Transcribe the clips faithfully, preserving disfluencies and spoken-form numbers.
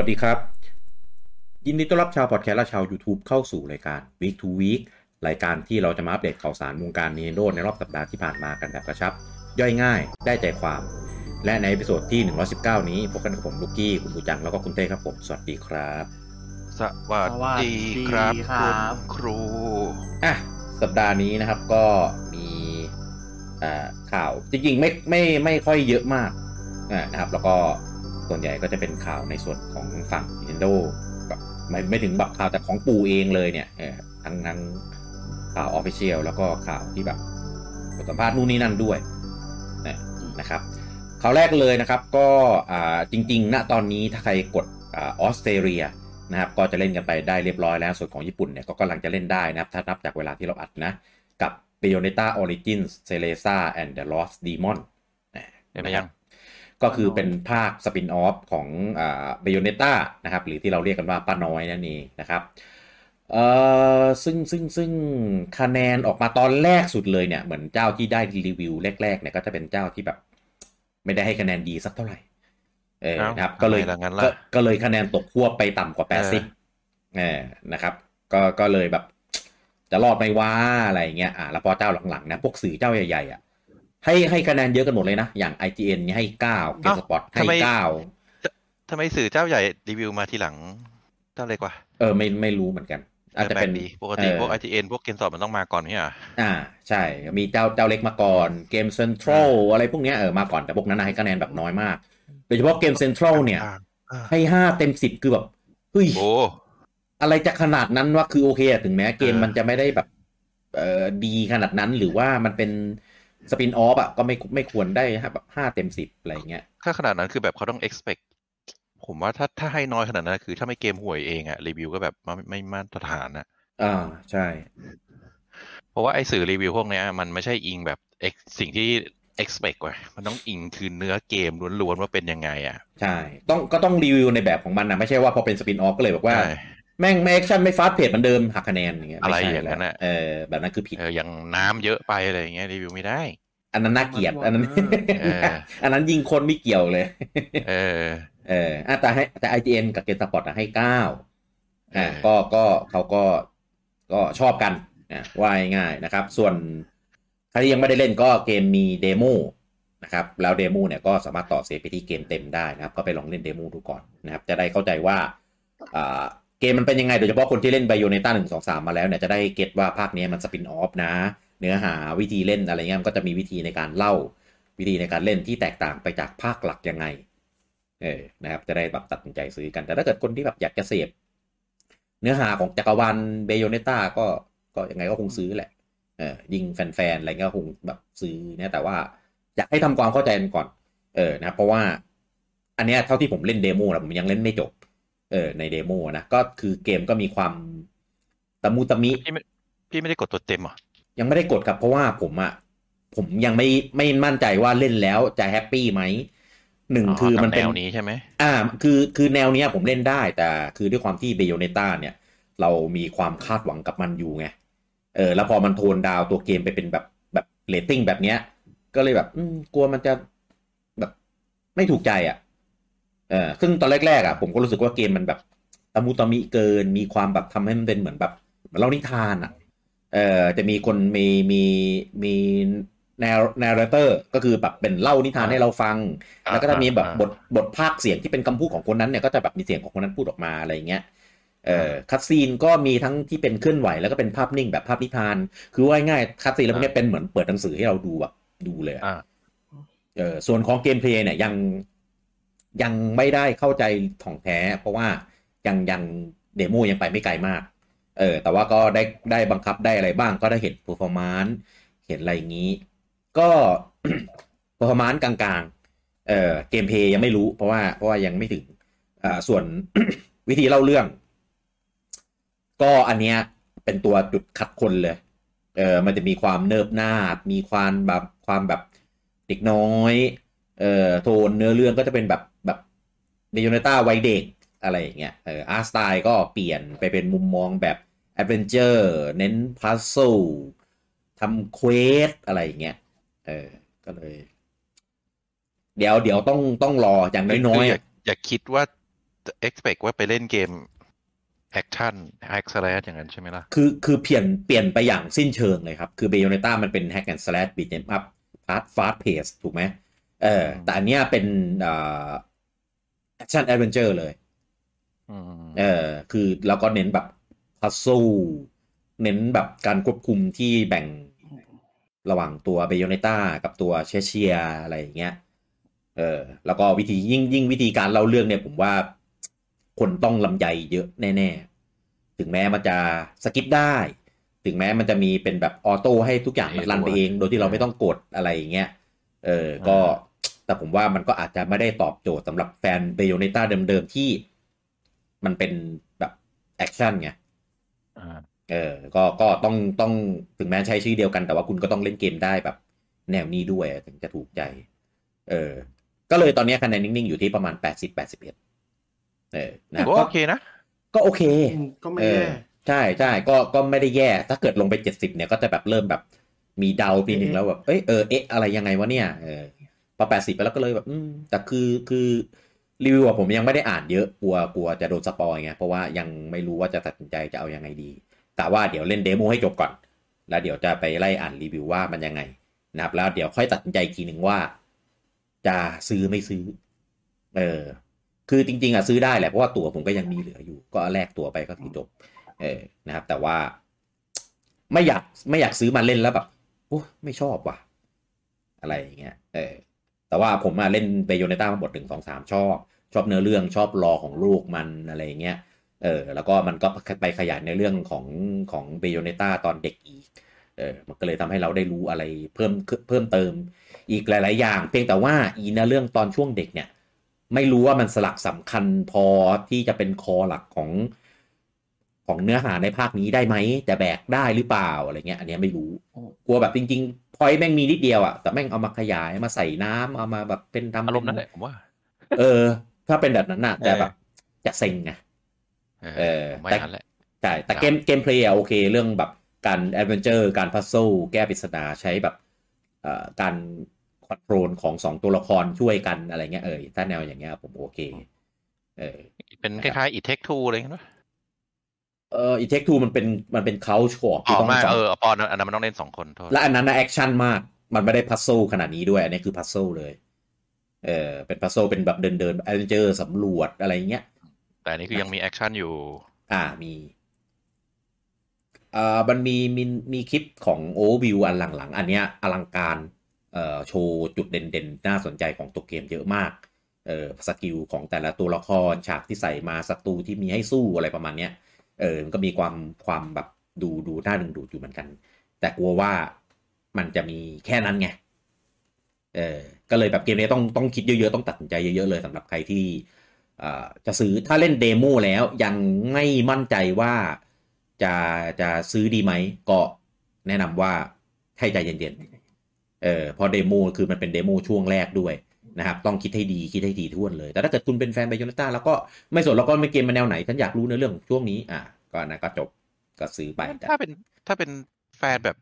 วัสดีครับยินดีต้อนรับชาวพอดแคสต์และชาว YouTube เข้าสู่รายการ Week to Week รายการที่เราจะมาอัปเดตข่าวสารวงการ Nintendo ในรอบสัปดาห์ที่ผ่านมากันแบบกระชับย่อยง่ายได้ใจความและในเอพิโซดที่หนึ่งร้อยสิบเก้านี้พบกันกับผมลูกกี้คุณปูจังแล้วก็คุณเต้ครับผมสวัสดีครับสวัสดีครับคุณครูอ่ะสัปดาห์นี้นะครับก็มีอ่าข่าวจริงๆไม่ไม่ไม่ค่อยเยอะมากนะครับแล้วก็ส่วนใหญ่ก็จะเป็นข่าวในส่วนของฝั่ง Nintendo แบบไม่ไม่ถึงแบบข่าวแต่ของปู่เองเลยเนี่ยเออทั้งทั้งข่าว Official แล้วก็ข่าวที่แบบบทสัมภาษณ์นู่นนี่นั่นด้วยนะครับข่าวแรกเลยนะครับก็อ่าจริงๆณตอนนี้ถ้าใครกดออสเตรเลียนะครับก็จะเล่นกันไปได้เรียบร้อยแล้วส่วนของญี่ปุ่นเนี่ยก็กำลังจะเล่นได้นะครับถ้านับจากเวลาที่เราอัดนะกับ Bayonetta Origins Cereza and the Lost Demon ได้มั้ยยังก็คือเป็นภาคสปินออฟของอ่า Bayonetta นะครับหรือที่เราเรียกกันว่าป้าน้อยนั่นเองนะครับเอ่อซึ่งซึ่งซึ่งคะแนนออกมาตอนแรกสุดเลยเนี่ยเหมือนเจ้าที่ได้รีวิวแรกๆเนี่ยก็จะเป็นเจ้าที่แบบไม่ได้ให้คะแนนดีสักเท่าไหร่เออนะครับก็เลยก็เลยคะแนนตกขั้วไปต่ำกว่าแปดสิบเออนะครับก็ก็เลยแบบจะรอดไม่ว่าอะไรอย่างเงี้ยอ่ะแล้วพอเจ้าหลังๆนะพวกสื่อเจ้าใหญ่ๆอ่ะให้ให้คะแนนเยอะกันหมดเลยนะอย่าง ไอ จี เอ็น เนี่ยให้ เก้า GameSpot ให้ เก้าทำไมสื่อเจ้าใหญ่รีวิวมาทีหลังเจ้าเลยกว่าเออไม่ไม่รู้เหมือนกันอาจจะเป็นปกติพวก ไอ จี เอ็น พวก GameSpot มันต้องมาก่อนเนี่ยอ่าใช่มีเจ้าเจ้าเล็กมาก่อน GameCentral อะไรพวกเนี้ยเออมาก่อนแต่พวกนั้นให้คะแนนแบบน้อยมากโดยเฉพาะ GameCentral เนี่ยให้ห้าเต็มสิบคือแบบเฮ้ยโอ้อะไรจะขนาดนั้นว่าคือโอเคถึงแม้เกมมันจะไม่ได้แบบเอ่อดีขนาดนั้นหรือว่ามันเป็นสปินออฟอ่ะก็ไม่ไม่ควรได้แบบห้าเต็มสิบอะไรเงี้ยถ้าขนาดนั้นคือแบบเขาต้อง expect ผมว่าถ้าถ้าให้น้อยขนาดนั้นคือถ้าไม่เกมห่วยเองอ่ะรีวิวก็แบบไม่ไม่มาตรฐานอ่ะอ่าใช่เพราะว่าไอ้สื่อรีวิวพวกเนี้ยมันไม่ใช่อิงแบบสิ่งที่ expect ไว้มันต้องอิงคือเนื้อเกมล้วนๆว่าเป็นยังไงอ่ะใช่ต้องก็ต้องรีวิวในแบบของมันนะไม่ใช่ว่าพอเป็นสปินออฟก็เลยบอกว่าแม่งแอคชั่นไม่ฟาสต์เพจเหมือนเดิมหักคะแนนอย่างเงี้ยอะไรอย่างนั้นน่ะเออแบบนั้นคือผิดเอออย่างน้ำเยอะไปอะไรอย่างเงี้ยรีวิวไม่ได้อันนั้นน่าเกลียดอันนั้นเอออันนั้นยิงคนไม่เกี่ยวเลยเออเอออ่ะแต่ให้แต่ ไอ จี เอ็น กับ GameSpot อ่ะให้เก้าอ่าก็ก็เขาก็ก็ชอบกันนะว่าง่ายนะครับส่วนใครที่ยังไม่ได้เล่นก็เกมมีเดโมนะครับแล้วเดโมเนี่ยก็สามารถต่อเซฟไปที่เกมเต็มได้นะครับก็ไปลองเล่นเดโมดูก่อนนะครับจะได้เข้าใจว่าอ่าเกมมันเป็นยังไงโดยเฉพาะคนที่เล่น Bayonetta หนึ่ง สอง สามมาแล้วเนี่ยจะได้เก็ทว่าภาคนี้มันสปินออฟนะเนื้อหาวิธีเล่นอะไรเงี้ยมันก็จะมีวิธีในการเล่าวิธีในการเล่นที่แตกต่างไปจากภาคหลักยังไงเออนะครับจะได้แบบตัดสินใจซื้อกันแต่ถ้าเกิดคนที่แบบอยากจะเสพเนื้อหาของจักรวาล Bayonetta ก็ก็ยังไงก็คงซื้อแหละเออยิงแฟนๆอะไรเงี้ยคงแบบซื้อนะแต่ว่าอยากให้ทำความเข้าใจกันก่อนเออนะเพราะว่าอันเนี้ยเท่าที่ผมเล่นเดโมนะผมยังเล่นไม่จบเออในเดโมนะก็คือเกมก็มีความตะมูตะมิพี่ไม่พี่ไม่ได้กดตัวเต็มหรอยังไม่ได้กดครับเพราะว่าผมอ่ะผมยังไม่ไม่มั่นใจว่าเล่นแล้วจะแฮปปี้ไหมหนึ่งคือมันเป็นแนวนี้ใช่ไหมอ่าคือคือแนวนี้ผมเล่นได้แต่คือด้วยความที่ Bayonetta เนี่ยเรามีความคาดหวังกับมันอยู่ไงเออแล้วพอมันโทนดาวตัวเกมไปเป็นแบบแบบเรตติ้งแบบเนี้ยก็เลยแบบกลัวมันจะแบบไม่ถูกใจอ่ะเออซึ่งตอนแรกๆอ่ะผมก็รู้สึกว่าเกมมันแบบตะมูตะมิเกินมีความแบบทำให้มันเป็นเหมือนแบบเล่านิทานอ่ะเออจะมีคนมีมีมีแนวแนวเรเตอร์ก็คือแบบเป็นเล่านิทานให้เราฟังแล้วก็จะมีแบบบทบทภาคเสียงที่เป็นคำพูดของคนนั้นเนี่ยก็จะแบบมีเสียงของคนนั้นพูดออกมาอะไรเงี้ยเออคัตซีนก็มีทั้งที่เป็นเคลื่อนไหวแล้วก็เป็นภาพนิ่งแบบภาพนิทานคือว่าง่ายๆคัตซีนแล้วพวกนี้เป็นเหมือนเปิดหนังสือให้เราดูแบบดูเลยอ่ะเออส่วนของเกมเพลย์เนี่ยยังยังไม่ได้เข้าใจถ่องแท้เพราะว่ายังยังเดโมยังไปไม่ไกลมากเออแต่ว่าก็ได้ได้บังคับได้อะไรบ้างก็ได้เห็น performance เห็นอะไรอย่างนี้ก็ performance กลางๆเออเกมเพลย์ยังไม่รู้เพราะว่าเพราะว่ายังไม่ถึงอ่าส่วน วิธีเล่าเรื่องก็อันเนี้ยเป็นตัวจุดคัดคนเลยเออมันจะมีความเนิบหน้ามีความแบบความแบบเด็กน้อยเอ่อโทนเนื้อเรื่องก็จะเป็นแบบแบบBayonettaวัยเด็กอะไรอย่างเงี้ยเอออาร์ตสไตล์ก็เปลี่ยนไปเป็นมุมมองแบบแอดเวนเจอร์เน้นพัซเซิลทำเควสอะไรอย่างเงี้ยเออก็เลยเดี๋ยวเดี๋ยวต้องต้องรออย่างน้อยๆ อ, อย่าคิดว่า expect ว่าไปเล่นเกมแอคชั่นแฮกสแลชอย่างนั้นใช่ไหมล่ะคือคือเปลี่ยนเปลี่ยนไปอย่างสิ้นเชิงเลยครับคือ Bayonetta มันเป็นแฮกแอนด์สแลชบีทเอ็มอัพพาร์ทฟาสต์เพสถูกไหมเออแต่อันเนี้ยเป็นแอคชั่นแอดเวนเจอร์เลยเออคือแล้วก็เน้นแบบพัซเซิลเน้นแบบการควบคุมที่แบ่งระหว่างตัว Bayonetta กับตัวเชเชียอะไรอย่างเงี้ยเออแล้วก็วิธียิ่งยิ่งวิธีการเล่าเรื่องเนี่ยผมว่าคนต้องลำใหญ่เยอะแน่ๆถึงแม้มันจะสกิปได้ถึงแม้มันจะมีเป็นแบบออโต้ให้ทุกอย่างมันรันไปเองโดยที่เราไม่ต้องกดอะไรอย่างเงี้ยเออก็แต่ผมว่ามันก็อาจจะไม่ได้ตอบโจทย์สำหรับแฟน Bayonetta เดิมๆที่มันเป็นแบบแอคชั่นไงเออก็ก็ต้องต้องถึงแม้ใช้ชื่อเดียวกันแต่ว่าคุณก็ต้องเล่นเกมได้แบบแนวนี้ด้วยถึงจะถูกใจเออก็เลยตอนนี้คะแนนนิ่งๆอยู่ที่ประมาณแปดสิบ แปดสิบเอ็ดเออนะก็โอเคนะก็โอเคก็ไม่แย่ใช่ใช่ก็ก็ไม่ได้แย่ถ้าเกิดลงไปเจ็ดสิบเนี่ยก็จะแบบเริ่มแบบมีดาวปีหนึ่งแล้วแบบเอ้ยเออเอ๊ะอะไรยังไงวะเนี่ยเออพอแปดสิบไปแล้วก็เลยแบบอืมแต่คือคือรีวิวผมยังไม่ได้อ่านเยอะกลัวกลัวจะโดนสปอยไงเพราะว่ายังไม่รู้ว่าจะตัดสินใจจะเอายังไงดีแต่ว่าเดี๋ยวเล่นเดโมให้จบก่อนแล้วเดี๋ยวจะไปไล่อ่านรีวิวว่ามันยังไงนะครับแล้วเดี๋ยวค่อยตัดสินใจอีกทีนึงว่าจะซื้อไม่ซื้อเออคือจริงๆอ่ะซื้อได้แหละเพราะว่าตัวผมก็ยังมีเหลืออยู่ก็แลกตัวไปก็คือจบเออนะครับแต่ว่าไม่อยากไม่อยากซื้อมาเล่นแล้วแบบโอ้ไม่ชอบว่ะอะไรอย่างเงี้ยเออแต่ว่าผมมาเล่นเบโยเนต้ามาหมดหนึ่ง สอง สามชอบชอบเนื้อเรื่องชอบลอของลูกมันอะไรอย่างเงี้ยเออแล้วก็มันก็ไปขยายในเรื่องของของเบโยเนต้าตอนเด็กอีกเออมันก็เลยทำให้เราได้รู้อะไรเพิ่มเพิ่มเติมอีกหลายๆอย่างเพียงแต่ว่าอีเนื้อเรื่องตอนช่วงเด็กเนี่ยไม่รู้ว่ามันสลักสำคัญพอที่จะเป็นคอหลักของของเนื้อหาในภาคนี้ได้ไหมจะแบกได้หรือเปล่าอะไรเงี้ยอันนี้ไม่รู้กลัวแบบจริงๆพอยแม่งมีนิดเดียวอ่ะแต่แม่งเอามาขยายมาใส่น้ำเอามาแบบเป็นทำอารมณ์นั่นแหละผมว่าเออถ้าเป็นแบบนั้นน่ะแต่แบบจะเซ็งไงเออแต่แต่แต่เกมเกมเพลย์โอเคเรื่องแบบการแอดเวนเจอร์การพัซเซิลแก้ปริศนาใช้แบบเอ่อการคอนโทรลของสองตัวละครช่วยกันอะไรเงี้ยเออถ้าแนวอย่างเงี้ยผมโอเคเออเป็นคล้ายๆ It Takes Two อะไรเงี้ยเออ It Takes Two มันเป็นมันเป็นเค้าชอบที่ต้องเออตอนอันนั้นมันต้องเล่นสองคนโทษและอันนั้นน่ะแอคชั่นมากมันไม่ได้พัซเซิลขนาดนี้ด้วยอันนี้คือพัซเซิลเลยเออเป็นพัซเซิลเป็นแบบเดินๆแอดเวนเจอร์สำรวจอะไรเงี้ยแต่อันนี้คือยังมีแอคชั่นอยู่อ่ามีอ่ามันมีมีมีคลิปของ Overview อันหลังๆอันเนี้ยอลังการเอ่อโชว์จุดเด่นๆน่าสนใจของตัวเกมเยอะมากเอ่อสกิลของแต่ละตัวละครฉากที่ใส่มาศัตรูที่มีให้สู้อะไรประมาณเนี้ยเออมันก็มีความความแบบดูดูน่าดึงดูดอยู่เหมือนกันแต่กลัวว่ามันจะมีแค่นั้นไงเออก็เลยแบบเกมนี้ต้องต้องคิดเยอะๆต้องตัดสินใจเยอะๆเลยสำหรับใครที่เอ่อจะซื้อถ้าเล่นเดโมแล้วยังไม่มั่นใจว่าจะจะซื้อดีไหมก็แนะนำว่าให้ใจเย็นๆเออพอเดโมคือมันเป็นเดโมช่วงแรกด้วยนะครับต้องคิดให้ดีคิดให้ดีท่วนเลยแต่ถ้าเกิดคุณเป็นแฟน Bayonetta แล้วก็ไม่สนแล้วก็ไม่เกมมาแนวไหนฉันอยากรู้ในเรื่องช่วงนี้อ่ะก็นะก็จบก็ซื้อไปถ้าเป็นถ้าเป็นแฟนแบบ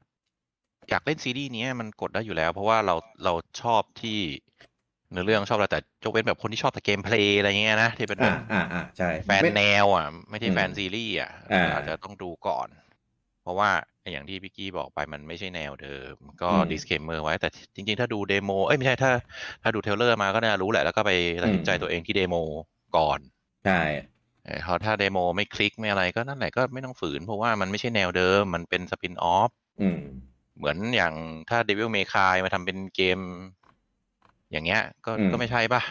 อยากเล่นซีรีส์นี้มันกดได้อยู่แล้วเพราะว่าเราเราชอบที่ในเรื่องชอบแล้วแต่ยกเว้นแบบคนที่ชอบแต่เกมเพลย์อะไรเงี้ยนะที่เป็นแบบอ่าๆใช่แฟนแนวอ่ะไม่ใช่แฟนซีรีส์อ่ะอาจจะต้องดูก่อนเพราะว่าอย่างที่พี่กี้บอกไปมันไม่ใช่แนวเดิมก็ disclaimer ไว้แต่จริงๆถ้าดูเดโมเอ้ยไม่ใช่ถ้าถ้าดูเทรลเลอร์มาก็น่ารู้แหละแล้วก็ไปตัดสินใจตัวเองที่เดโมก่อนใช่พอถ้าเดโมไม่คลิกไม่อะไรก็นั่นแหละก็ไม่ต้องฝืนเพราะว่ามันไม่ใช่แนวเดิมมันเป็น spin off เหมือนอย่างถ้า Devil May Cry มาทำเป็นเกมอย่างเงี้ยก็ก็ไม่ใช่ป่ะ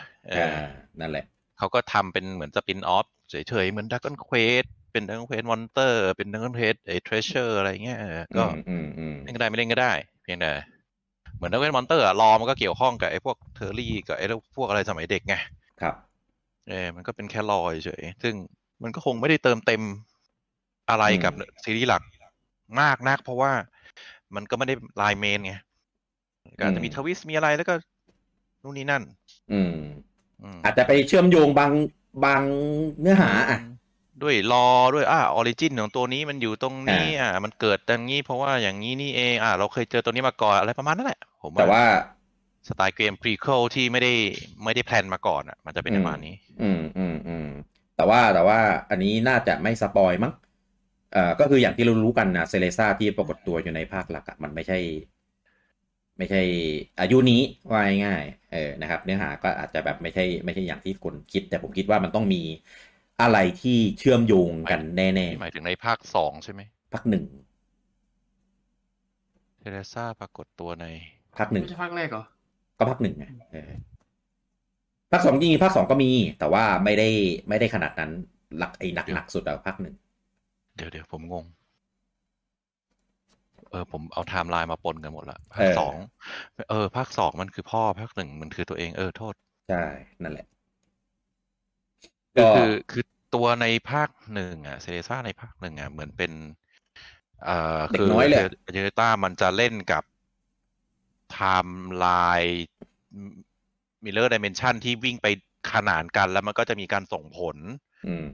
นั่นแหละเขาก็ทำเป็นเหมือน spin off เฉยๆเหมือน Dragon Questเป็นทั้งเพจมอนเตอร์เป็นทั้งเพจไอ้เทรเชอร์อะไรเงี้ยก็เล่นก็ได้ไม่เล่นก็ได้เพียงแต่เหมือนทั้งเพจมอนเตอร์อะรอมันก็เกี่ยวข้องกับไอ้พวกเทอร์รี่กับไอ้พวกอะไรสมัยเด็กไงครับเออมันก็เป็นแค่ลอยเฉยซึ่งมันก็คงไม่ได้เติมเต็มอะไรกับซีรีส์หลักมากนักเพราะว่ามันก็ไม่ได้ไลน์เมนไงการจะมีทวิสต์มีอะไรแล้วก็นู่นนี่นั่นอืมอาจจะไปเชื่อมโยงบางบางเนื้อหาอะด้วยรอด้วยอ่าออริจินของตัวนี้มันอยู่ตรงนี้อ่ามันเกิดอย่างนี้เพราะว่าอย่างนี้นี่เองอ่าเราเคยเจอตัวนี้มาก่อนอะไรประมาณนั้นแหละผมแต่ว่าสไตล์เกมพรีเคิลที่ไม่ได้ไม่ได้แพลนมาก่อนอ่ะมันจะเป็นประมาณนี้อืมอืมอืม แต่ว่าแต่ว่าอันนี้น่าจะไม่สปอยมั้งเอ่อก็คืออย่างที่เรารู้กันนะเซเลซ่าที่ปรากฏตัวอยู่ในภาคหลักมันไม่ใช่ไม่ใช่อายุนี้ว่าง่ายๆเออนะครับเนื้อหาก็อาจจะแบบไม่ใช่ไม่ใช่อย่างที่คนคิดแต่ผมคิดว่ามันต้องมีอะไรที่เชื่อมโยงกันแน่ๆหมายถึงในภาคสองใช่มั้ยภาคหนึ่งเทเลซ่าปรากฏตัวในภาคหนึ่งไม่ใช่ภาคแรกเหรอก็ภาคหนึ่งไงเออภาคสองจริงๆภาคสองก็มีแต่ว่าไม่ได้ไม่ได้ขนาดนั้นหลักไอ้หนักๆสุดอ่ะภาคหนึ่งเดี๋ยวๆผมงงเออผมเอาไทม์ไลน์มาปนกันหมดละภาคสองเออภาคสองมันคือพ่อภาคหนึ่งมันคือตัวเองเออโทษใช่นั่นแหละก็คือคือตัวในภาคหนึ่งอ่ะเซเลซ่าในภาคหนึ่งอ่ะเหมือนเป็นเอ่อคือเจเนต้ามันจะเล่นกับไทม์ไลน์มิเรอร์ไดเมนชันที่วิ่งไปขนานกันแล้วมันก็จะมีการส่งผลอืม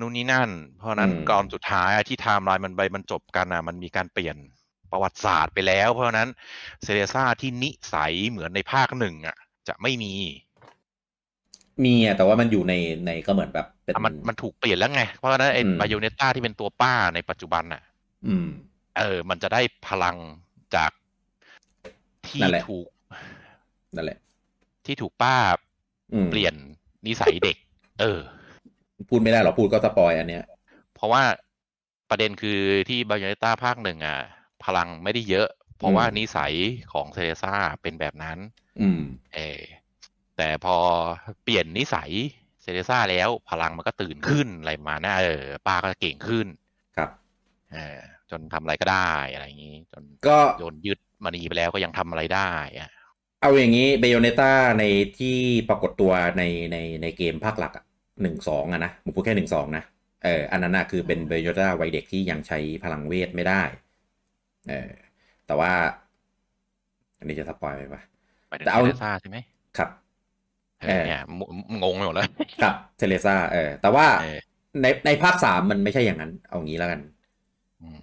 นู่นนี่นั่นเพราะนั้นตอนสุดท้ายที่ไทม์ไลน์มันไปมันจบกันอ่ะมันมีการเปลี่ยนประวัติศาสตร์ไปแล้วเพราะนั้นเซเลซ่าที่นิสัยเหมือนในภาคหนึ่งอ่ะจะไม่มีมีอ่ะแต่ว่ามันอยู่ในในก็เหมือนแบบเป็นมันมันถูกเปลี่ยนแล้วไงเพราะฉะนั้นไอ้ Bayonetta ที่เป็นตัวป้าในปัจจุบันน่ะอืมเออมันจะได้พลังจากที่ถูกนั่นแหละที่ถูกป้าเปลี่ยนนิสัยเด็กเออพูดไม่ได้หรอพูดก็สปอยอันเนี้ยเพราะว่าประเด็นคือที่ Bayonetta ภาคหนึ่งอ่ะพลังไม่ได้เยอะเพราะว่านิสัยของเซเลซ่าเป็นแบบนั้นอืมเออแต่พอเปลี่ยนนิสัยเซเลซ่าแล้วพลังมันก็ตื่นขึ้นอะไรมานะเออป้าก็เก่งขึ้นครับเออจนทำอะไรก็ได้อะไรอย่างนี้จนก็โยนยึดมณีไปแล้วก็ยังทำอะไรได้อ่ะเอาอย่างนี้ Bayonetta ในที่ปรากฏตัวในในในเกมภาคหลักอ่ะ หนึ่งสอง อ่ะนะผมพูดแค่ หนึ่งสอง นะเอออันนั้นน่ะคือเป็น Bayonetta วัยเด็กที่ยังใช้พลังเวทไม่ได้เออแต่ว่าอันนี้จะสปอยไปป่ะแต่เอาเซเลซ่าใช่มั้ยครับเนี่ยงงไปหมดแล้วกับเทเลซ่าเออแต่ว่าในในภาคสามมันไม่ใช่อย่างนั้นเอางี้แล้วกัน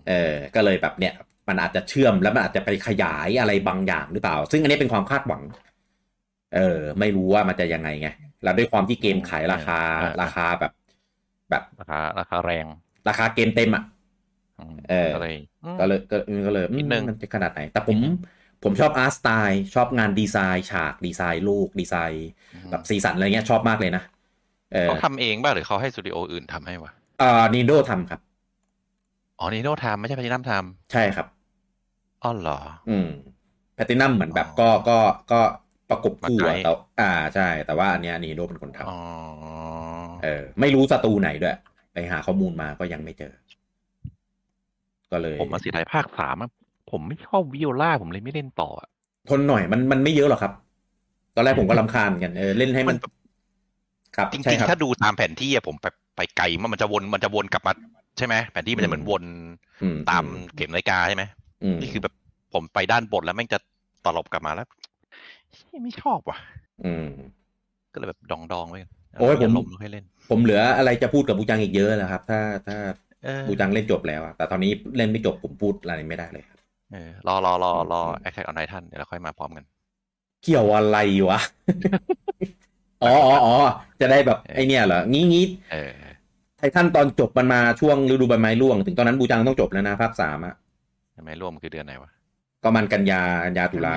เออก็เลยแบบเนี่ยมันอาจจะเชื่อมแล้วมันอาจจะไปขยายอะไรบางอย่างหรือเปล่าซึ่งอันนี้เป็นความคาดหวังเออไม่รู้ว่ามันจะยังไงไงแล้วด้วยความที่เกมขายราคาราคาแบบแบบราคาราคาแรงราคาเกมเต็มอ่ะเออก็เลยก็เลยก็เลยมันจะขนาดไหนแต่ผมผมชอบอาร์ตสไตล์ชอบงานดีไซน์ฉากดีไซน์ลูกดีไซน์แบบสีสันอะไรเงี้ยชอบมากเลยนะเขาทำเองป่ะหรือเขาให้สตูดิโออื่นทำให้วะอ่า Nintendo ทำครับอ๋อ Nintendo ทำไม่ใช่ Platinum ทำใช่ครับอ้อเหรออืม Platinum เหมือนแบบก็ก็ก็ประกบคู่แต่อ่าใช่แต่ว่าอันเนี้ย Nintendo เป็นคนทำอ๋อเออไม่รู้สตูไหนด้วยไปหาข้อมูลมาก็ยังไม่เจอก็เลยผมมาสิทธิ์ไทยภาคสามมั้งผมไม่ชอบวิโอลาผมเลยไม่เล่นต่อทนหน่อยมันมันไม่เยอะหรอกครับตอนแรกผมก็รำคาญกันเออเล่นให้มันครับจริงๆถ้าดูตามแผนที่อะผมไปไปไกลมันจะวนมันจะวนกลับมาใช่ไหมแผนที่มันจะเหมือนวนตามเข็มนาฬิกาใช่ไหมนี่คือแบบผมไปด้านบนแล้วแม่งจะตลบกลับมาแล้วไม่ชอบว่ะก็เลยแบบดองๆไว้โอ้ยผมผมเหลืออะไรจะพูดกับบูจังอีกเยอะแล้วครับถ้าถ้าบูจังเล่นจบแล้วแต่ตอนนี้เล่นไม่จบผมพูดอะไรไม่ได้เลยเออรอรอรอรอแอคแท็กออนไลน์ท่านเดี๋ยวเราค่อยมาพร้อมกันเกี่ยวอะไรวะ อ๋ออ๋อจะได้แบบไอเนี่ยเหรองี้งี้ไททันตอนจบมันมาช่วงฤดูใบไม้ร่วงถึงตอนนั้นบูจังต้องจบแล้วนะภาคสามอะใบไม้ร่วงคือเดือนไหนวะก็มันกันยากันยาตุลา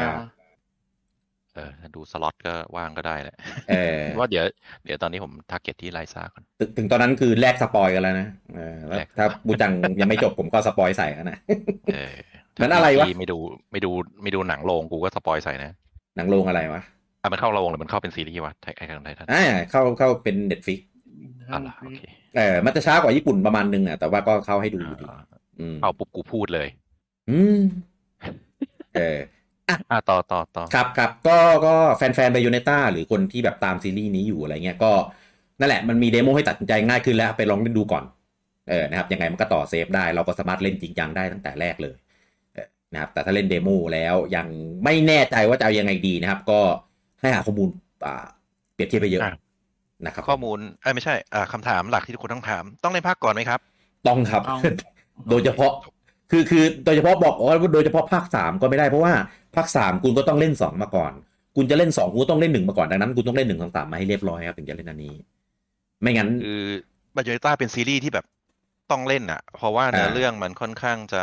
เออดูสล็อตก็ว่างก็ได้แหละเออว่าเดี๋ยวเดี๋ยวตอนนี้ผมทาร์เก็ตที่ไลซ่าก่อนถึงตอนนั้นคือแลกสปอยกันแล้วนะเออถ้าบูจังยังไม่จบผมก็สปอยใส่กันนะเออมันอะไรวะไม่ดูไม่ดูไม่ดูหนังโรงกูก็สปอยใส่นะหนังโรงอะไรวะอ่ะมันเข้าโรงหรือมันเข้าเป็นซีรีส์วะไทยไทยไทยท่านอ่าเข้าเข้าเป็น Netflix อ่ะล่ะโอเคเออมันจะช้ากว่าญี่ปุ่นประมาณนึงอ่ะแต่ว่าก็เข้าให้ดูอยู่ดีอืมเข้าปุ๊บกูพูดเลยอืมเอออ่ะต่อๆๆครับๆก็ก็แฟนๆ Bayonetta หรือคนที่แบบตามซีรีส์นี้อยู่อะไรเงี้ยก็นั่นแหละมันมีเดโมให้ตัดสินใจง่ายขึ้นแล้วไปลองดูก่อนเออนะครับยังไงมันก็ต่อเซฟได้เราก็สามารถเล่นจริงจังได้ตั้งแต่แรกเลยนะครับแต่ถ้าเล่นเดโมแล้วยังไม่แน่ใจว่าจะเอายังไงดีนะครับก็ให้หาข้อมูลเปรียบเทียบไปเยอะนะครับข้อมูลเอ้ยไม่ใช่คำถามหลักที่ทุกคนต้องถามต้องเล่นภาคก่อนไหมครับต้องครับ โดยเฉพาะคือคือโดยเฉพาะบอกว่าโดยเฉพาะภาคสามก็ไม่ได้เพราะว่าภาคสามคุณก็ต้องเล่นสองมาก่อนคุณจะเล่นสองคุณต้องเล่นหนึ่งมาก่อนดังนั้นคุณต้องเล่นหนึ่ง สอง สามมาให้เรียบร้อยครับถึงจะเล่นอันนี้ ไม่งั้นคือ Bayonetta เป็นซีรีส์ที่แบบต้องเล่นอ่ะเพราะว่าเนื้อเรื่องมันค่อนข้างจะ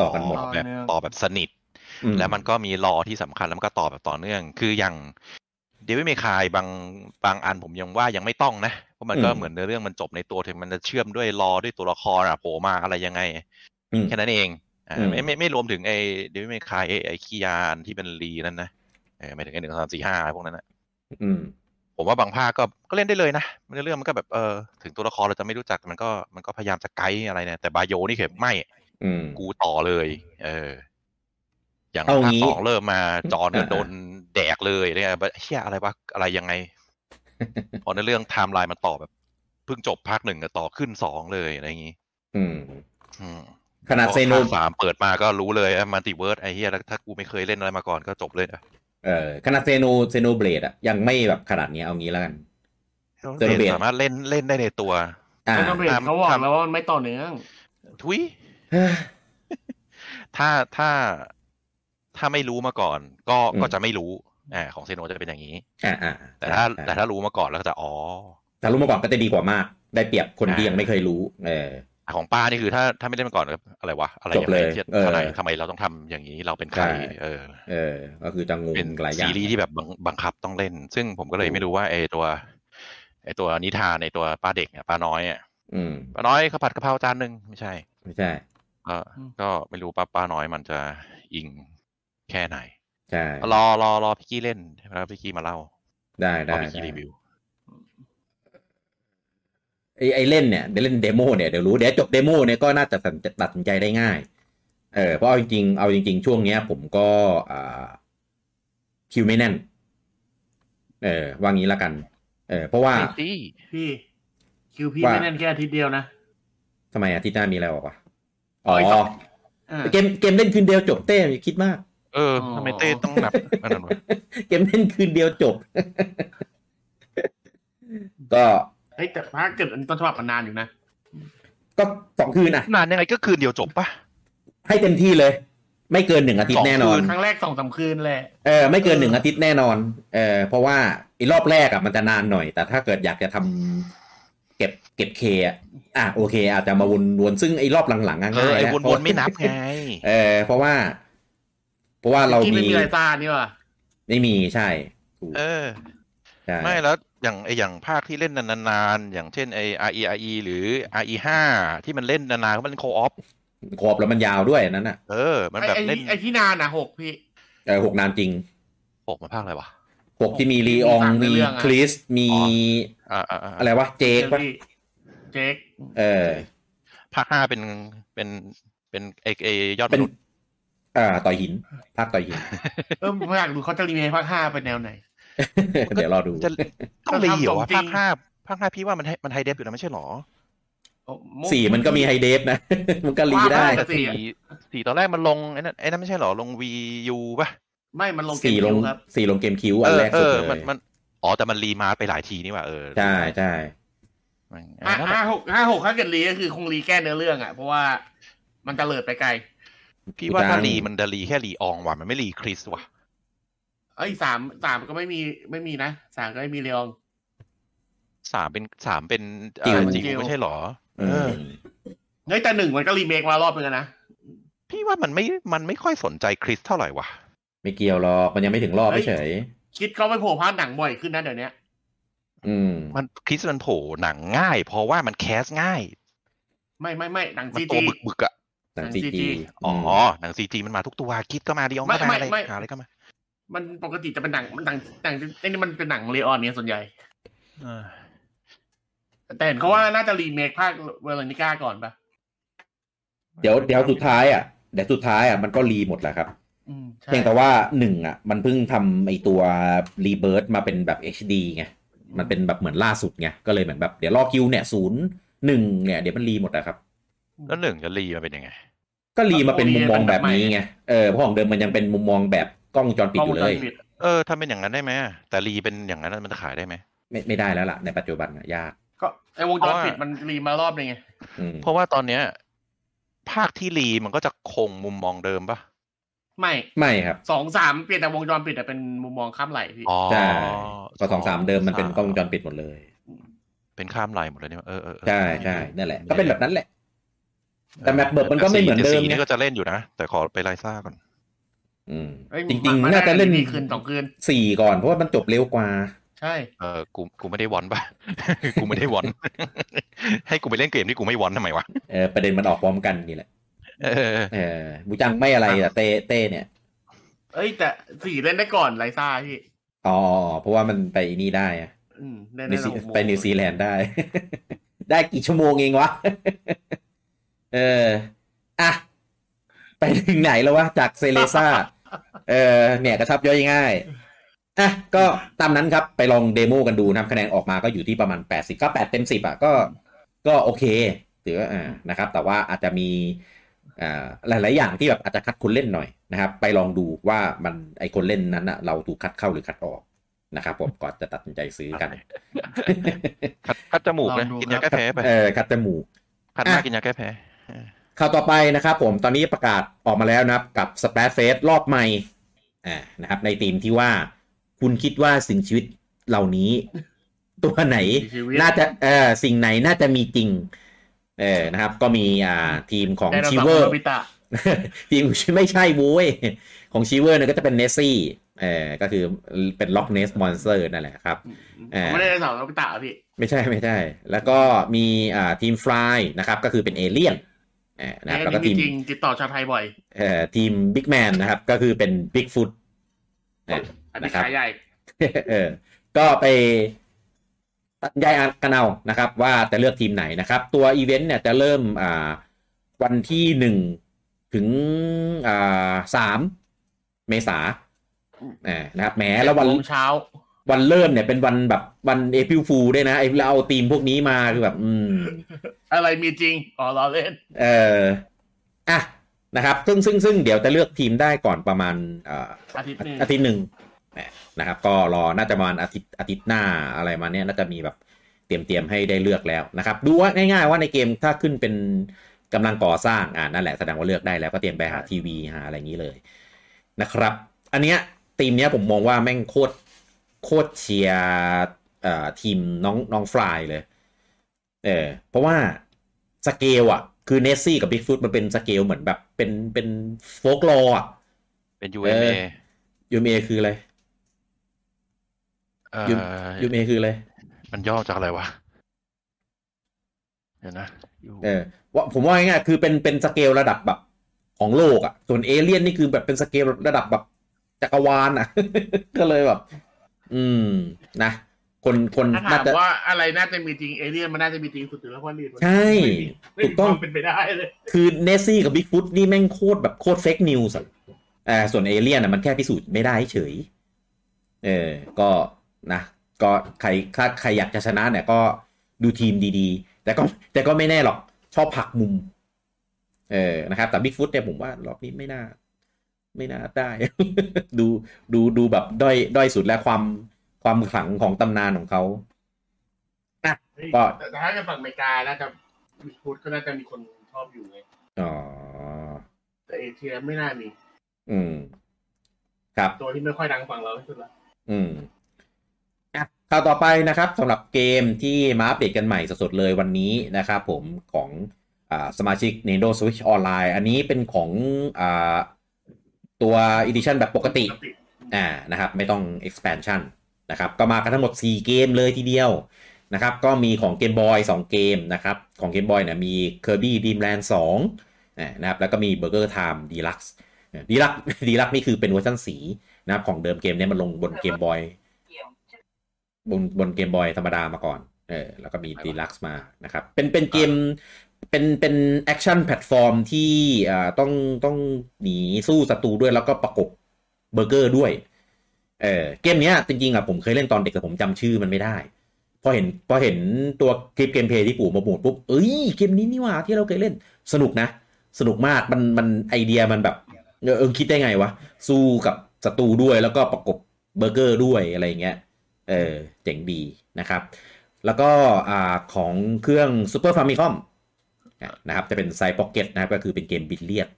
ต่อกันหมดแบบต่อแบบสนิทแล้วมันก็มีลอที่สำคัญแล้วมันก็ต่อแบบต่อเนื่องคืออย่างDevil May Cry บางบางอันผมยังว่ายังไม่ต้องนะเพราะมันก็เหมือนเนื้อเรื่องมันจบในตัวถึงมันจะเชื่อมด้วยลอด้วยตัวละครอ่ะโผล่มาอะไรยังไงแค่นั้นเองอ่าไม่ไม่ไม่รวมถึงไอ้ Devil May Cry ไอ้ไอ้ขี้ยานที่เป็นลีนั่นนะเออหมายถึงไอ้หนึ่ง สอง สาม สี่ ห้าพวกนั้นน่ะอืมผมว่าบางภาคก็ก็เล่นได้เลยนะเนื้อเรื่องมันก็แบบเออถึงตัวละครเราจะไม่รู้จักมันก็มันก็พยายามจะไกด์อะไรเนี่ยแต่บาโยนี่คือไม่อืมกูต่อเลยเอออย่างภาคสองเริ่มมาจอนก็โดนแดกเลยเนี่ยเหี้ยอะไรวะอะไรยังไงพอในเรื่องไทม์ไลน์มันต่อแบบเพิ่งจบภาคหนึ่งก็ต่อขึ้นสองเลยอะไรอย่างงี้อืมอืมขนาดเซโนสามเปิดมาก็รู้เลยอ่ะมัลติเวิร์สไอ้เหี้ยถ้ากูไม่เคยเล่นอะไรมาก่อนก็จบเลยอ่ะเออขนาดเซโนเซโนเบลดอ่ะยังไม่แบบขนาดนี้เอางี้แล้วกันเซโนเบลดสามารถเล่นเล่นได้ในตัวเซโนเบลดเขาบอกแล้วว่ามันไม่ต่อเนื่องทุยถ้าถ้าถ้าไม่รู้มาก่อนก็ก็จะไม่รู้อ่าของเซโนจะเป็นอย่างนี้อ่าแต่ถ้าแต่ถ้ารู้มาก่อนแล้วก็จะอ๋อแต่รู้มาก่อนก็จะดีกว่ามากได้เปรียบคนที่ยังไม่เคยรู้เออของป้านี่คือถ้าถ้าไม่เล่นมาก่อนก็อะไรวะอะไรอย่างเงี้ยเออทำไมเราต้องทำอย่างนี้เราเป็นใครเออเออก็คือจะงงหลายอย่างซีรีส์ที่แบบบังคับต้องเล่นซึ่งผมก็เลยไม่รู้ว่าไอตัวไอตัวนิทานในตัวป้าเด็กเนี่ยป้าน้อยอ่ะอืมป้าน้อยข้าวผัดกะเพราจานนึงไม่ใช่ไม่ใช่เออก็ไม่รู้ป้าป้าน้อยมันจะอิงแค่ไหนใช่รอรอรอพี่กี้เล่นแล้วพี่กี้มาเล่าได้ได้พี่กี้รีวิวไอไอเล่นเนี่ยเดี๋ยวเล่นเดโมเนี่ยเดี๋ยวรู้เดี๋ยวจบเดโมเนี่ยก็น่าจะตัดสินใจได้ง่ายเออเพราะเอาจริงๆเอาจริงๆช่วงเนี้ยผมก็อ่าคิวไม่แน่นเออว่างี้ละกันเออเพราะว่าพี่คิวพี่ไม่แน่นแค่อาทิตย์เดียวนะทำไมอาทิตย์หน้ามีอะไรบอกวะอ๋อเกมเกมเล่นคืนเดียวจบเต้คิดมากเออทำไมเต้ต้องหนับอันนั้นวะเกมเล่นคืนเดียวจบก็เฮ้ยแต่ภาคเกิดต้นฉบับมันนานอยู่นะก็สองคืนน่ะนานยังไงก็คืนเดียวจบป่ะให้เต็มที่เลยไม่เกินหนึ่งอาทิตย์แน่นอนครั้งแรก สองถึงสาม คืนแหละเออไม่เกินหนึ่งอาทิตย์แน่นอนเออเพราะว่าไอ้รอบแรกอ่ะมันจะนานหน่อยแต่ถ้าเกิดอยากจะทำเก็บเก็บเคอ่ะอ่ะโอเคอาจจะมาวนๆซึ่งไอ้รอบหลังๆง่ายๆไอ้วนๆไม่นับไงเออเพราะว่าเพราะว่าเรามีไม่มีอะไรซ่านี่ว่ะไม่มีใช่เออไม่แล้วอย่างไออย่างภาคที่เล่นนานๆอย่างเช่นไอ อาร์ อี อาร์ อี หรือ อาร์ อี ไฟว์ ที่มันเล่นนานๆก็มันโคออฟโคออฟแล้วมันยาวด้วยนั่นน่ะเออมันแบบเล่นไอที่นานน่ะหกพี่เออหกนานจริงหกมันภาคอะไรวะหกที่มีลีอองมีคริสมีอ่าๆอะไรวะเจคป่ะเจคเออภาคห้าเป็นเป็นเป็นไอไอยอดมนุษย์อ่าต่อยหินภาคต่อยหินเออผมอยากดูเขาจะรีเมคภาคห้าเป็นแนวไหนเดี๋ยวรอดูต้องรีเหรอภาคห้าภาคห้าพี่ว่ามันมันไฮเดฟอยู่นะไม่ใช่หรอสี่มันก็มีไฮเดฟนะมันก็รีได้สี่ตอนแรกมันลงไอ้นั่นไอ้นั่นไม่ใช่หรอลง วี ยู ป่ะไม่มันลงเกมคิวครับสี่ลงเกมคิวอันแรกสุดเลยมันมันอ๋อแต่มันรีมาไปหลายทีนี่ว่ะเออใช่ๆมันห้าหก ห้าหกถ้าเกิดรีก็คือคงรีแก้เนื้อเรื่องอ่ะเพราะว่ามันตะเลิดไปไกลพี่ว่าถ้ารีมันดะรีแค่รีอองว่ะมันไม่รีคริสว่ะไอ้สาม สามก็ไม่มีไม่มีนะสามก็ไม่มีเรียงสามเป็นสามเป็นเอ่อจริงไม่ใช่หรอเออเฮ้ยแต่หนึ่งมันก็รีเมคมารอบนึงนะพี่ว่ามันไม่มันไม่ค่อยสนใจคริสเท่าไหร่วะไม่เกี่ยวหรอกมันยังไม่ถึงรอบเฉยคิดเขาไปโผล่ภาคหนังบ่อยขึ้นนะเดี๋ยวนี้อืมมันคริสมันโผล่หนังง่ายเพราะว่ามันแคสง่ายไม่ไม่ๆๆหนัง จี จี มันตัวบึกๆอ่ะหนัง ซี จี อ๋อหนัง ซี จี มันมาทุกตัวคิดก็มาเรียงก็มาอะไรหาอะไรก็มามันปกติจะเป็นหนังมันหนังหนังไอ้นี่มันเป็นหนังเลออนเนี่ยส่วนใหญ่แต่เห็นเขาว่าน่าจะรีเมคภาคเวอร์นิก้าก่อนป่ะเดี๋ยวเดี๋ยวสุดท้ายอ่ะเดี๋ยวสุดท้ายอ่ะมันก็รีหมดแหละครับเพียงแต่ว่าหนึ่งอ่ะมันเพิ่งทำไอตัวรีเบิร์ธมาเป็นแบบ เอช ดี ไงมันเป็นแบบเหมือนล่าสุดไงก็เลยเหมือนแบบเดี๋ยวรอคิวเนี่ยศูนย์หนึ่งเนี่ยเดี๋ยวมันรีหมดแหละครับแล้วหนึ่งจะรีมาเป็นยังไงก็รีมาเป็นมุมมองแบบนี้ไงเออเพราะของเดิมมันยังเป็นมุมมองแบบกล้องจอนปิดอยู่เลยเออทำเป็นอย่างนั้นได้ไหมแต่รีเป็นอย่างนั้นมันจะขายได้ไหมไม่ไม่ได้แล้วล่ะในปัจจุบันยากก็ไอ้วงจรปิดมันรีมารอบนึงไงเพราะว่าตอนเนี้ยภาคที่รีมันก็จะคงมุมมองเดิมป่ะไม่ไม่ครับสองสามเปลี่ยนแต่วงจรปิดแต่เป็นมุมมองข้ามไหลพี่อ๋อสองสามเดิมมันเป็นกล้องจอนปิดหมดเลย เป็นข้ามไลน์หมดเลยเนี่ยเออๆใช่ๆนั่นแหละก็เป็นแบบนั้นแหละแต่แมปเบิร์ดมันก็ไม่เหมือนเดิมนี่ก็จะเล่นอยู่นะแต่ขอไปไลซ่าก่อนอืมจริงๆน่าจะเล่นคืนต่อคืนสี่ก่อนเพราะว่ามันจบเร็วกว่าใช่เออกูกูไม่ได้วอนป่ะกูไม่ได้วอนให้กูไปเล่นเกมที่กูไม่วอนทำไมวะเออประเด็นมันออกพร้อมกันนี่แหละเออเออบูจังไม่อะไรอ่ะเต้เต้เนี่ยเอ้ยแต่สี่เล่นได้ก่อนไลซ่าพี่อ๋อเพราะว่ามันไปนี่ได้อ่ะอืมได้ได้ไปนิวซีแลนด์ได้ได้กี่ชั่วโมงเองวะเอออ่ะไปถึงไหนแล้ววะจากเซเลซ่าเออเนี่ยกระชับย่อยง่ายอ่ะก็ตามนั้นครับไปลองเดโมกันดูนะครับคะแนนออกมาก็อยู่ที่ประมาณแปดสิบก็แปดเต็มสิบอ่ะก็ก็โอเคถือว่าอ่านะครับแต่ว่าอาจจะมีอ่าหลายๆอย่างที่แบบอาจจะคัดคนเล่นหน่อยนะครับไปลองดูว่ามันไอคนเล่นนั้นน่ะเราถูกคัดเข้าหรือคัดออกนะครับผมก่อนจะตัดสินใจซื้อกันคัดจมูกนะกินยาแก้แพ้ไปเออคัดจมูกคัดหน้ากินยาแก้แพ้ข่าวต่อไปนะครับผมตอนนี้ประกาศออกมาแล้วนะครับกับ Splash Fest รอบใหม่อ่านะครับในธีมที่ว่าคุณคิดว่าสิ่งชีวิตเหล่านี้ตัวไหนน่าจะเอ่อสิ่งไหนน่าจะมีจริงเออนะครับก็มีอ่าทีมของชิเวอร์ทีมไม่ใช่โว้ยของชิเวอร์เนี่ยก็จะเป็นเนสซี่เออก็คือเป็นล็อกเนสมอนสเตอร์นั่นแหละครับไม่ได้สองโนบิตะพี่ไม่ใช่ไม่ใช่แล้วก็มีอ่าทีมฟลายนะครับก็คือเป็นเอเลี่ยนนะครับแล้วก็ทีมติดต่อชาวไทยบ่อยเอ่อทีมบิ๊กแมนนะครับก็คือเป็นบิ๊กฟุตนะครับใหญ่เออก็ไปตัดใจกันเอานะครับว่าจะเลือกทีมไหนนะครับตัวอีเวนต์เนี่ยจะเริ่มอ่าวันที่หนึ่งถึงอ่าสามเมษายนนะครับแหมแล้ววันเช้าวันเริ่มเนี่ยเป็นวันแบบวันเอพิลฟูด้วยนะไอ้เราเอาทีมพวกนี้มาคือแบบอืมอะไรมีจริงอ๋อเราเล่นเอออ่ะนะครับซึ่งซึ่งซึ่งเดี๋ยวจะเลือกทีมได้ก่อนประมาณอาทิตย์อาทิตย์หนึ่งนะครับก็รอน่าจะประมาณอาทิตย์อาทิตย์หน้าอะไรมาเนี้ยน่าจะมีแบบเตรียมเตรียมให้ได้เลือกแล้วนะครับดูว่าง่ายๆว่าในเกมถ้าขึ้นเป็นกำลังก่อสร้างอ่านั่นแหละแสดงว่าเลือกได้แล้วก็เตรียมไปหาทีวีหาอะไรอย่างนี้เลยนะครับอันเนี้ยทีมเนี้ยผมมองว่าแม่งโคตรโคตรเชียร์เอ่อทีมน้องน้องฟลายเลยเออเพราะว่าสเกลอ่ะคือเนสซี่กับบิ๊กฟุตมันเป็นสเกลเหมือนแบบเป็นเป็นโฟล์คลอร์อ่ะเป็น ยู เอ็ม เอ ยู เอ็ม เอ คืออะไรเอ่อ ยู เอ็ม เอ คืออะไรมันย่อจากอะไรวะเดี๋ยวนะเออว่าผมว่าง่ายๆคือเป็นเป็นสเกลระดับแบบของโลกอ่ะส่วนเอเลี่ยนนี่คือแบบเป็นสเกลระดับแบบจักรวาลอ่ะก็เลยแบบอืมนะคนคนน่าจะว่าอะไรน่าจะมีจริงเอเลี่ยนมันน่าจะมีจริงสุดๆแล้วว่าลีดใช่ถูกต้องเป็นไปได้เลยคือเนสซี่กับบิ๊กฟุตนี่แม่งโคตรแบบโคตรเฟคนิวส์อ่าส่วนเอเลี่ยนน่ะมันแค่พิสูจน์ไม่ได้เฉยเออก็นะก็ใครถ้าใครอยากจะชนะเนี่ยก็ดูทีมดีๆแต่ก็แต่ก็ไม่แน่หรอกชอบผักมุมเออนะครับแต่บิ๊กฟุตเนี่ยผมว่ารอบนี้ไม่น่าไม่น่าได้ดูดูดูแบบด้อยด้อยสุดแล้วความความขลังของตำนานของเขาอ่ะก็ถ้าจะฝั่งอเมริกาแล้วกับบิ๊กฟุตก็น่าจะมีคนชอบอยู่ไงอ๋อแต่เอเชียไม่น่ามีอืมครับตัวที่ไม่ค่อยดังฝั่งเราที่สุดละอืมอ่ะข่าวต่อไปนะครับสำหรับเกมที่มาอัปเดตกันใหม่สดๆเลยวันนี้นะครับผมของอ่าสมาชิก Nintendo Switch Online อันนี้เป็นของอ่าตัว edition แบบปกติอ่านะครับไม่ต้อง expansion นะครับก็มากันทั้งหมดสี่เกมเลยทีเดียวนะครับก็มีของ Game Boy สองเกมนะครับของ Game Boy เนี่ยมี Kirby Dream Land สองอ่านะครับแล้วก็มี BurgerTime Deluxe Deluxe Deluxe นี่คือเป็นเวอร์ชั่นสีนะครับของเดิมเกมเนี่ยมันลงบน Game Boy บนบน Game Boy ธรรมดามาก่อนเออแล้วก็มี Deluxe มานะครับเป็นเป็นเกมเป็นเป็นแอคชั่นแพลตฟอร์มที่อ่าต้องต้องหนีสู้ศัตรูด้วยแล้วก็ประกบเบอร์เกอร์ด้วยเออเกมเนี้ยจริงๆอ่ะผมเคยเล่นตอนเด็กแต่ผมจำชื่อมันไม่ได้พอเห็นพอเห็นตัวคลิปเกมเพลย์ที่ปู่มาบูดปุ๊บเอ้ยเกมนี้นี่หว่าที่เราเคยเล่นสนุกนะสนุกมากมันมันไอเดียมันแบบเออเออคิดได้ไงวะสู้กับศัตรูด้วยแล้วก็ประกบเบอร์เกอร์ด้วยอะไรเงี้ยเออเจ๋งดีนะครับแล้วก็อ่าของเครื่อง Super Famicomนะครับจะเป็นไซด์พ็อกเก็ตนะครับก็คือเป็นเกมบิลเลียด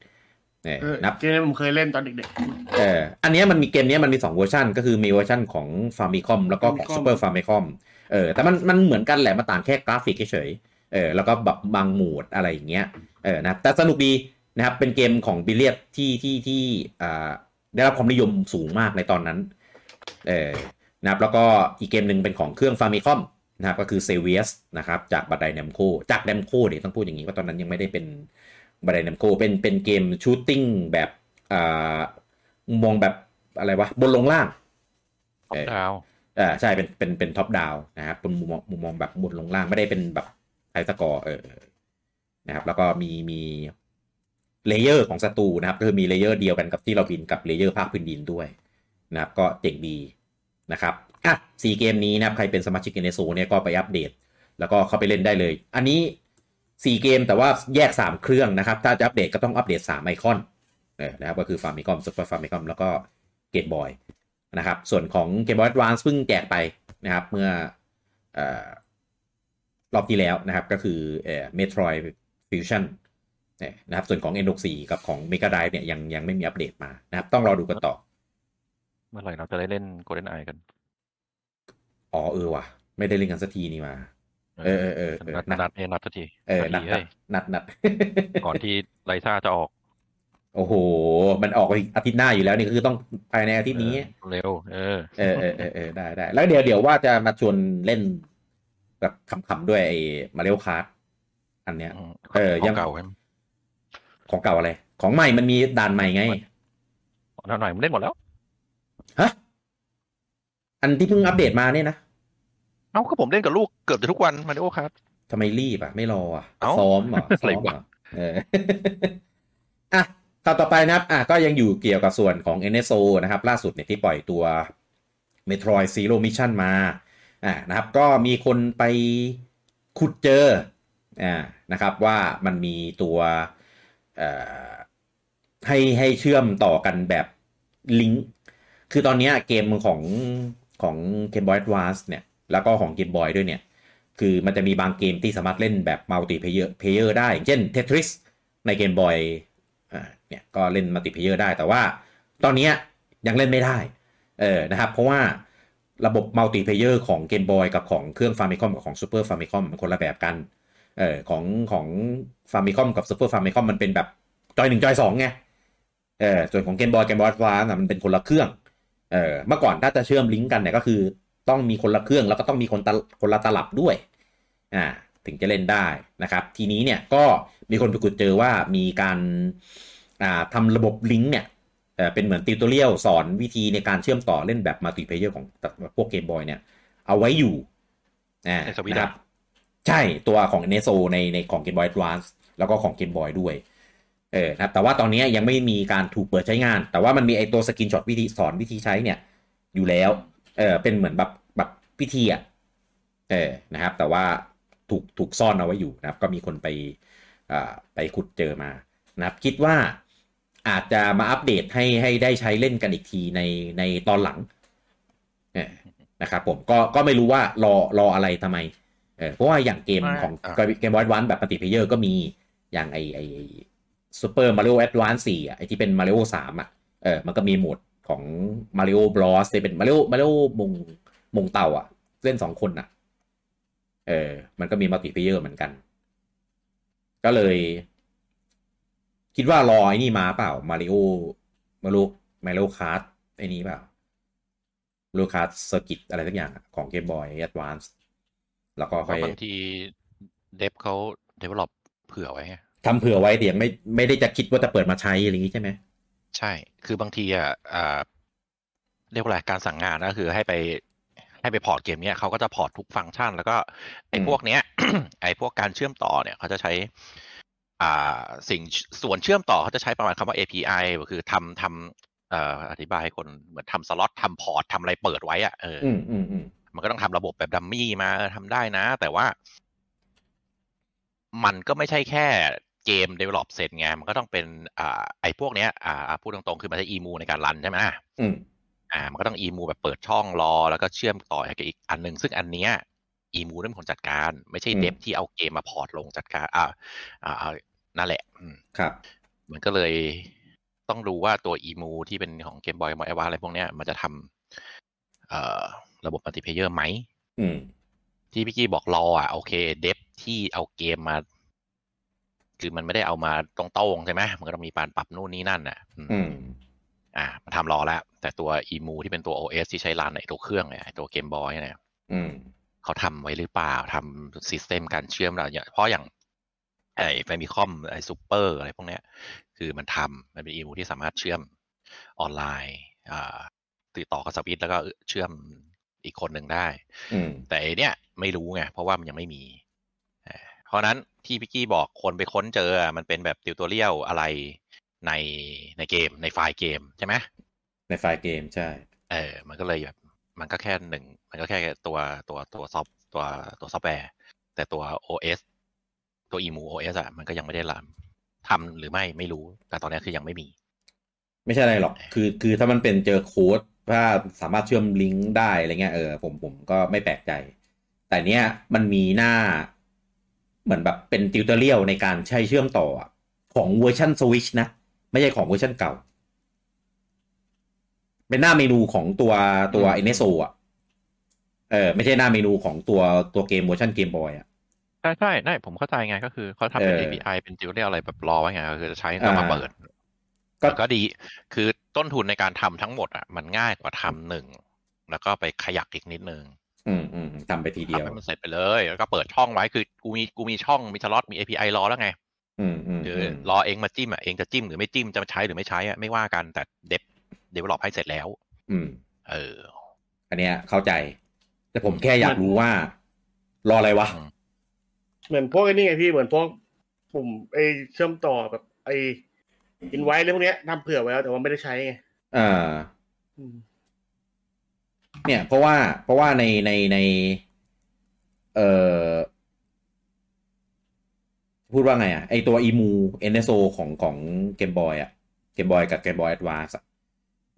นับเกมผมเคยเล่นตอนเด็กๆเอออันนี้มันมีเกมนี้มันมีสองเวอร์ชันก็คือมีเวอร์ชันของ Famicom แล้วก็ของ Super Famicom เออแต่มันมันเหมือนกันแหละมันต่างแค่กราฟิกเฉยๆเออแล้วก็แบบบางโหมดอะไรอย่างเงี้ยเออนะแต่สนุกดีนะครับเป็นเกมของบิลเลียดที่ที่ที่อ่าได้รับความนิยมสูงมากในตอนนั้นเออนะครับแล้วก็อีกเกมนึงเป็นของเครื่อง Famicom นะครับก็คือ Series นะครับจาก Bandai Namco จาก Namco ดิต้องพูดอย่างงี้ว่าตอนนั้นยังไม่ได้เป็นบันไดน้ำโคเป็นเป็นเกมชูตติ้งแบบอ่ามองแบบอะไรวะบนลงล่างท็อปดาวอ่าใช่เป็นเป็นเป็นท็อปดาวนะครับเป็นมุมมองมุมมองแบบบนลงล่างไม่ได้เป็นแบบไฮสกอร์เออนะครับแล้วก็มีมีเลเยอร์ของศัตรูนะครับคือมีเลเยอร์เดียวกันกับที่เราบินกับเลเยอร์ภาคพื้นดินด้วยนะครับก็เจ๋งดีนะครับอ่ะสี่เกมนี้นะครับใครเป็นสมาชิก เอ็น เอส โอ เนี่ยก็ไปอัปเดตแล้วก็เข้าไปเล่นได้เลยอันนี้สี่เกมแต่ว่าแยกสามเครื่องนะครับถ้าจะอัปเดตก็ต้องอัปเดตสามไอคอนนะครับก็คือ Famicom Super Famicom แล้วก็ Game Boy นะครับส่วนของ Game Boy Advance เพิ่งแจกไปนะครับเมื่อเอ่อรอบที่แล้วนะครับก็คือเอ่อ Metroid Fusion นะครับส่วนของ เอ็น หกสิบสี่ กับของ Mega Drive เนี่ยยังยังไม่มีอัปเดตมานะครับต้องรอดูกันต่อเมื่อไหร่เราจะได้เล่น Golden Eye กันอ๋อเออว่ะไม่ได้เล่นกันสักทีนี่มาเออเออนัดนัดนัดสักทีเออนัดนัดนัดก่อนที่ไรซ่าจะออกโอ้โหมันออกอาทิตย์หน้าอยู่แล้วนี่คือต้องภายในอาทิตย์นี้เร็วเออเออเออเออได้ได้แล้วเดี๋ยวเดี๋ยวว่าจะมาชวนเล่นแบบขำๆด้วยไอ้Mario Kartอันเนี้ยเออยังเก่าของเก่าอะไรของใหม่มันมีด่านใหม่ไงด่านใหม่มันเล่นหมดแล้วฮะอันที่เพิ่งอัปเดตมาเนี่ยนะเอ้าก็ผมเล่นกับลูกเกือบจะทุกวันมาริโอครับทำไมรีบอ่ะไม่รออ่ะซ้อมเหรอซ้อมเหรอเอออ่ะต่อต่อไปนะครับอ่ะก็ยังอยู่เกี่ยวกับส่วนของ เอ็น เอส โอ นะครับล่าสุดเนี่ยที่ปล่อยตัว Metroid Zero Mission มาอ่ะนะครับก็มีคนไปขุดเจออ่านะครับว่ามันมีตัวเอ่อให้ให้เชื่อมต่อกันแบบลิงก์คือตอนนี้เกมของของ Game Boy Advance เนี่ยแล้วก็ของ Game Boy ด้วยเนี่ยคือมันจะมีบางเกมที่สามารถเล่นแบบ Multiplayer Player ได้อย่างเช่น Tetris ใน Game Boy อ่าเนี่ยก็เล่น Multiplayer ได้แต่ว่าตอนนี้ยังเล่นไม่ได้เออนะครับเพราะว่าระบบ Multiplayer ของ Game Boy กับของเครื่อง Famicom กับของ Super Famicom มันคนละแบบกันเออของของ Famicom กับ Super Famicom มันเป็นแบบจอยหนึ่งจอยสองไงเออส่วนของ Game Boy Game Boy Advance มันเป็นคนละเครื่องเออเมื่อก่อนถ้าจะเชื่อมลิงก์กันเนี่ยก็คือต้องมีคนละเครื่องแล้วก็ต้องมีคนคนละตลับด้วยอ่าถึงจะเล่นได้นะครับทีนี้เนี่ยก็มีคนไปขุดเจอว่ามีการอ่าทำระบบลิงก์เนี่ยเอ่อเป็นเหมือนติวโตเรียลสอนวิธีในการเชื่อมต่อเล่นแบบมัลติเพลเยอร์ของพวก Game Boy เนี่ยเอาไว้อยู่อ่านะครับใช่ตัวของ เอ็น เอส โอ ในในของ Game Boy Advance แล้วก็ของ Game Boy ด้วยเออครับแต่ว่าตอนนี้ยังไม่มีการถูกเปิดใช้งานแต่ว่ามันมีไอ้ตัวสกรีนช็อตวิธีสอนวิธีใช้เนี่ยอยู่แล้วเออเป็นเหมือนแบบแบบพิธีอ่ะเออนะครับแต่ว่าถูกถูกซ่อนเอาไว้อยู่นะครับก็มีคนไปอ่าไปขุดเจอมานะครับคิดว่าอาจจะมาอัปเดตให้ให้ได้ใช้เล่นกันอีกทีในในตอนหลังเออนะครับผมก็ก็ไม่รู้ว่ารอรออะไรทำไมเออเพราะว่าอย่างเกมของเกม Boy Advance แบบมัลติเพลเยอร์ก็มีอย่างไอไอ Super Mario Advance โฟร์อ่ะไอที่เป็น Mario ทรีอ่ะเออมันก็มีโหมดของ Mario Bros ที่เป็น Mario Mario มงมงเต่าอ่ะเล่นสองคนน่ะเออมันก็มีมัลติเพลเยอร์เหมือนกันก็เลยคิดว่ารอไอ้นี่มาเปล่า Mario Mario Mario Kart ไอ้นี้เปล่า Mario Kart Circuit อะไรสักอย่างของ Game Boy Advance แล้วก็ค่อยบางทีเดฟเค้า develop เผื่อไว้ทำเผื่อไว้แต่ยังไม่ไม่ได้จะคิดว่าจะเปิดมาใช้อะไรอย่างงี้ใช่ไหมใช่คือบางทีอ่ะเรียกว่าอะไรการสั่งงานก็คือให้ไปให้ไปพอร์ตเกมเนี้ยเขาก็จะพอร์ตทุกฟังก์ชันแล้วก็ไอ้พวกเนี้ย ไอ้พวกการเชื่อมต่อเนี่ยเขาจะใช้อ่าสิ่งส่วนเชื่อมต่อเขาจะใช้ประมาณคำว่า เอ พี ไอ ก็คือทำทำเอ่ออธิบายให้คนเหมือนทำสล็อตทำพอร์ตทำอะไรเปิดไว้อ่ะเออมันก็ต้องทำระบบแบบดัมมี่มาทำได้นะแต่ว่ามันก็ไม่ใช่แค่เกม develop เสร็จไงมันก็ต้องเป็นอ่าไอ้พวกเนี้ยอ่าพูดตรงๆคือมันใช้ อี เอ็ม ยู ในการรันใช่ไหมอืมอ่ามันก็ต้อง อี เอ็ม ยู แบบเปิดช่องรอแล้วก็เชื่อมต่อกับอีกอันนึงซึ่งอันเนี้ย อี เอ็ม ยู นั่นเป็นคนจัดการไม่ใช่เดฟที่เอาเกมมาพอร์ตลงจัดการอ่าอ่านั่นแหละครับมันก็เลย ต้องดูว่าตัว อี เอ็ม ยู ที่เป็นของ Game Boy Advance อะไรพวกเนี้ยมันจะทำระบบมัลติเพลเยอร์ไหมที่พี่กี้บอกรออ่ะโอเคเดฟที่เอาเกมมาคือมันไม่ได้เอามาตรงโต้งใช่ไหมมันก็ต้องมีการปรับนู่นนี่นั่นอ่ะอ่ามันทำรอแล้วแต่ตัว อี เอ็ม ยู ที่เป็นตัว โอ เอส ที่ใช้รันไอ้ตัวเครื่องเนี่ยไอ้ตัว Game Boy เนี่ยเขาทำไว้หรือเปล่าทำซิสเต็มการเชื่อมอะไรเพราะอย่างไอ้ไฟมิคอมไอ้ซูเปอร์อะไรพวกเนี้ยคือมันทำมันเป็น อี เอ็ม ยู ที่สามารถเชื่อมออนไลน์ติดต่อกับสวิตช์แล้วก็เชื่อมอีกคนหนึ่งได้แต่ไอ้เนี้ยไม่รู้ไงเพราะว่ามันยังไม่มีเพราะนั้นที่พี่กี้บอกคนไปค้นเจอมันเป็นแบบติวโตเรียลอะไรในในเกมในไฟล์เกมใช่ไหมในไฟล์เกมใช่เออมันก็เลยแบบมันก็แค่หนึ่งมันก็แค่ตัวตัวตัวซอฟตัวตัวซอฟต์แวร์แต่ตัว โอ เอส ตัว อี เอ็ม ยู โอ เอส อ่ะมันก็ยังไม่ได้รับทำหรือไม่ไม่รู้แต่ตอนนี้คือยังไม่มีไม่ใช่อะไรหรอกคือคือถ้ามันเป็นเจอโค้ดว่าสามารถเชื่อมลิงก์ได้อะไรเงี้ยเออผมผมก็ไม่แปลกใจแต่เนี้ยมันมีหน้าเหมือนแบบเป็นติวโตเรียลในการใช้เชื่อมต่อของเวอร์ชัน Switch นะไม่ใช่ของเวอร์ชันเก่าเป็นหน้าเมนูของตัวตัว เอ็น เอส โอ อ่ะเออไม่ใช่หน้าเมนูของตัวตัวเกมเวอร์ชัน Game Boy อ่ะใช่ใช่ได้ผมเข้าใจไงก็คือเขาทำเป็น เอ พี ไอ เป็นติวโตเรียลอะไรแบบรอไว้ไงคือจะใช้ก็มาเปิดก็ดีคือต้นทุนในการทำทั้งหมดอ่ะมันง่ายกว่าทำหนึ่งแล้วก็ไปขยักอีกนิดนึงอืมอืมทำไปทีเดียวทำให้มันเสร็จไปเลยแล้วก็เปิดช่องไว้คือกูมีกูมีช่องมีสล็อตมี เอ พี ไอ รอแล้วไงอืมอืมคือรอเองมาจิ้มอ่ะเองจะจิ้มหรือไม่จิ้มจะใช้หรือไม่ใช้อ่ะไม่ว่ากันแต่เดฟเดเวลลอปให้เสร็จแล้วอืมเอออันเนี้ยเข้าใจแต่ผมแค่อยากรู้ว่ารออะไรวะเหมือนพวกนี่ไงพี่เหมือนพวกปุ่มไอ้เชื่อมต่อแบบไอ้อินไวท์อะไรพวกเนี้ยทำเผื่อไว้แล้วแต่ว่าไม่ได้ใช้ไงอ่าเนี่ยเพราะว่าเพราะว่าในในในเอ่อพูดว่าไงอ่ะไอตัว อี เอ็ม ยู เอ็น เอส โอ ของของ Game Boy อ่ะ Game Boy กับ Game Boy Advance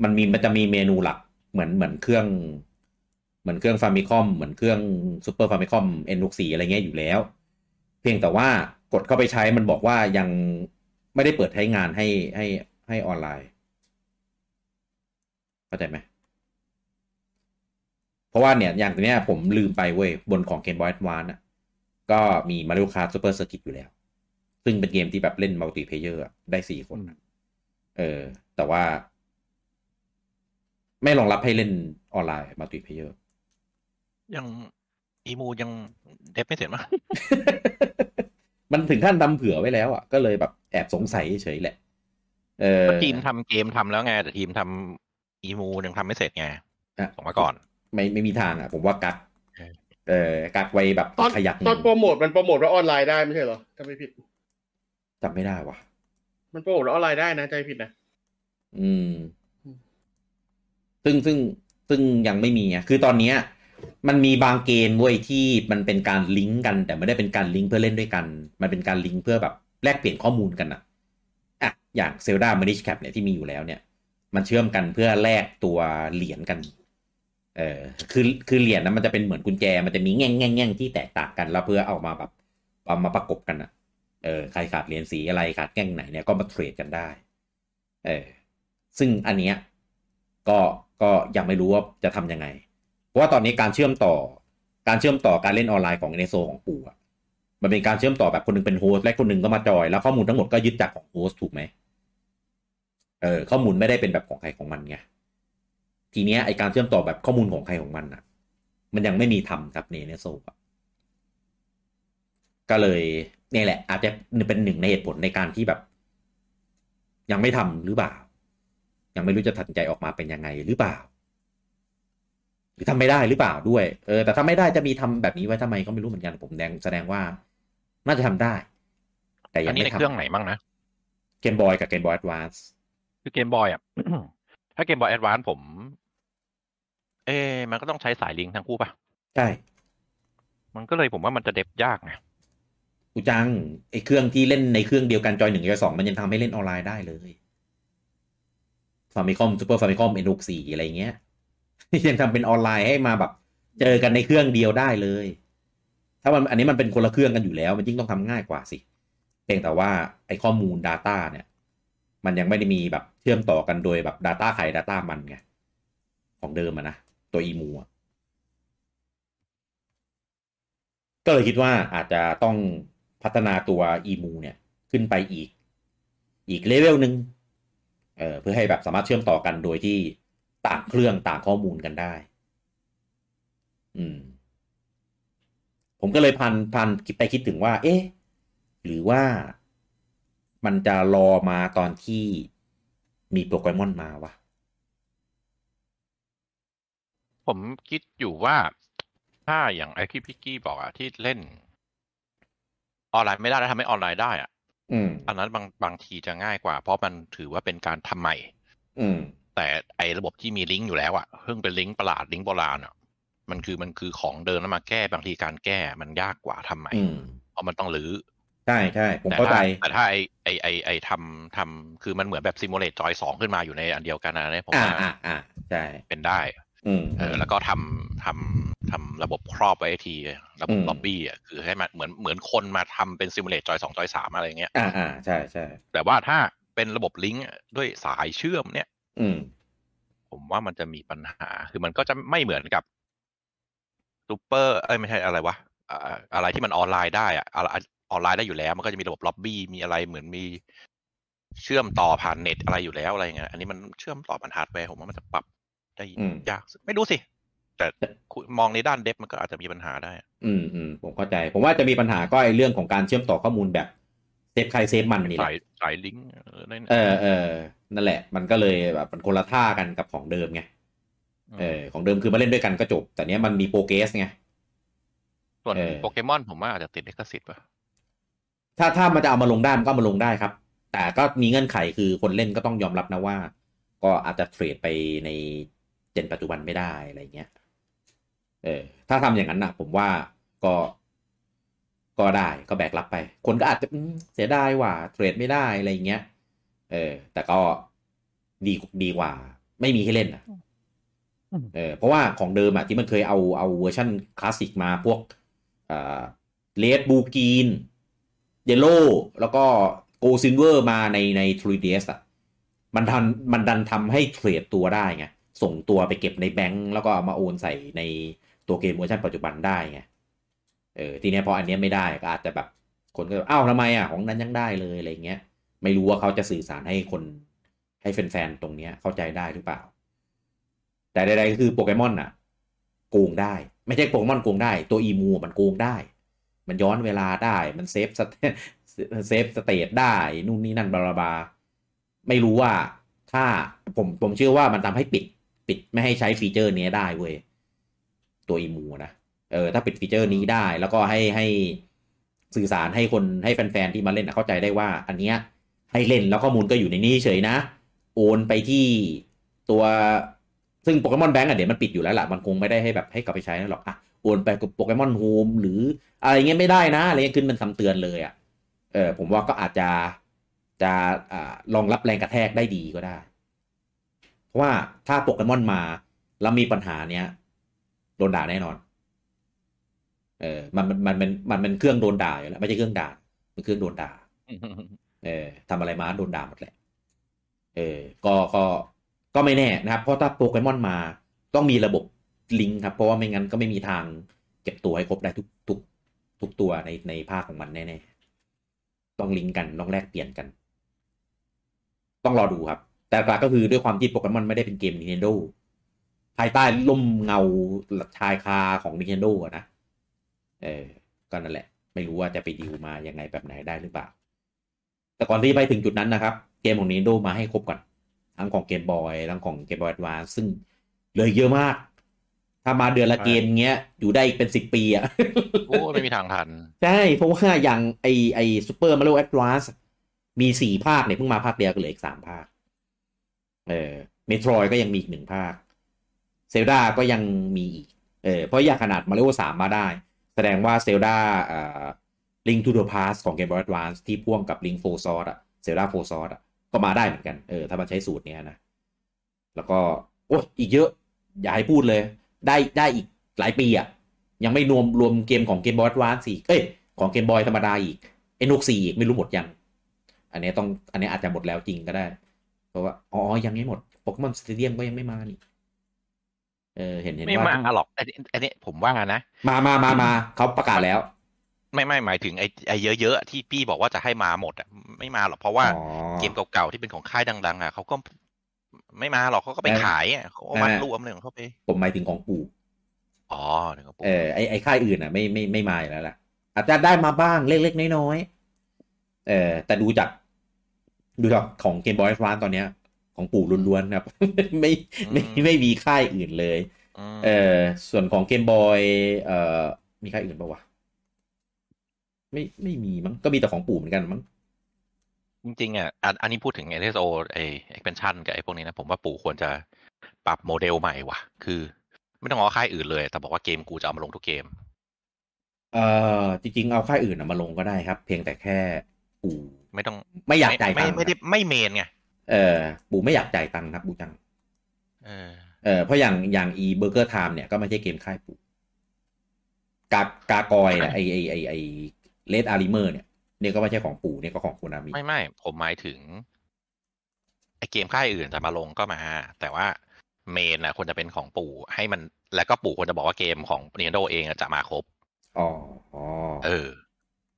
มันมีมันจะมีเมนูหลักเหมือนเหมือนเครื่องเหมือนเครื่อง Famicom เหมือนเครื่อง Super Famicom เอ็น หกสิบสี่ อะไรเงี้ยอยู่แล้วเพียงแต่ว่ากดเข้าไปใช้มันบอกว่ายังไม่ได้เปิดใช้งานให้ให้ให้ออนไลน์เข้าใจไหมเพราะว่าเนี่ยอย่างตัวเนี้ยผมลืมไปเว้ยบนของ Game Boy Advance อ่ะก็มี Mario Kart Super Circuit อยู่แล้วซึ่งเป็นเกมที่แบบเล่นมัลติเพลเยอร์ได้สี่คนเออแต่ว่าไม่รองรับให้เล่นออนไลน์มัลติเพลเยอร์ยังอีมูยังเดฟไม่เสร็จมั้ง มันถึงขั้นทำเผื่อไว้แล้วอ่ะก็เลยแบบแอบสงสัยเฉยแหละเออทีมทำเกมทำแล้วไงแต่ทีมทำอีมูยังทำไม่เสร็จไงส่งมาก่อนไม่ไม่มีทางอ่ะผมว่ากักเออกักไว้แบบขยักตอนโปรโมทมันโปรโมทว่าออนไลน์ได้ไม่ใช่เหรอจำไม่ผิดจำไม่ได้ว่ะมันโปรโมทว่าออนไลน์ได้นะใจผิดนะอืมซึ่งซึ่งซึ่งยังไม่มีอ่ะคือตอนเนี้ยมันมีบางเกมเว้ยที่มันเป็นการลิงก์กันแต่ไม่ได้เป็นการลิงก์เพื่อเล่นด้วยกันมันเป็นการลิงก์เพื่อแบบแลกเปลี่ยนข้อมูลกันอ่ะอ่ะอย่าง Zelda Minish Cap เนี่ยที่มีอยู่แล้วเนี่ยมันเชื่อมกันเพื่อแลกตัวเหรียญกันเออคือคือเหรียญนะมันจะเป็นเหมือนกุญแจมันจะมีแง่งๆๆที่แตกต่างกันแล้วเพื่อเอามาแบบเอามาประกบกันอ่ะเออใครขาดเหรียญสีอะไรขาดแง่งไหนเนี่ยก็มาเทรดกันได้เออซึ่งอันเนี้ยก็ก็ยังไม่รู้ว่าจะทำยังไงเพราะว่าตอนนี้การเชื่อมต่อการเชื่อมต่อการเล่นออนไลน์ของ เอ็น เอส โอ ของปู่อ่ะมันเป็นการเชื่อมต่อแบบคนนึงเป็นโฮสต์และคนนึงก็มาจอยแล้วข้อมูลทั้งหมดก็ยึดจากของโฮสต์ถูกไหมเออข้อมูลไม่ได้เป็นแบบของใครของมันไงทีเนี้ยไอการเชื่อมต่อแบบข้อมูลของใครของมันอ่ะมันยังไม่มีทำครับใน เอ็น เอส โอ อ่ะก็เลยนี่แหละอาจจะเป็นหนึ่งในเหตุผลในการที่แบบยังไม่ทำหรือเปล่ายังไม่รู้จะตัดใจออกมาเป็นยังไงหรือเปล่าหรือทำไม่ได้หรือเปล่าด้วยเออแต่ถ้าไม่ได้จะมีทำแบบนี้ไว้ทำไมก็ไม่รู้เหมือนกันผมแดงแสดงว่าน่าจะทำได้แต่ยังไม่ทำในเครื่องไหนบ้างนะเกมบอยกับเกมบอยแอดวานซ์คือเกมบอยอ่ะ ถ้าเกมบอยแอดวานซ์ผมเอ๊ะมันก็ต้องใช้สายลิงก์ทั้งคู่ป่ะใช่มันก็เลยผมว่ามันจะเด็บยากไงกูจังไอ้เครื่องที่เล่นในเครื่องเดียวกันจอยหนึ่งจอยสองมันยังทำให้เล่นออนไลน์ได้เลยฟามิคอมซูเปอร์ฟามิคอม เอ็น หกสิบสี่ อะไรเงี้ยยังทำเป็นออนไลน์ให้มาแบบเจอกันในเครื่องเดียวได้เลยถ้ามันอันนี้มันเป็นคนละเครื่องกันอยู่แล้วมันยิ่งต้องทำง่ายกว่าสิเพียงแต่ว่าไอ้ข้อมูล data เนี่ย มันยังไม่ได้มีแบบเชื่อมต่อกันโดยแบบ data ใคร data มันไงของเดิมอะนะตัวอีมูอะก็เลยคิดว่าอาจจะต้องพัฒนาตัวอีมูเนี่ยขึ้นไปอีกอีกเลเวลนึงเอ่อเพื่อให้แบบสามารถเชื่อมต่อกันโดยที่ต่างเครื่องต่างข้อมูลกันได้อืมผมก็เลยพันพันคิดไปคิดถึงว่าเอ๊ะหรือว่ามันจะรอมาตอนที่มีโปเกมอนมาวะผมคิดอยู่ว่าถ้าอย่างไอ้ที่พี่กี้บอกอะที่เล่นออนไลน์ไม่ได้แล้วทำให้ออนไลน์ได้อะอืมอันนั้นบางบางทีจะง่ายกว่าเพราะมันถือว่าเป็นการทำใหม่อืมแต่ไอ้ระบบที่มีลิงก์อยู่แล้วอะเพิ่งเป็นลิงก์ประหลาดลิงก์โบราณอะมันคือมันคือของเดิมแล้วมาแก้บางทีการแก้มันยากกว่าทำใหม่เพราะมันต้องรื้อใช่ใช่ผมเข้าใจแต่ถ้าไอ้ไอ้ไอ้ไอ้ทำทำคือมันเหมือนแบบซิมูเลตจอยสองขึ้นมาอยู่ในอันเดียวกันนะผมว่าอ่าอ่าใช่เป็นได้อืมเออแล้วก็ทำทำทำระบบครอบไว้ทีระบบล็อบบี้อ่ะคือให้มันเหมือนเหมือนคนมาทำเป็นซิมูเลตจอยสองจอยสามอะไรเงี้ยอ่าอ่าใช่ใช่แต่ว่าถ้าเป็นระบบลิงก์ด้วยสายเชื่อมเนี่ยอืมผมว่ามันจะมีปัญหาคือมันก็จะไม่เหมือนกับซูเปอร์เอ้ยไม่ใช่อะไรวะอะไรที่มันออนไลน์ได้อ่ะออนไลน์ได้อยู่แล้วมันก็จะมีระบบล็อบบี้มีอะไรเหมือนมีเชื่อมต่อผ่านเน็ตอะไรอยู่แล้วอะไรเงี้ยอันนี้มันเชื่อมต่อผ่านฮาร์ดแวร์ผมว่ามันจะปรับได้ยากไม่รู้สิแต่มองในด้านเดฟมันก็อาจจะมีปัญหาได้อืมอืมผมเข้าใจผมว่าจะมีปัญหาก็ไอ้เรื่องของการเชื่อมต่อข้อมูลแบบเซฟใครเซฟมันนี่แหละสายสายลิงก์เออเออนั่นแหละมันก็เลยแบบมันคนละท่ากันกับของเดิมไงเออของเดิมคือมาเล่นด้วยกันก็จบแต่เนี้ยมันมีโปรเกรสไงส่วนโปเกมอนผมว่าอาจจะติดลิขสิทธิ์ป่ะถ้าถ้ามันจะเอามาลงได้มันก็มาลงได้ครับแต่ก็มีเงื่อนไขคือคนเล่นก็ต้องยอมรับนะว่าก็อาจจะเทรดไปในเจนปัจจุบันไม่ได้อะไรเงี้ยเออถ้าทำอย่างนั้นนะผมว่าก็ก็ได้ก็แบกรับไปคนก็อาจจะเสียดายว่าเทรดไม่ได้อะไรเงี้ยเออแต่ก็ดีดีกว่าไม่มีให้เล่นนะเออเพราะว่าของเดิมอ่ะที่มันเคยเอาเอาเวอร์ชั่นคลาสสิกมาพวกอ่าเลดบูกีนเยลโล่แล้วก็โกลซิลเวอร์มาในใน ทรี ดี เอส อ่ะมันดันมันดันทำให้เทรดตัวได้ไงส่งตัวไปเก็บในแบงค์แล้วก็เอามาโอนใส่ในตัวเกมเวอร์ชันปัจจุบันได้ไงเออทีเนี้ยพออันเนี้ยไม่ได้ก็อาจจะแบบคนก็อ้าวทำไมอ่ะของนั้นยังได้เลยอะไรเงี้ยไม่รู้ว่าเขาจะสื่อสารให้คนให้แฟนๆตรงเนี้ยเข้าใจได้หรือเปล่าแต่ใดๆก็คือโปเกมอนน่ะโกงได้ไม่ใช่โปเกมอนโกงได้ตัวอีมูมันโกงได้มันย้อนเวลาได้มันเซฟเซฟสเตทได้นู่นนี่นั่นบลาบลาไม่รู้ว่าถ้าผมผมเชื่อว่ามันทำให้ปิดปิดไม่ให้ใช้ฟีเจอร์นี้ได้เว้ยตัวอีมูนะเออถ้าปิดฟีเจอร์นี้ได้แล้วก็ให้ให้สื่อสารให้คนให้แฟนๆที่มาเล่นเข้าใจได้ว่าอันเนี้ยให้เล่นแล้วข้อมูลก็อยู่ในนี้เฉยนะโอนไปที่ตัวซึ่งโปเกมอนแบงก์อ่ะเดี๋ยวมันปิดอยู่แล้วล่ะมันคงไม่ได้ให้แบบให้กลับไปใช้หรอกอ่ะโอนไปกับโปเกมอนโฮมหรืออะไรเงี้ยไม่ได้นะอะไรเงี้ยขึ้นมันคำเตือนเลยอ่ะเออผมว่าก็อาจจะจะอ่ารองรับแรงกระแทกได้ดีก็ได้เพราะว่าถ้าโปเกมอนมาแล้วมีปัญหาเนี้ยโดนด่าแน่นอนเออมันมันมันมันมันเป็นเครื่องโดนด่าอยู่แล้วไม่ใช่เครื่องด่าเป็นเครื่องโดนด่าเออทำอะไรมาโดนด่าหมดแหละเออก็ก็ก็ไม่แน่นะครับเพราะถ้าโปเกมอนมาต้องมีระบบลิงก์ครับเพราะว่าไม่งั้นก็ไม่มีทางเก็บตัวให้ครบได้ทุกทุกทุกตัวในในภาคของมันแน่ๆต้องลิงก์กันต้องแลกเปลี่ยนกันต้องรอดูครับแต่หลักก็คือด้วยความที่โปเกมอนไม่ได้เป็นเกม Nintendo ภายใต้ล่มเงาชายคาของ Nintendo นะเออก็นั่นแหละไม่รู้ว่าจะไปดีลมายังไงแบบไหนได้หรือเปล่าแต่ก่อนที่ไปถึงจุดนั้นนะครับเกมของ Nintendo มาให้ครบก่อนทั้งของ Game Boy ทั้งของ Game Boy Advance ซึ่งเหลือเยอะมากถ้ามาเดือนละเกมเงี้ยอยู่ได้อีกเป็นสิบปีอ่ะโอ้ไม่มีทางทันใช่เพราะว่าอย่างไอไอ Super Mario Advance มีสี่ภาคเนี่ยเพิ่งมาภาคเดียวก็เหลืออีกสามภาคเออ Metroid ก็ยังมีอีกหนึ่งภาค Zelda ก็ยังมีอีกเออเพราะอย่างขนาด Mario สามมาได้แสดงว่า Zelda เอ่อ Link to the Past ของ Game Boy Advance ที่พ่วงกับ Link Four Swords อ่ะ Zelda Four Swords อ่ะก็มาได้เหมือนกันเออถ้ามันใช้สูตรเนี้ยนะแล้วก็โอ้ยอีกเยอะอย่าให้พูดเลยได้ได้อีกหลายปีอ่ะยังไม่รวมรวมเกมของ Game Boy Advance อีกเอ้ยของ Game Boy ธรรมดาอีก เอ็น หกสิบสี่ อีกไม่รู้หมดยัง อันนี้ต้องอันนี้อาจจะหมดแล้วจริงก็ได้เพราะว่าอ๋อยังไม่หมด Pokemon Stadium ก็ยังไม่มานี่เออเห็นเห็นว่าไม่มาหรอกอันนี้อันนี้ผมว่านะมามามามาเขาประกาศแล้วไม่ไม่หมายถึงไอ้ไอ้เยอะๆที่พี่บอกว่าจะให้มาหมดอ่ะไม่มาหรอกเพราะว่าเกมเก่าๆที่เป็นของค่ายดังๆอ่ะเขาก็ไม่มาหรอกเขาก็ไปขายอ่ะเขาเอามารวมเลยของเขาไปผมหมายถึงของปู่อ๋อถึงของปู่เออไอ้ไอ้ค่ายอื่นอ่ะไม่ไม่ไม่มาอยู่แล้วล่ะอาจจะได้มาบ้างเล็กๆน้อยๆเออแต่ดูจากดูจากของเกมบอยฟรานตอนเนี้ยของปู่ล้วนๆครับไม่ไม่ไม่มีค่ายอื่นเลยเออส่วนของเกมบอยเอ่อมีค่ายอื่นป่ะวะไม่ไม่มีมั้งก็มีแต่ของปู่เหมือนกันมั้งจริงๆอ่ะอันนี้พูดถึง เอ็น เอส โอ ไอ้ expansion กับไอ้พวกนี้นะผมว่าปู่ควรจะปรับโมเดลใหม่ว่ะคือไม่ต้องเอาค่ายอื่นเลยแต่บอกว่าเกมกูจะเอามาลงทุกเกมเอ่อจริงๆเอาค่ายอื่นมาลงก็ได้ครับเพียงแต่แค่ปู่ไม่ต้องไม่อยากจ่ายตังค์ไม่ได้ไม่เมนไงเออปู่ไม่อยากจ่ายตังค์ครับปู่จังเออเออเพราะอย่างอย่าง E BurgerTime เนี่ยก็ไม่ใช่เกมค่ายปู่กากากอยน่ะไอ้ไอ้ไอ้ไอ้เลดอาริเมอร์เนี่ยเนี่ยก็ไม่ใช่ของปู่เนี่ยก็ของ Konami ไม่ไม่ผมหมายถึงไอเกมค่ายอื่นจะมาลงก็มาแต่ว่าเมนน่ะควรจะเป็นของปู่ให้มันแล้วก็ปู่ควรจะบอกว่าเกมของ Nintendo เองจะมาครบอ๋อเออ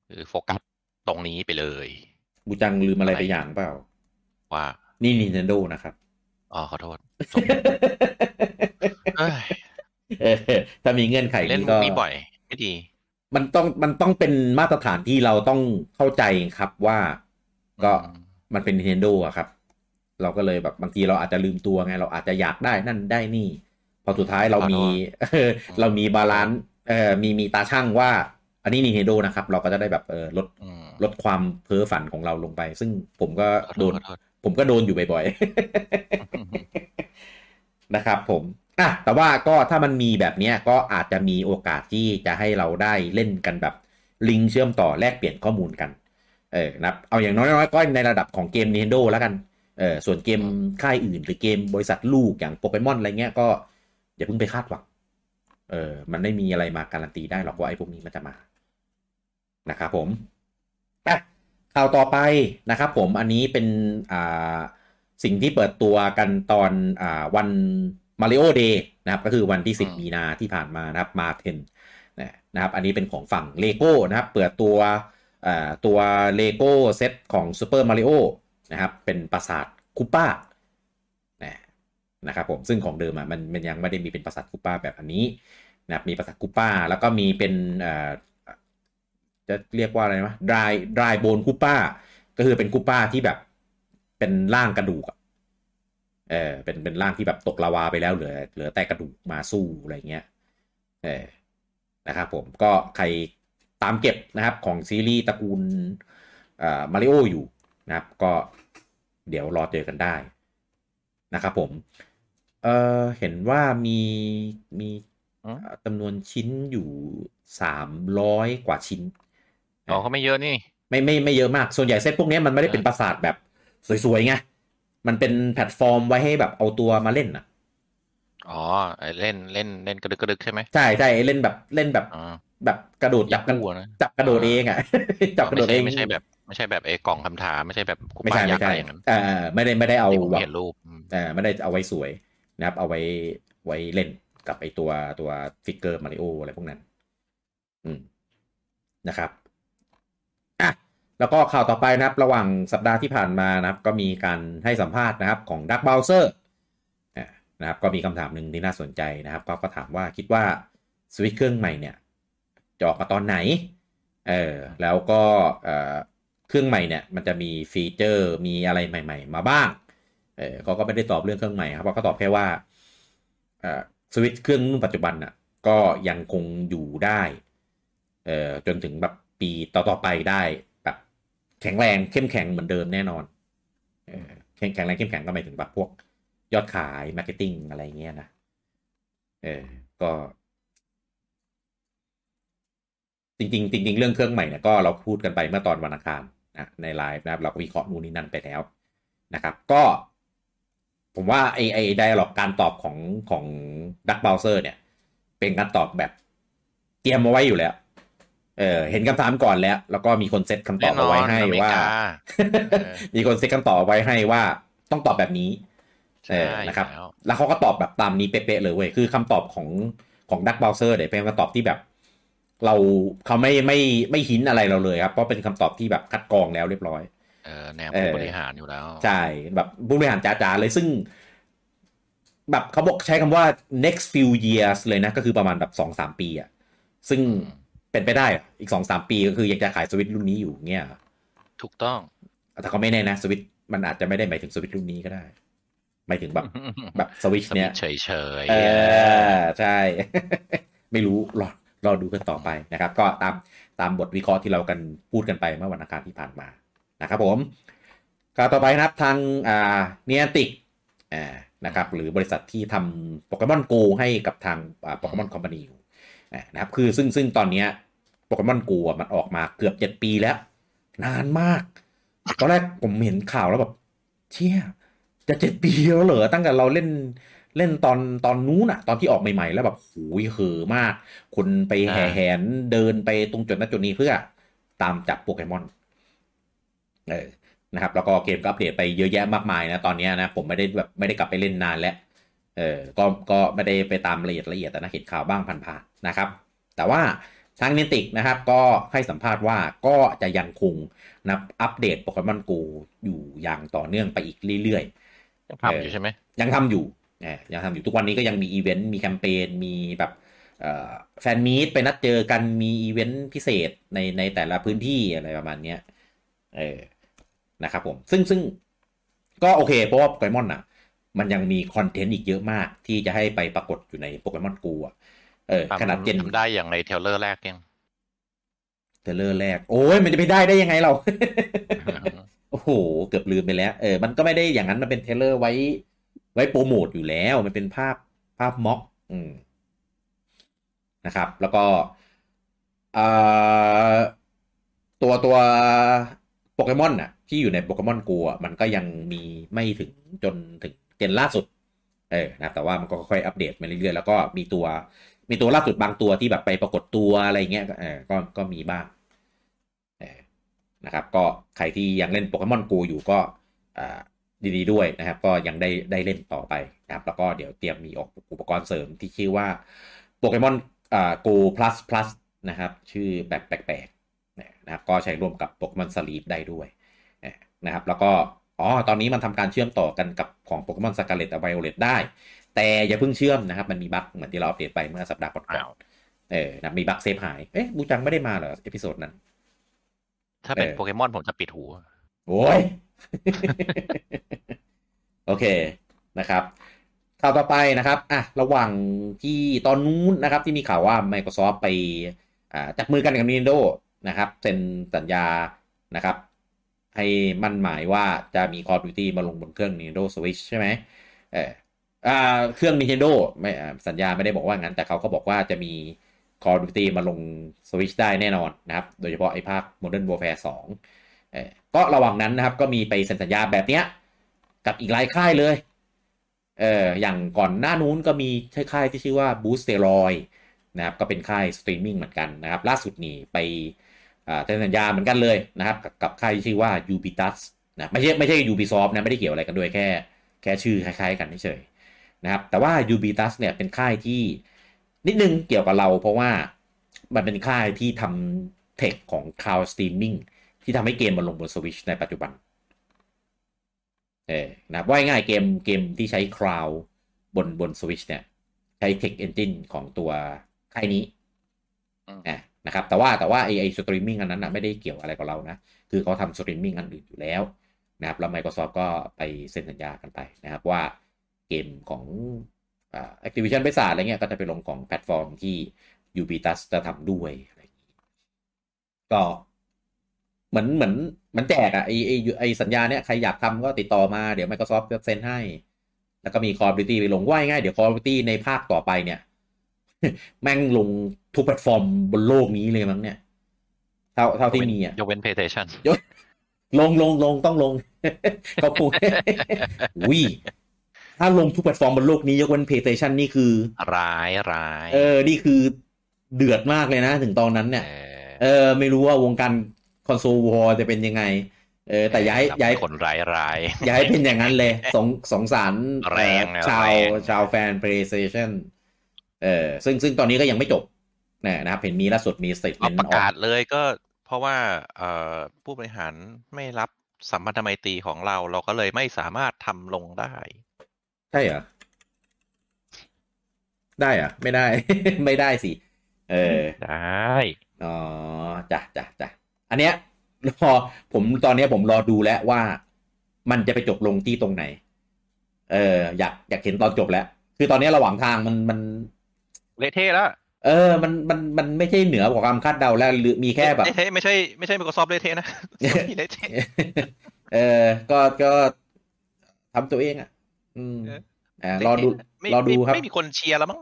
คือโฟกัสตรงนี้ไปเลยบูจังลืมอะไรไปอย่างเปล่าว่านี่ Nintendo นะครับอ๋อขอโทษ ถ้ามีเงื่อนไขเล่นมีบ่อยไม่ดีมันต้องมันต้องเป็นมาตรฐานที่เราต้องเข้าใจครับว่าก็มันเป็น Nintendo อะครับเราก็เลยแบบบางทีเราอาจจะลืมตัวไงเราอาจจะอยากได้นั่นได้นี่พอสุดท้ายเรามีเรามีบาลานซ์เอ่อมีมีตาช่างว่าอันนี้ Nintendo นะครับเราก็จะได้แบบเออลดลดความเพ้อฝันของเราลงไปซึ่งผมก็โดนผมก็โดนอยู่บ่อยๆนะครับผมอ่ะแต่ว่าก็ถ้ามันมีแบบนี้ก็อาจจะมีโอกาสที่จะให้เราได้เล่นกันแบบลิงก์เชื่อมต่อแลกเปลี่ยนข้อมูลกันเออนะเอาอย่างน้อยๆก็ในระดับของเกม Nintendo แล้วกันเออส่วนเกมค่ายอื่นหรือเกมบริษัทลูกอย่าง Pokemon อะไรเงี้ยก็อย่าเพิ่งไปคาดหวังเออมันไม่มีอะไรมาการันตีได้หรอกว่าไอ้พวกนี้มันจะมานะครับผมอ่ะข่าวต่อไปนะครับผมอันนี้เป็นอ่าสิ่งที่เปิดตัวกันตอนอ่าวันMario Day นะครับก็คือวันที่สิบมีนาที่ผ่านมานะครับมาเทนนะครับอันนี้เป็นของฝั่ง Lego นะครับเปิดตัวเอ่อตัว Lego เซตของ Super Mario นะครับเป็นปราสาทคูปป้านะครับผมซึ่งของเดิมอ่ะมันมันยังไม่ได้มีเป็นปราสาทคูปป้าแบบอันนี้นะครับมีปราสาทคูปป้าแล้วก็มีเป็นเอ่อจะเรียกว่าอะไรวะ Dry Dry Bone คูปป้าก็คือเป็นคูปป้าที่แบบเป็นร่างกระดูกเออเป็นเป็นร่างที่แบบตกลาวาไปแล้วเหลือเหลือแต่กระดูกมาสู้อะไรเงี้ยเออนะครับผมก็ใครตามเก็บนะครับของซีรีส์ตระกูลเอ่อมาริโออยู่นะครับก็เดี๋ยวรอเจอกันได้นะครับผมเออเห็นว่ามีมีจำนวนชิ้นอยู่สามร้อยกว่าชิ้นอ๋อก็ไม่เยอะนี่ไม่ไม่ไม่เยอะมากส่วนใหญ่เซตพวกนี้มันไม่ได้เป็นปราสาทแบบสวยๆไงมันเป็นแพลตฟอร์มไว้ให้แบบเอาตัวมาเล่นน่ะอ๋อเล่นเล่นเล่นกระดึกกระดึกใช่ไหมใช่ใช่เล่นแบบเล่นแบบแบบกระโดดจับกันจับกระโดดเองอ่ะจับกระโดดเองไม่ใช่แบบไม่ใช่แบบไอ้กล่องคำถามไม่ใช่แบบคุปปายักษ์อะไรอย่างนั้นเออไม่ได้ไม่ได้เอาเห็นรูปเออไม่ได้เอาไว้สวยนะครับเอาไว้ไว้เล่นกับไอ้ตัวตัวฟิกเกอร์มาริโออะไรพวกนั้นอืมนะครับอ่ะแล้วก็ข่าวต่อไปนะครับระหว่างสัปดาห์ที่ผ่านมานะครับก็มีการให้สัมภาษณ์นะครับของดักเบลเซอร์นะครับก็มีคำถามหนึ่งที่น่าสนใจนะครับก็ก็ถามว่าคิดว่าสวิตช์เครื่องใหม่เนี่ยจะออกมาตอนไหนเออแล้วก็เอ่อเครื่องใหม่เนี่ยมันจะมีฟีเจอร์มีอะไรใหม่ๆมาบ้างเออเขาก็ไม่ได้ตอบเรื่องเครื่องใหม่ครับเขาก็ตอบแค่ว่าเอ่อสวิตช์เครื่องรุ่นปัจจุบันน่ะก็ยังคงอยู่ได้เอ่อจนถึงแบบปีต่อๆไปได้แข็งแรงเข้มแข็งเหมือนเดิมแน่นอนเออแข็งแข็งแรงเข้มแข็งก็หมายถึงแบบพวกยอดขายมาร์เก็ตติ้งอะไรเงี้ยนะเออก็จริงๆจริงๆเรื่องเครื่องใหม่เนี่ยก็เราพูดกันไปเมื่อตอนวันอังคารนะในไลฟ์นะครับเราก็วิเคราะห์นู่นนี่นั่นไปแล้วนะครับก็ผมว่าไอ้ไอ้ไดอะล็อกการตอบของของดักเบลเซอร์เนี่ยเป็นการตอบแบบเตรียมมาไว้อยู่แล้ว เออเห็นคำถามก่อนแล้วแล้วก็มีคนเซตคำตอบเอาไว้ให้ว่า มีคนเซตคำตอบไว้ให้ว่าต้องตอบแบบนี้เออนะครับแล้วเขาก็ตอบแบบตามนี้เป๊ะๆเลยเว้ยคือคำตอบของของดักเบลเซอร์เนี่ยเป็นคำตอบที่แบบเราเขาไม่ไม่ไม่หินอะไรเราเลยครับเพราะเป็นคำตอบที่แบบคัดกรองแล้วเรียบร้อยเออแนวผู้บริหารอยู่แล้วใช่แบบผู้บริหารจ๋าๆเลยซึ่งแบบเขาบอกใช้คำว่า next few years เลยนะก็คือประมาณแบบ สองถึงสาม ปีอ่ะซึ่งเป็นไปได้อีก สองถึงสาม ปีก็คือยังจะขายสวิตช์รุ่นนี้อยู่เงี้ยถูกต้องแต่ก็ไม่แน่นะสวิตช์มันอาจจะไม่ได้หมายถึงสวิตช์รุ่นนี้ก็ได้หมายถึงแบบแบบสวิตช์เนี้ยเฉยๆเออใช่ ไม่รู้รอรอดูกันต่อไปนะครับก็ตามตามบทวิเคราะห์ที่เรากันพูดกันไปเมื่อวันอังคารที่ผ่านมานะครับผมก็ต่อไปนะครับทางอ่า Niantic อ่านะครับหรือบริษัทที่ทำ Pokemon Go ให้กับทาง Pokemon Company อยู่นะครับคือซึ่งซึ่งตอนเนี้ย Pokemon Go มันออกมาเกือบเจ็ดปีแล้วนานมากตอนแรกผมเห็นข่าวแล้วแบบเชี่ยจะเจ็ดปีแล้วเหรอตั้งแต่เราเล่นเล่นตอนตอนนู้นอะตอนที่ออกใหม่ๆแล้วแบบโหยเหอมากคนไปแห่แหนเดินไปตรงจุดนั้นจุดนี้เพื่อตามจับโปเกมอนเออนะครับแล้วก็เกมก็อัปเดตไปเยอะแยะมากมายนะตอนนี้นะผมไม่ได้แบบไม่ได้กลับไปเล่นนานแล้วเออก็ก็ไม่ได้ไปตามละเอียดละเอียดแต่นะเห็นข่าวบ้างผ่านๆนะครับแต่ว่าทาง Niantic นะครับก็ให้สัมภาษณ์ว่าก็จะยังคงนับอัปเดต Pokemon Go อยู่อย่างต่อเนื่องไปอีกเรื่อยๆยังทำอยู่ใช่ไหมยังทำอยู่เออยังทำอยู่ทุกวันนี้ก็ยังมีอีเวนต์มีแคมเปญมีแบบแฟนมีตไปนัดเจอกันมีอีเวนต์พิเศษในในแต่ละพื้นที่อะไรประมาณนี้เออนะครับผมซึ่งซึ่งก็โอเคเพราะว่า Pokemon น่ะมันยังมีคอนเทนต์อีกเยอะมากที่จะให้ไปปรากฏอยู่ใน Pokemon Go อ่ะเออขนาดเจนทำได้อย่างในเทเลอร์แรกยังเทเลอร์แรกโอ้ยมันจะไปได้ได้ยังไงเรา โอ้โหเกือบลืมไปแล้วเออมันก็ไม่ได้อย่างนั้นมันเป็นเทเลอร์ไว้ไว้โปรโมทอยู่แล้วมันเป็นภาพภาพม็อกอืมนะครับแล้วก็เอ่อตัวตัวโปเกมอนน่ะที่อยู่ในโปเกมอนโกะมันก็ยังมีไม่ถึงจนถึงเจนล่าสุดเออนะแต่ว่ามันก็ค่อยอัปเดตมาเรื่อยๆแล้วก็มีตัวมีตัวล่าสุดบางตัวที่แบบไปปรากฏตัวอะไรเงี้ยเออก็ก็มีบ้างเออนะครับก็ใครที่ยังเล่นโปเกมอนโกอยู่ก็อ่าดีๆด้วยนะครับก็ยังได้ได้เล่นต่อไปนะครับแล้วก็เดี๋ยวเตรียมมีออกอุปกรณ์เสริมที่ชื่อว่าโปเกมอนอ่าโก plus plus นะครับชื่อแบบแปลกๆนะครับก็ใช้ร่วมกับโปเกมอนสลีปได้ด้วยนะครับแล้วก็อ๋อตอนนี้มันทำการเชื่อมต่อกันกับของ Pokemon Scarlett and Violet ได้แต่อย่าเพิ่งเชื่อมนะครับมันมีบั๊กเหมือนที่เราอัปเดตไปเมื่อสัปดาห์ก่อนๆเออนะมีบั๊กเซฟหายเอ๊ะบูจังไม่ได้มาเหรอเอพิโซดนั้นถ้าเป็นโปเกมอนผมจะปิดหูโอ้ย โอเคนะครับข่าวต่อไปนะครับอ่ะระหว่างที่ตอนนู้นนะครับที่มีข่าวว่า Microsoft ไปอ่าจับมือกันกับ Nintendo นะครับเซ็นสัญญานะครับให้มั่นหมายว่าจะมี Call of Duty มาลงบนเครื่อง Nintendo Switch ใช่ไหมเอออ่าเครื่อง Nintendo ไม่สัญญาไม่ได้บอกว่างั้นแต่เขาก็บอกว่าจะมี Call of Duty มาลง Switch ได้แน่นอนนะครับโดยเฉพาะไอ้ภาค Modern Warfare สองเออก็ระหว่างนั้นนะครับก็มีไปเซ็นสัญญาแบบเนี้ยกับอีกหลายค่ายเลยเอออย่างก่อนหน้านู้นก็มีค่ายที่ชื่อว่า Boosteroid นะครับก็เป็นค่ายสตรีมมิ่งเหมือนกันนะครับล่าสุดนี่ไปเซ็นสัญญาเหมือนกันเลยนะครับกับค่ายที่ชื่อว่า Ubitus นะไม่ใช่ไม่ใช่ Ubisoft นะไม่ได้เกี่ยวอะไรกันด้วยแค่แค่ชื่อคล้ายๆกันเฉยๆนะครับแต่ว่า Ubitus เนี่ยเป็นค่ายที่นิดนึงเกี่ยวกับเราเพราะว่ามันเป็นค่ายที่ทำเทคของ Cloud Streaming ที่ทำให้เกมมาลงบน Switch ในปัจจุบันเออนะว่าง่ายเกมเกมที่ใช้ Cloud บนบน Switch เนี่ยใช้ Tech Engine ของตัวค่ายนี้อ่ะนะครับแต่ว่าแต่ว่าไอไอสตรีมมิ่งอันนั้นนะไม่ได้เกี่ยวอะไรกับเรานะคือเขาทำสตรีมมิ่งอันอื่นอยู่แล้วนะครับแล้ว Microsoft ก็ไปเซ็นสัญญากันไปนะครับว่าเกมของอ่า Activision บริษัทอะไรเงี้ยก็จะไปลงของแพลตฟอร์มที่ Ubisoft จะทำด้วยอะไรอย่างงี้ก็เหมือนเหมือนมันแจกอ่ะไอไอไอสัญญาเนี่ยใครอยากทำก็ติดต่อมาเดี๋ยว Microsoft จะเซ็นให้แล้วก็มี Call of Duty ไปลงว่าง่ายเดี๋ยว Call of Duty ในภาคต่อไปเนี่ยแม่งลงทุกแพลตฟอร์มบนโลกนี้เลยมั้งเนี่ยเท่าเท่าที่มีอ่ะยกเว้น PlayStation ลงลงลงต้องลงก็พูดอุ้ยถ้าลงทุกแพลตฟอร์มบนโลกนี้ยกเว้น PlayStation นี่คือร้ายร้ายเออนี่คือเดือดมากเลยนะถึงตอนนั้นเนี่ย เออไม่รู้ว่าวงการคอนโซลวอร์จะเป็นยังไงเออแต่ย้ายย้ายคนร้ายร้ายย้ายเป็นอย่างนั้นเลยสงสงสารชาวชาวแฟน PlayStation เออซึ่งซึ่งตอนนี้ก็ยังไม่จบนะครับเห็นมีล่าสุดมีสเตทเมนต์ประกาศเลยก็เพราะว่าเอ่อผู้บริหารไม่รับสัมพันธไมตรีของเราเราก็เลยไม่สามารถทำลงได้ใช่เหรอได้เหรอไม่ได้ ไม่ได้สิเออได้อ๋อจ้ะจ้ะจ้ะอันเนี้ยรอผมตอนนี้ผมรอดูแล้วว่ามันจะไปจบลงที่ตรงไหนเอออยากอยากเห็นตอนจบแล้วคือตอนนี้ระหว่างทางมันมันเละเทะแล้วเออมันมันมันไม่ใช่เหนือกว่าความคาดเดาแล้วหรือมีแค่แบบไม่ใช่ไม่ใช่ Microsoft เละเทะนะ เออก็ก็ทำตัวเองอ่ะอืมอ่ารอดูรอดูครับไม่มีคนเชียร์แล้วมั้ง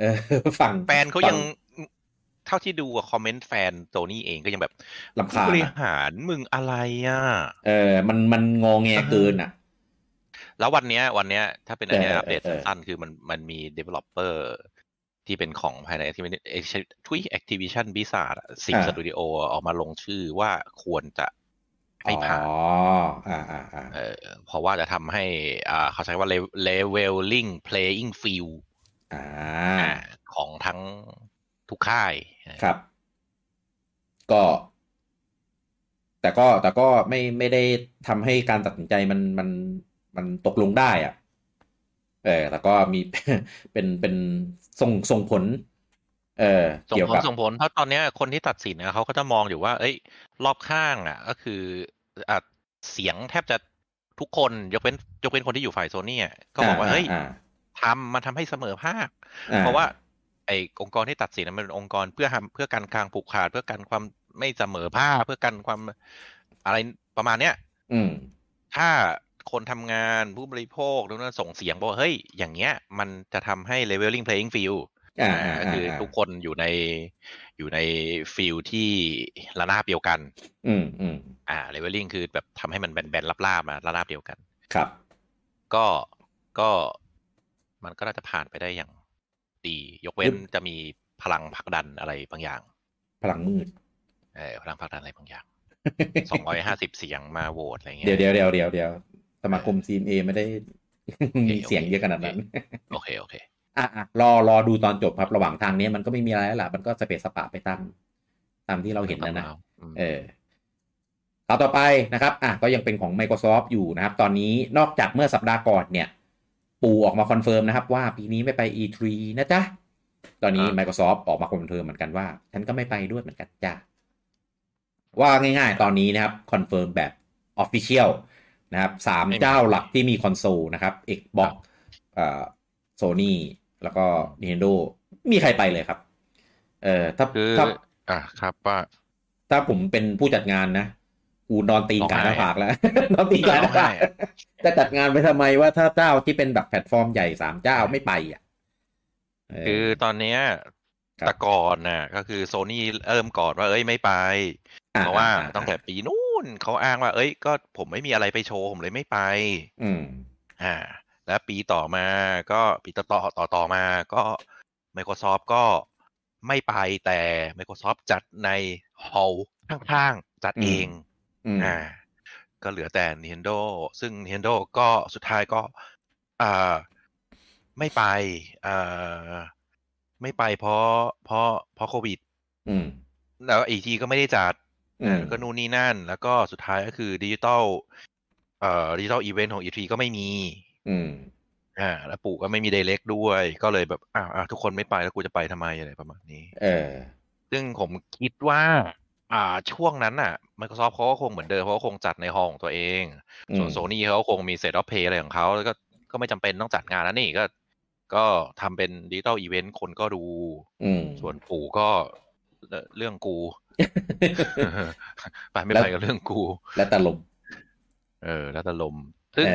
เออฝั่งแฟนเขายังเท่าที่ดูอะคอมเมนต์แฟนโตนี่เองก็ยังแบบรำคาญบริหารมึงอะไรอ่ะเออมันมันงอแงเกินอ่ะแล้ววันเนี้ยวันเนี้ยถ้าเป็นอันเนี้ยอัปเดตสั้นๆคือมันมันมี developer ที่เป็นของภายใน Activision Blizzard สิบ Studio ออกมาลงชื่อว่าควรจะให้ผ่านอ๋ออ่าๆเออเพราะว่าจะทำให้อ่าเขาใช้ว่า leveling playing field อ่าของทั้งทุกค่ายครับก็แต่ก็แต่ก็ไม่ไม่ได้ทำให้การตัดสินใจมันมันมันตกลงได้อ่ะเออแต่ก็มีเป็นเป็นส่งส่งผลเออเกี่ยวกับส่งผลเพราะตอนนี้คนที่ตัดสินนะเขาก็จะมองอยู่ว่าเอ้ยรอบข้างอ่ะก็คืออ่ะเสียงแทบจะทุกคนยกเว้นยกเว้นคนที่อยู่ฝ่าย Sony อ่ะก็บอกว่าเฮ้ยทำมันทำให้เสมอภาคเพราะว่าไอ้องค์กรที่ตัดสินมันเป็นองค์กรเพื่อเพื่อการกลางผูกขาดเพื่อการความไม่เสมอภาคเพื่อการความอะไรประมาณเนี้ยอืมถ้าคนทำงานผู้บริโภคแล้วนั้นส่งเสียงบอกเฮ้ยอย่างเงี้ยมันจะทำให้ leveling playing field อ่าก็คือทุกคนอยู่ในอยู่ในฟิลที่ระนาบเดียวกันอืมอืมอ่า leveling คือแบบทำให้มันแบนๆราบๆมาระนาบเดียวกันครับก็ก็มันก็น่าจะผ่านไปได้อย่างดียกเว้นจะมีพลังผลักดันอะไรบางอย่างพลังมืดเออพลังผลักดันอะไรบางอย่างสองร้อยห้าสิบ เสียงมาโหวตอะไรเงี้ยเดี๋ยวๆๆๆๆสมาคม ซี เอ็ม เอ ไม่ได้มีเสียงเยอะขนาดนั้นโอเคโอเคอ่ะๆรอรอดูตอนจบครับระหว่างทางนี้มันก็ไม่มีอะไรแล้วล่ะมันก็สเปซสปะไปตามตามที่เราเห็นแล้วนะเออข่าวต่อไปนะครับอ่ะก็ยังเป็นของ Microsoft อยู่นะครับตอนนี้นอกจากเมื่อสัปดาห์ก่อนเนี่ยปู่ออกมาคอนเฟิร์มนะครับว่าปีนี้ไม่ไป อี ทรี นะจ๊ะตอนนี้ Microsoft ออกมาคอนเฟิร์มเหมือนกันว่าฉันก็ไม่ไปด้วยเหมือนกันจ้ะว่าง่ายๆตอนนี้นะครับคอนเฟิร์มแบบ Official นะครับสามเจ้าหลักที่มีคอนโซลนะครับ Xbox เอ่อ Sony แล้วก็ Nintendo มีใครไปเลยครับเอ่อถ้าถ้าอ่ะครับว่าถ้าผมเป็นผู้จัดงานนะกูนอนตีนกาหน้าผากแล้วนอนตีนกาหน้าผากจะจัดงานไปทำไมว่าถ้าเจ้าที่เป็นแบบแพลตฟอร์มใหญ่สามเจ้าไม่ไปอ่ะคือตอนนี้แต่ก่อนน่ะก็คือ Sony เริ่มก่อนว่าเอ้ยไม่ไปเพราะว่าตั้งแต่ปีนู่นเขาอ้างว่าเอ้ยก็ผมไม่มีอะไรไปโชว์ผมเลยไม่ไปอืมอ่าแล้วปีต่อมาก็ปีต่อต่อต่อมาก็ Microsoft ก็ไม่ไปแต่ Microsoft จัดใน Hall ข้างๆจัดเองอ่าก็เหลือแต่ Nintendo ซึ่ง Nintendo ก็สุดท้ายก็อ่าไม่ไปอ่าไม่ไปเพราะเพราะเพราะโควิดอืมแล้วอีกทีก็ไม่ได้จัดเออก็นู่นนี่นั่นแล้วก็สุดท้ายก็คือ Digital เอ่อ Digital Event ของ อี ทรี ก็ไม่มีอืมอ่าแล้วปู่ก็ไม่มี Direct ด้วยก็เลยแบบอ้าวๆทุกคนไม่ไปแล้วกูจะไปทำไมอะไรประมาณนี้เออซึ่งผมคิดว่าอ่าช่วงนั้นน่ะ Microsoft เขาก็คงเหมือนเดิมเพราะเขาคงจัดในห้องของตัวเองส่วน Sony เขาคงมี State of Play อะไรของเขาแล้วก็ก็ไม่จำเป็นต้องจัดงานแล้วนี่ก็ก็ทำเป็น Digital Event คนก็ดูส่วนปู่ก็เรื่องกูไปไม่ไปกับเรื่องกูและตะลมเออและตะลมซึ่ง อ,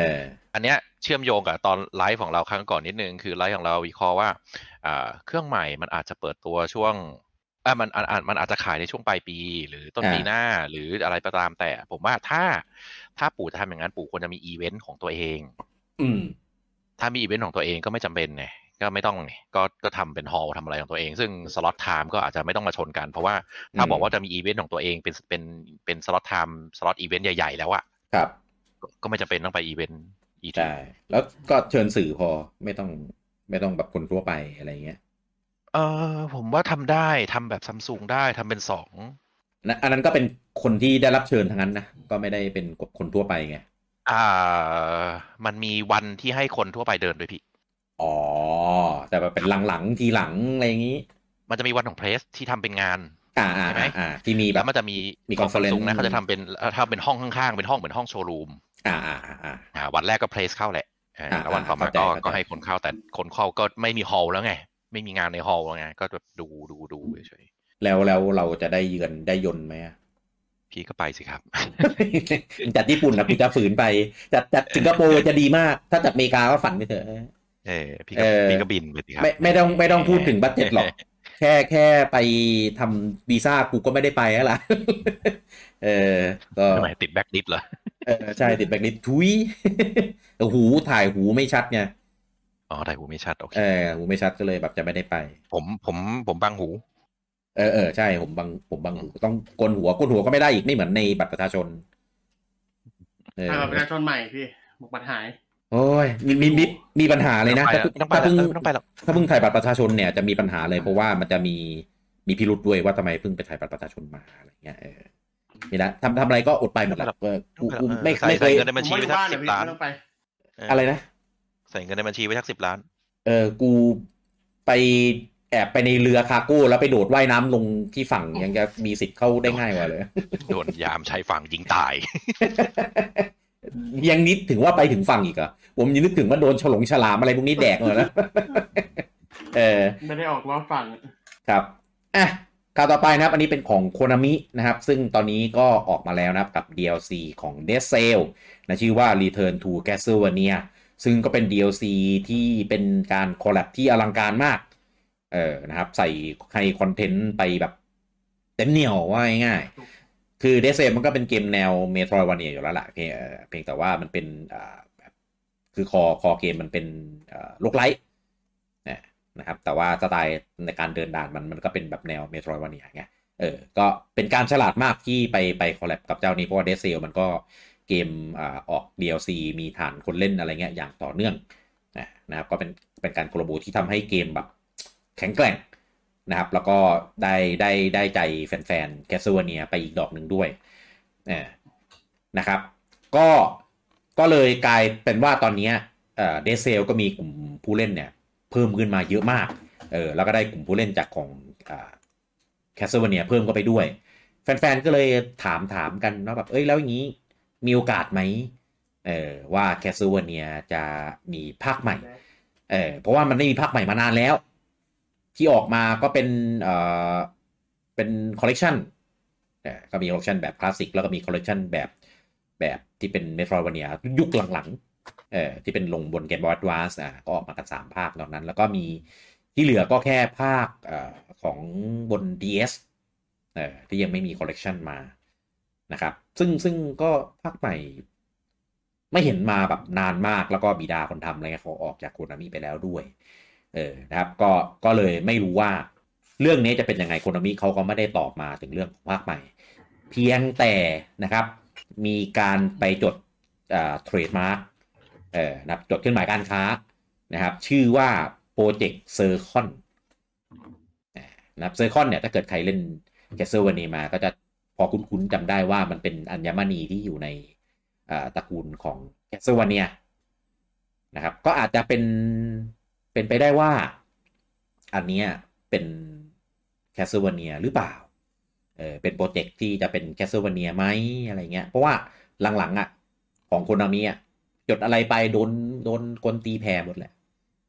อันเนี้ยเชื่อมโยงกับตอนไลฟ์ของเราครั้งก่อนนิดนึงคือไลฟ์ของเราวิเคราะห์ว่าอ่าเครื่องใหม่มันอาจจะเปิดตัวช่วงอ่ะมันอ่ะมันอาจจะขายในช่วงปลายปีหรือต้นปีหน้าหรืออะไรก็ตามแต่ผมว่าถ้าถ้าปู่จะทำอย่างนั้นปู่ควรจะมีอีเวนต์ของตัวเองอืมถ้ามีอีเวนต์ของตัวเองก็ไม่จำเป็นไง ก็ไม่ต้องก็ก็ทำเป็นฮอลล์ทำอะไรของตัวเองซึ่งสล็อตไทม์ก็อาจจะไม่ต้องมาชนกันเพราะว่าถ้าบอกว่าจะมีอีเวนต์ของตัวเองเป็นเป็นเป็นสล็อตไทม์สล็อตอีเวนต์ใหญ่ๆแล้วอ่ะครับก็ไม่จำเป็นต้องไปอีเวนต์อีกใช่แล้วก็เชิญสื่อพอไม่ต้องไม่ต้องแบบคนทั่วไปอะไรเงี้ยเออผมว่าทำได้ทำแบบ Samsung ได้ทำเป็นสองนะอันนั้นก็เป็นคนที่ได้รับเชิญทั้งนั้นนะก็ไม่ได้เป็นคนทั่วไปไงอ่ามันมีวันที่ให้คนทั่วไปเดินด้วยพี่อ๋อแต่แบบเป็นหลังๆทีหลังอะไรอย่างนี้มันจะมีวันของเพรสที่ทำเป็นงานอ่าใช่ไหมอ่าที่มีแบบมันจะมีมีคอนเฟอเรนซ์นะเขาจะทำเป็นทำเป็นห้องข้างๆเป็นห้องเหมือนห้องโชว์รูมอ่าอ่าอ่าวันแรกก็เพรสเข้าแหละแล้ววันต่อมาก็ก็ให้คนเข้าแต่คนเข้าก็ไม่มีฮอลล์แล้วไงไม่มีงานในฮอลล์ไงก็แบบดูดูดูเฉยๆแล้วแล้วเราจะได้เยือนได้ยนต์ไหมพี่ก็ไปสิครับจัดญี่ปุ่นนะพี่จะฝืนไปจัดจัดสิงคโปร์จะดีมากถ้าจัดอเมริกาก็ฝันไปเถอะเออพี่ก็พี่ก็บินไปสิครับไม่ไม่ต้องไม่ต้องพูดถึงบัดเจ็ตหรอกแค่แค่ไปทำวีซ่ากูก็ไม่ได้ไปแล้วล่ะเออก็ติดแบ็คลิสต์เหรอเออใช่ติดแบ็คลิสต์ทุยหูถ่ายหูไม่ชัดไงอ๋อถ่ายหูไม่ชัดโอเคเออหูไม่ชัดก็เลยแบบจะไม่ได้ไปผมผมผมบังหูเออเออใช่ผมบังผมบังหูต้องโกนหัวโกนหัวก็ไม่ได้อีกไม่เหมือนในบัตรประชาชนบัตรประชาชนใหม่พี่บอกปัญหาโอ้ยมีมีมีมีปัญหาเลยนะถ้าเพิ่งถ้าเพิ่งถ่ายบัตรประชาชนเนี่ยจะมีปัญหาเลยเพราะว่ามันจะมีมีพิรุธด้วยว่าทำไมเพิ่งไปถ่ายบัตรประชาชนมาอะไรเงี้ยเออนี่นะทำทำอะไรก็อดไปหมดแหละกูไม่ไม่เคยเงินในบัญชีไปสักสิบล้านอะไรนะใส่เงินในบัญชีไปสักสิบล้านเออกูไปแอบไปในเรือคาร์โก้แล้วไปโดดว่ายน้ำลงที่ฝั่งยังจะมีสิทธิ์เข้าได้ง่ายกว่าเลยโดนยามชายฝั่งยิงตายยังนิดถึงว่าไปถึงฝั่งอีกอ่ะผมยังนึกถึงว่าโดนฉลงฉลามอะไรพวกนี้แดกเลยนะเออไม่ได้ออกรอบฝั่งครับอ่ะข่าวต่อไปนะครับอันนี้เป็นของ Konami นะครับซึ่งตอนนี้ก็ออกมาแล้วนะครับกับ ดี แอล ซี ของ Dead Cell นะชื่อว่า Return to Castlevania ซึ่งก็เป็น ดี แอล ซี ที่เป็นการคอลแลบที่อลังการมากเออนะครับใส่ให้คอนเทนต์ไปแบบเต็มเหนียวว่าง่ายๆคือ Death Cell มันก็เป็นเกมแนว Metroidvania อยู่แล้วล่ะเพียงเพียงแต่ว่ามันเป็นอ่าคือคอคอเกมมันเป็นอ่าโลคไลท์นะครับแต่ว่าสไตล์ในการเดินด่านมันมันก็เป็นแบบแนว Metroidvania ไงเออก็เป็นการฉลาดมากที่ไปไปคอลแลบกับเจ้านี้เพราะว่า Death Cell มันก็เกมอ่าออก ดี แอล ซี มีฐานคนเล่นอะไรเงี้ยอย่างต่อเนื่องนะครับก็เป็นเป็นการโคลาโบที่ทำให้เกมแบบแข็งแกร่งนะครับแล้วก็ได้ได้ได้ใจแฟนๆ Castlevania ไปอีกดอกหนึ่งด้วยนะครับก็ก็เลยกลายเป็นว่าตอนนี้เอ่อ Dead Cell ก็มีกลุ่มผู้เล่นเนี่ยเพิ่มขึ้นมาเยอะมากเออแล้วก็ได้กลุ่มผู้เล่นจากของอ่า Castlevania เพิ่มเข้าไปด้วยแฟนๆก็เลยถามถามกันว่าแบบเอ้ยแล้วอย่างนี้มีโอกาสไหมเออว่า Castlevania จะมีภาคใหม่เออเพราะว่ามันไม่มีภาคใหม่มานานแล้วที่ออกมาก็เป็นเอ่อเป็นคอลเลกชันเนี่ยก็มีคอลเลกชันแบบคลาสสิกแล้วก็มีคอลเลกชันแบบแบบที่เป็น Metroidvania ยุคหลังๆเอ่อที่เป็นลงบน Game Boy Advance อ่ะก็ออกมากันสามภาคตอนนั้นแล้วก็มีที่เหลือก็แค่ภาคเอ่อของบน ดี เอส เอ่อที่ยังไม่มีคอลเลกชันมานะครับซึ่งซึ่งก็ภาคใหม่ไม่เห็นมาแบบนานมากแล้วก็บิดาคนทำอะไรเงี้ยเขาออกจาก Konami ไปแล้วด้วยเออนะครับก็ก็เลยไม่รู้ว่าเรื่องนี้จะเป็นยังไงโคโนมิเขาก็ไม่ได้ตอบมาถึงเรื่องของภาคใหม่เพียงแต่นะครับมีการไปจดเอ่อเทรดมาร์คเอ่อนะครับจดเครื่องหมายการค้านะครับชื่อว่าโปรเจกต์เซอร์คอนนะครับเซอร์คอนเนี่ยถ้าเกิดใครเล่นแคสเซิลวันนี้มาก็จะพอคุ้นๆจำได้ว่ามันเป็นอัญมณีที่อยู่ในเอ่อตระกูลของแคสเซิลวันเนี่ยนะครับก็อาจจะเป็นเป็นไปได้ว่าอันนี้เป็น Castlevania หรือเปล่าเออเป็นโปรเจกต์ที่จะเป็น Castlevania ไหมอะไรเงี้ยเพราะว่าหลังๆอ่ะของ Konami อ่ะจดอะไรไปโดนโดนกลตีแผ่หมดแหละ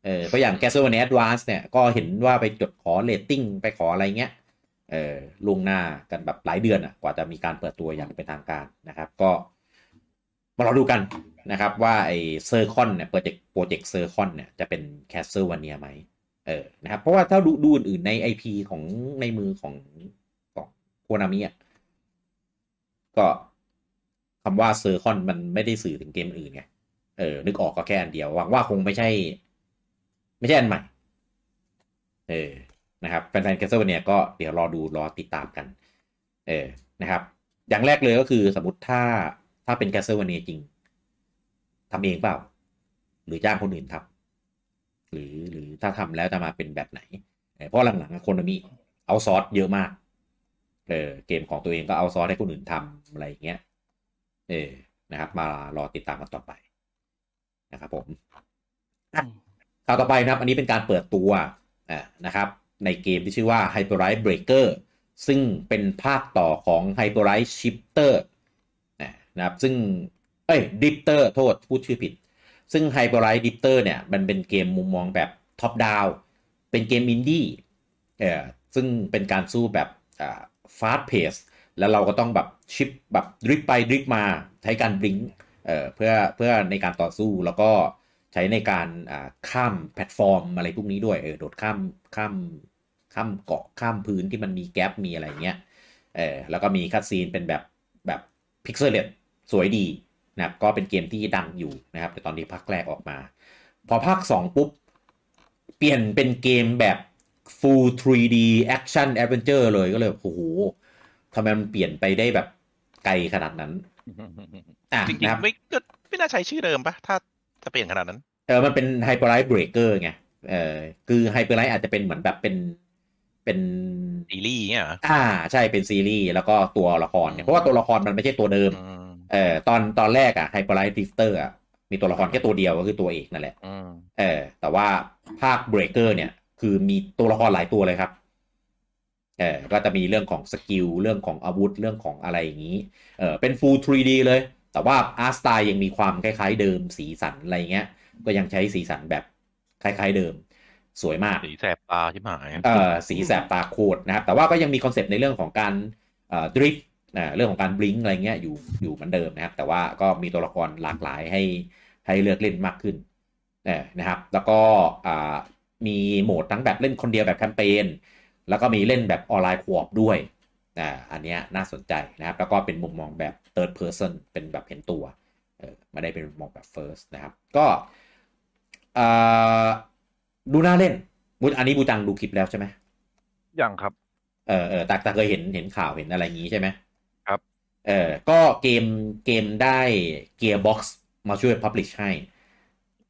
เออเพราะอย่าง Castlevania Advance เนี่ยก็เห็นว่าไปจดขอเรตติ้งไปขออะไรเงี้ยเออล่วงหน้ากันแบบหลายเดือนอ่ะกว่าจะมีการเปิดตัวอย่างเป็นทางการนะครับก็มาเราดูกันนะครับว่าไอ้เซอร์คอนเนี่ยโปรเจกต์โปรเจกต์เซอร์คอนเนี่ยจะเป็นแคสเซิลวาเนียไหมเออนะครับเพราะว่าถ้าดูดูอื่นๆใน ไอ พี ของในมือของของโคนามิอ่ะก็คำว่าเซอร์คอนมันไม่ได้สื่อถึงเกมอื่นไงเออนึกออกก็แค่อันเดียวหวังว่าคงไม่ใช่ไม่ใช่อันใหม่ เออนะครับแฟนๆ Castlevania ก็เดี๋ยวรอดูรอติดตามกันเออนะครับอย่างแรกเลยก็คือสมมุติถ้าถ้าเป็น Castlevania จริงทำเองเปล่าหรือจ้างคนอื่นทำหรือหรือถ้าทำแล้วจะมาเป็นแบบไหนเพราะหลังๆKonamiเอาซอสเยอะมากเออเกมของตัวเองก็เอาซอสให้คนอื่นทำอะไรอย่างเงี้ยเออนะครับมารอติดตามกันต่อไปนะครับผมข่าวต่อไปนะครับอันนี้เป็นการเปิดตัวอ่านะครับในเกมที่ชื่อว่า Hyper Light Breaker ซึ่งเป็นภาคต่อของ Hyper Light Shifter นะครับซึ่งเอ้ย Drifter โทษพูดชื่อผิดซึ่ง Hyper Light Drifter เนี่ยมันเป็นเกมมุมมองแบบ Top Down เป็นเกมอินดี้เอ่อซึ่งเป็นการสู้แบบอ่า Fast Pace แล้วเราก็ต้องแบบชิปแบบดริฟต์ไปดริฟต์มาใช้การบลิงค์เอ่อเพื่อเพื่อในการต่อสู้แล้วก็ใช้ในการอ่าข้ามแพลตฟอร์มอะไรพวกนี้ด้วยเออโดดข้ามข้ามข้ามเกาะข้ามพื้นที่มันมีแก๊ปมีอะไรเงี้ยเออแล้วก็มีคัตซีนเป็นแบบแบบพิกเซลเลตสวยดีนะครับก็เป็นเกมที่ดังอยู่นะครับแต่ตอนนี้ภาคแรกออกมาพอภาคสองปุ๊บเปลี่ยนเป็นเกมแบบ full ทรี ดี action adventure เลยก็เลยโอ้โหทำไมมันเปลี่ยนไปได้แบบไกลขนาดนั้นอ่ะจริงๆไม่ก็ไม่น่าใช้ชื่อเดิมปะถ้าจะเปลี่ยนขนาดนั้นเออมันเป็น Hyper Light Breaker ไงเออคือ Hyper Light อาจจะเป็นเหมือนแบบเป็นเป็นซีรีส์เงี้ยเหรออ่าใช่เป็นซีรีส์แล้วก็ตัวละครเนี่ยเพราะว่าตัวละครมันไม่ใช่ตัวเดิมเออตอนตอนแรกอ่ะ Hyper Light Drifter อ่ะมีตัวละครแค่ตัวเดียวก็คือตัวเอกนั่นแหละเออแต่ว่าภาค Breaker เนี่ยคือมีตัวละครหลายตัวเลยครับเออก็จะมีเรื่องของสกิลเรื่องของอาวุธเรื่องของอะไรอย่างนี้เออเป็น full ทรี ดี เลยแต่ว่าอาร์ตสไตล์ยังมีความคล้ายๆเดิมสีสันอะไรเงี้ยก็ยังใช้สีสันแบบคล้ายๆเดิมสวยมากสีแสบตาใช่ไหมเออสีแสบตาโคตรนะครับแต่ว่าก็ยังมีคอนเซปต์ในเรื่องของการเอ่อดริฟต์อ่าเรื่องของการบลิงก์อะไรเงี้ยอยู่อยู่เหมือนเดิมนะครับแต่ว่าก็มีตัวละครหลากหลายให้ให้เลือกเล่นมากขึ้นเออนะครับแล้วก็อ่ามีโหมดทั้งแบบเล่นคนเดียวแบบแคมเปญแล้วก็มีเล่นแบบออนไลน์ควอปด้วยอ่าอันเนี้ยน่าสนใจนะครับแล้วก็เป็นมุมมองแบบ third person เป็นแบบเห็นตัวเออไม่ได้เป็นมุมมองแบบ first นะครับก็อ่าดูน่าเล่นอันนี้บูจังดูคลิปแล้วใช่ไหมยังครับเออเออแต่แต่เคยเห็นเห็นข่าวเห็นอะไรงี้ใช่ไหมครับเออก็เกมเกมได้ Gearbox มาช่วย publish ให้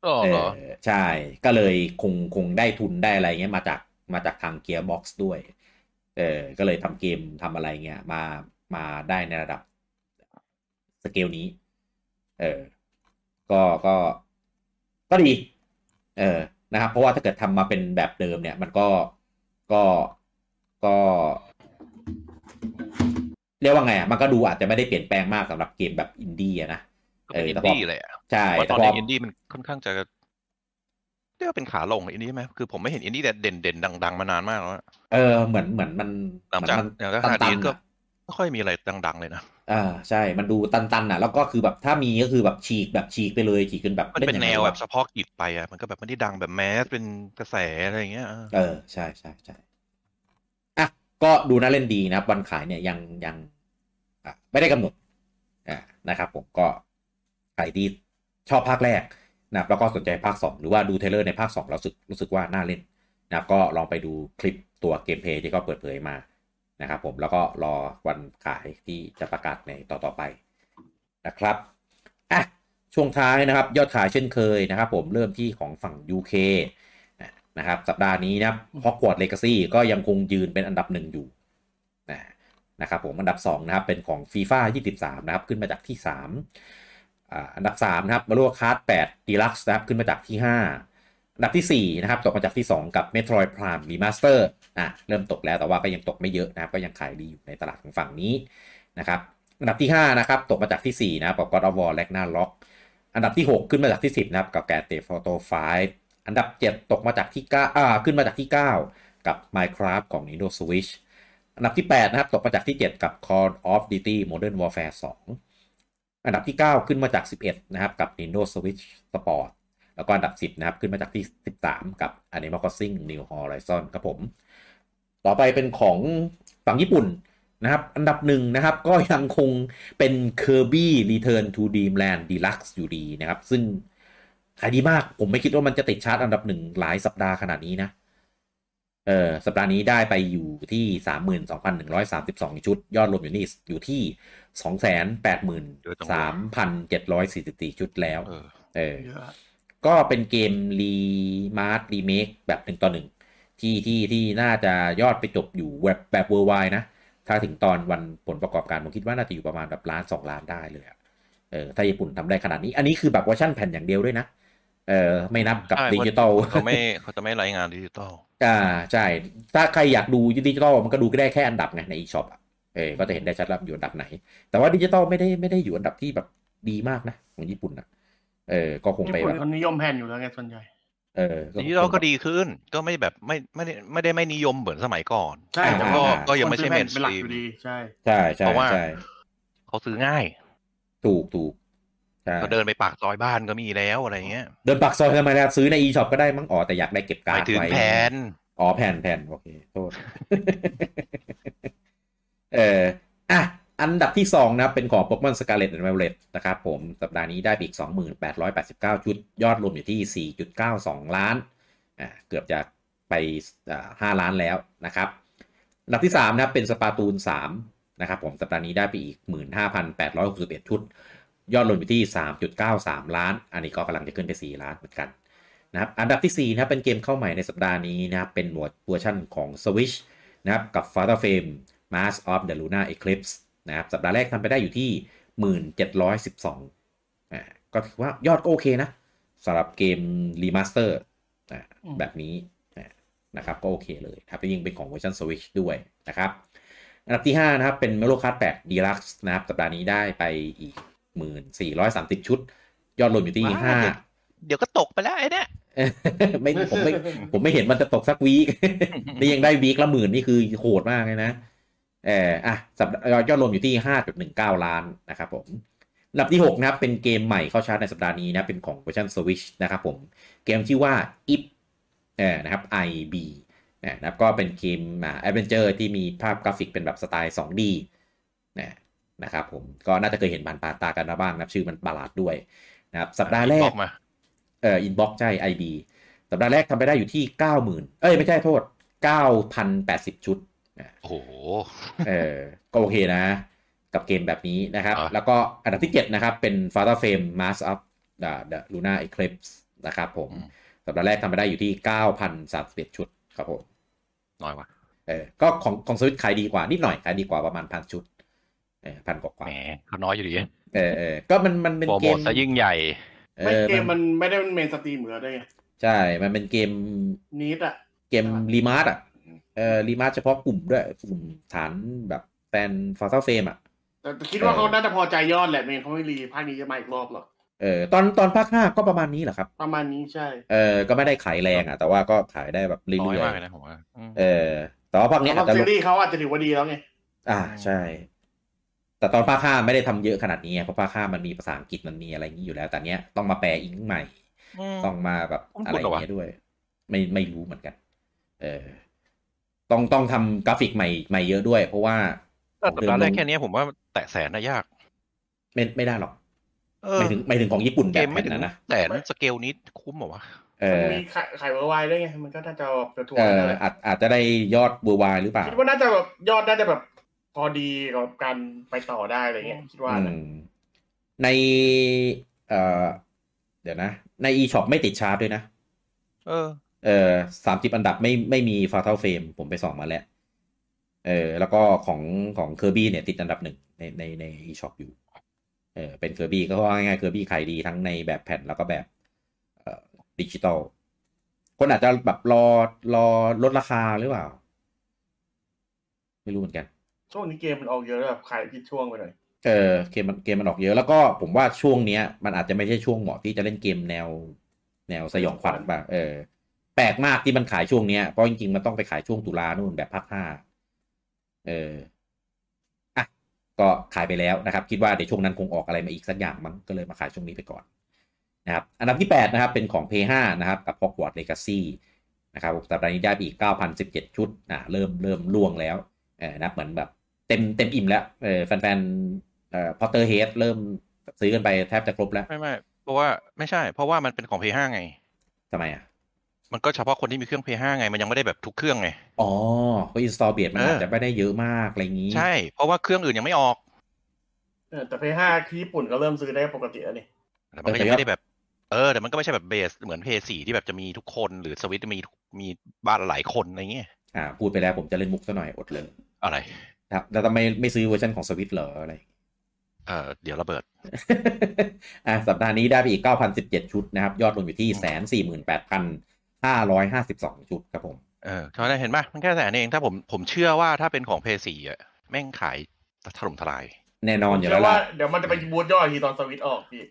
อ๋อเหรอใช่ก็เลยคงคงได้ทุนได้อะไรเงี้ยมาจากมาจากทาง Gearbox ด้วยเออก็เลยทำเกมทำอะไรเงี้ยมามาได้ในระดับสเกลนี้เออก็ก็ก็ดีเออนะครับเพราะว่าถ้าเกิดทำมาเป็นแบบเดิมเนี่ยมันก็ก็ก็เรียกว่าไงอ่ะมันก็ดูอาจจะไม่ได้เปลี่ยนแปลงมากสำหรับเกมแบบอินดี้นะเออแต่พอใช่แต่พออินดี้มันค่อนข้างจะเรียกว่าเป็นขาลงอินดี้ไหมคือผมไม่เห็นอินดี้แต่เด่นๆดังๆมานานมากแล้วเออเหมือนเหมือนมันหลังจากแล้วฮาร์ดดิสก์ก็ไม่ค่อยมีอะไรดังๆเลยนะอ่าใช่มันดูตันๆอ่ะแล้วก็คือแบบถ้ามีก็คือแบบฉีกแบบฉีกไปเลยฉีกกันแบบมันเป็นแนวแบบเฉพาะกิจไปอ่ะมันก็แบบไม่ได้ดังแบบแมสเป็นกระแสอะไรอย่างเงี้ยเออใช่ใช่ใช่อ่ะก็ดูน่าเล่นดีนะครับวันขายเนี่ยยังยังอ่ะไม่ได้กำหนดอ่านะครับผมก็ใครที่ชอบภาคแรกนะแล้วก็สนใจภาคสองหรือว่าดูเทรลเลอร์ในภาคสองแล้วรู้สึกรู้สึกว่าน่าเล่นนะครับก็ลองไปดูคลิปตัวเกมเพลย์ที่เขาเปิดเผยมานะครับผมแล้วก็รอวันขายที่จะประกาศในต่อๆไปนะครับอ่ะช่วงท้ายนะครับยอดขายเช่นเคยนะครับผมเริ่มที่ของฝั่ง ยู เค นะครับสัปดาห์นี้นะ Hogwarts Legacy ก็ยังคงยืนเป็นอันดับหนึ่งอยู่นะครับผมอันดับสองนะครับเป็นของ FIFA ยี่สิบสามนะครับขึ้นมาจากที่สามอ่าอันดับสามนะครับ Mario Kart แปด Deluxe นะครับขึ้นมาจากที่ห้าอันดับที่สี่นะครับตกมาจากที่สองกับ Metroid Prime Remaster อ่ะเริ่มตกแล้วแต่ว่าก็ยังตกไม่เยอะนะครับก็ยังขายดีอยู่ในตลาดของฝั่งนี้นะครับอันดับที่ห้านะครับตกมาจากที่สี่นะครับกับ God of War Ragnarok อันดับที่หกขึ้นมาจากที่สิบนะครับกับ Grand Theft Auto ไฟว์ อันดับเจ็ดตกมาจากที่เก้าอ่าขึ้นมาจากที่เก้ากับ Minecraft ของ Nintendo Switch อันดับที่แปดนะครับตกมาจากที่เจ็ดกับ Call of Duty Modern Warfare สองอันดับที่เก้าขึ้นมาจากสิบเอ็ดนะครับกับ Nintendo Switch Sportsแล้วก็อันดับสิบนะครับขึ้นมาจากที่สิบสามกับ Animal Crossing New Horizons ครับผมต่อไปเป็นของฝั่งญี่ปุ่นนะครับอันดับหนึ่งนะครับก็ยังคงเป็น Kirby Return to Dream Land Deluxe อยู่ดีนะครับซึ่งขายดีมากผมไม่คิดว่ามันจะติดชาร์ตอันดับหนึ่งหลายสัปดาห์ขนาดนี้นะ เออสัปดาห์นี้ได้ไปอยู่ที่ สามหมื่นสองพันหนึ่งร้อยสามสิบสอง ชุดยอดรวมอยู่นี่อยู่ที่ สองแสนแปดหมื่นสามพันเจ็ดร้อยสี่สิบสี่ ชุดแล้วเออเออก็เป็นเกมรีมาสต์รีเมคแบบหนึ่งต่อหนึ่งที่ที่ที่น่าจะยอดไปจบอยู่แบบแบบเวอร์ไวนะถ้าถึงตอนวันผลประกอบการผมคิดว่าน่าจะอยู่ประมาณแบบล้านสองล้านได้เลยเออถ้าญี่ปุ่นทำได้ขนาดนี้อันนี้คือแบบเวอร์ชั่นแผ่นอย่างเดียวด้วยนะเออไม่นับกับดิจิตอลเขาไม่เขาจะไม่รายงานดิจิตอลอ่าใช่ถ้าใครอยากดูดิจิตอลมันก็ดูก็ได้แค่อันดับไงใน eShop อ่ะเออก็จะเห็นได้ชัดรับอยู่อันดับไหนแต่ว่าดิจิตอลไม่ได้ไม่ได้อยู่อันดับที่แบบดีมากนะของญี่ปุ่นนะเออก็คงไปแบบคนนิยมแผ่นอยู่แล้วไงส่วนใหญ่เออดิจิตอลก็ดีขึ้นก็ไม่แบบไม่ไม่ได้ไม่ได้ไม่นิยมเหมือนสมัยก่อนใช่แต่ก็ก็ยังไม่ใช่เมนสตรีมใช่ใช่ใช่เพราะว่าเขาซื้อง่ายถูกถูกก็เดินไปปากซอยบ้านก็มีแล้วอะไรเงี้ยเดินปากซอยทำไมล่ะซื้อใน eShop ก็ได้มั้งอ๋อแต่อยากได้เก็บการ์ดไว้ถึงแผ่นอ๋อแผ่นแผ่นโอเคโทษ เอ่ออ่ะอันดับที่สองนะครับเป็นของ Pokemon Scarlett and Violet นะครับผมสัปดาห์นี้ได้ไปอีก สองหมื่นแปดพันแปดสิบเก้า ชุดยอดรวมอยู่ที่ สี่จุดเก้าสอง ล้านอ่าเกือบจะไปอ่าห้าล้านแล้วนะครับอันดับที่สามนะครับเป็น Splatoon สามนะครับผมสัปดาห์นี้ได้ไปอีก หนึ่งหมื่นห้าพันแปดร้อยหกสิบเอ็ด ชุดยอดรวมอยู่ที่ สามจุดเก้าสาม ล้านอันนี้ก็กำลังจะขึ้นไปสี่ล้านเหมือนกันนะครับอันดับที่สี่นะครับเป็นเกมเข้าใหม่ในสัปดาห์นี้นะครับเป็นเวอร์ชั่นของ Switch นะครับกับ Father Frame Mask of the Luna Eclipse นะครับสัปดาห์แรกทำไปได้อยู่ที่ หนึ่งพันเจ็ดร้อยสิบสอง อ่าก็ถือว่ายอดก็โอเคนะสำหรับเกมรีมาสเตอร์อ่าแบบนี้นะครับก็โอเคเลยครับยิ่งเป็นของเวอร์ชัน Switch ด้วยนะครับอันดับที่ห้านะครับเป็น Mario Kart แปด Deluxe นะครับสัปดาห์นี้ได้ไปอีกหนึ่งพันสี่ร้อยสามสิบ ชุดยอดรวมอยู่ที่ห้าเดี๋ยวก็ตกไปแล้วไอ้เนี่ย ไม่ผมไม่ผมไม่เห็นมันจะตกสักวีค นี่ยังได้วีคละหมื่นนี่คือโหดมากเลยนะเอออ่ะยอดรวมอยู่ที่ ห้าจุดหนึ่งเก้า ล้านนะครับผมอันดับที่หกนะครับเป็นเกมใหม่เข้าชาร์ตในสัปดาห์นี้นะเป็นของเวอร์ชัน Switch นะครับผมเกมชื่อว่า It เออนะครับ ไอ บี นะครับก็เป็นเกมอ่าแอดเวนเจอร์ที่มีภาพกราฟิกเป็นแบบสไตล์ ทู ดี นะนะครับผมก็น่าจะเคยเห็นผ่านตาตากันมาบ้างนะชื่อมันประหลาดด้วยนะครับสัปดาห์แรกเอ่ออินบ็อกซ์ใช่ ไอ บี สัปดาห์แรกทำไปได้อยู่ที่ เก้าหมื่น เอ้ยไม่ใช่โทษ เก้าพันแปดสิบ ชุดโอ้โหเออก็โอเคนะกับเกมแบบนี้นะครับแล้วก็อันดับที่เจ็ดนะครับเป็น Father Frame Mask of the Luna Eclipse นะครับผมสัปดาห์แรกทำไปได้อยู่ที่ เก้าพันสามสิบเอ็ด ชุดครับผมน้อยว่ะเออก็ของของ Switch ขายดีกว่านิดหน่อยขายดีกว่าประมาณ หนึ่งพัน ชุดเออพันกว่าแหมก็น้อยอยู่ดีเออๆก็มันมันเป็นเกมซะยิ่งใหญ่เออเกมมันไม่ได้มันเมนสตรีมเหมือนได้ไงใช่มันเป็นเกมนิดอ่ะเกมรีมาสอ่ะเออรีมาสเฉพาะกลุ่มด้วยกลุ่มฐานแบบแฟน Fatal Frame อ่ะแต่คิดว่าเขาน่าจะพอใจยอดแหละเมนเขาไม่รีภาคนี้จะมาอีกรอบหรอกเออตอนตอนภาคห้าก็ประมาณนี้แหละครับประมาณนี้ใช่เออก็ไม่ได้ขายแรงอ่ะแต่ว่าก็ขายได้แบบเรื่อยๆน้อยมากนะผมว่าเออแต่ว่าภาคนี้อาจจะซีรีส์เขาอาจจะถือว่าดีแล้วไงอ่าใช่แต่ตอนภาคห้าไม่ได้ทำเยอะขนาดนี้เพราะภาคห้ามันมีภาษาอังกฤษมันมีอะไรอย่างนี้อยู่แล้วแต่เนี้ยต้องมาแปลอิงใหม่ต้องมาแบบอะไรอย่างเงี้ยด้วยไม่ไม่รู้เหมือนกันเออต้องต้องทำกราฟิกใหม่ใหม่เยอะด้วยเพราะว่าแต่ตอนแรกแค่นี้ผมว่าแตะแสนน่ะยากไม่ไม่ได้หรอกไม่ถึงไม่ถึงของญี่ปุ่นแบบนั้นนะแต่สเกลนี้คุ้มเหรอวะมันมีขายขายเวอร์ไวด้วยไงมันก็น่าจะแบบตัวเอออาจอาจจะได้ยอดเวอร์ไวหรือเปล่าคิดว่าน่าจะแบบยอดน่าจะแบบพอดีกับการไปต่อได้อะไรเงี้ยคิดว่านะในเอ่อเดี๋ยวนะใน eShop ไม่ติดชาร์ตด้วยนะเออเออสามสิบอันดับไม่ไม่มี Fatal Frame ผมไปส่องมาแล้วเออแล้วก็ของของ Kirby เนี่ยติดอันดับหนึ่งในในใน eShop อยู่เออเป็น Kirby ก็ว่าง่ายๆ Kirby ขายดีทั้งในแบบแผ่นแล้วก็แบบเอ่อดิจิตอลคนอาจจะแบบรอรอลดราคาหรือเปล่าไม่รู้เหมือนกันช่วงนี้เกมมันออกเยอะแบบขายผิดช่วงไปหน่อยเออเกมมันเกมมันออกเยอะแล้วก็ผมว่าช่วงเนี้ยมันอาจจะไม่ใช่ช่วงเหมาะที่จะเล่นเกมแนวแนวสยองขวัญป่ะเออแปลกมากที่มันขายช่วงเนี้ยเพราะจริงๆมันต้องไปขายช่วงตุลานู่นแบบภาคห้าเอออ่ะก็ขายไปแล้วนะครับคิดว่าเดี๋ยวช่วงนั้นคงออกอะไรมาอีกสักอย่างมั้งก็เลยมาขายช่วงนี้ไปก่อนนะครับอันดับที่แปดนะครับเป็นของ พี ห้า นะครับกับ Hogwarts Legacy นะครับสัปดาห์นี้ได้ไปอีก เก้าพันสิบเจ็ด ชุดอ่ะเริ่มเริ่มล่วงแล้วเออนะเหมือนแบบเต็มเต็มอิ่มแล้วเออแฟนๆเอ่อ Potterhead เริ่มซื้อกันไปแทบจะครบแล้วไม่ๆเพราะว่าไม่ใช่เพราะว่ามันเป็นของ พี ห้า ไงทำไมอ่ะ มันก็เฉพาะคนที่มีเครื่อง พี เอส ห้า ไงมันยังไม่ได้แบบทุกเครื่องไงอ๋อก็ install base มันอาจจะไม่ได้เยอะมากอะไรงี้ใช่เพราะว่าเครื่องอื่นยังไม่ออกเออแต่ พี เอส ห้า ที่ญี่ปุ่นก็เริ่มซื้อได้ปกติแล้วนี่แต่มันก็ยังไม่ได้แบบเออแต่มันก็ไม่ใช่แบบเบสเหมือน พี เอส สี่ ที่แบบจะมีทุกคนหรือ Switch มีมีบ้านหลายคนอะไรเงี้ยอ่าพูดไปแล้วผมจะเล่นมุกซะหน่อยอดเลยอะไรครับแต่ทำไมไม่ซื้อเวอร์ชันของ Switch เหรออะไรเออเดี๋ยวระเบิด อ่ะสัปดาห์นี้ได้ไปอีก เก้าพันสิบเจ็ด ชุดนะครับยอดรวมอยู่ที่ หนึ่งแสนสี่หมื่นแปดพันห้าร้อยห้าสิบสอง ชุดครับผมเออเท่านั้นเห็นป่ะมันแค่แสนเองถ้าผมผมเชื่อว่าถ้าเป็นของ พี เอส สี่ อ่ะแม่งขายถล่มทลายแน่นอนอยู่แล้วว่าเดี๋ยวมันจะไปบูทยอดทีตอน Switch ออกพี่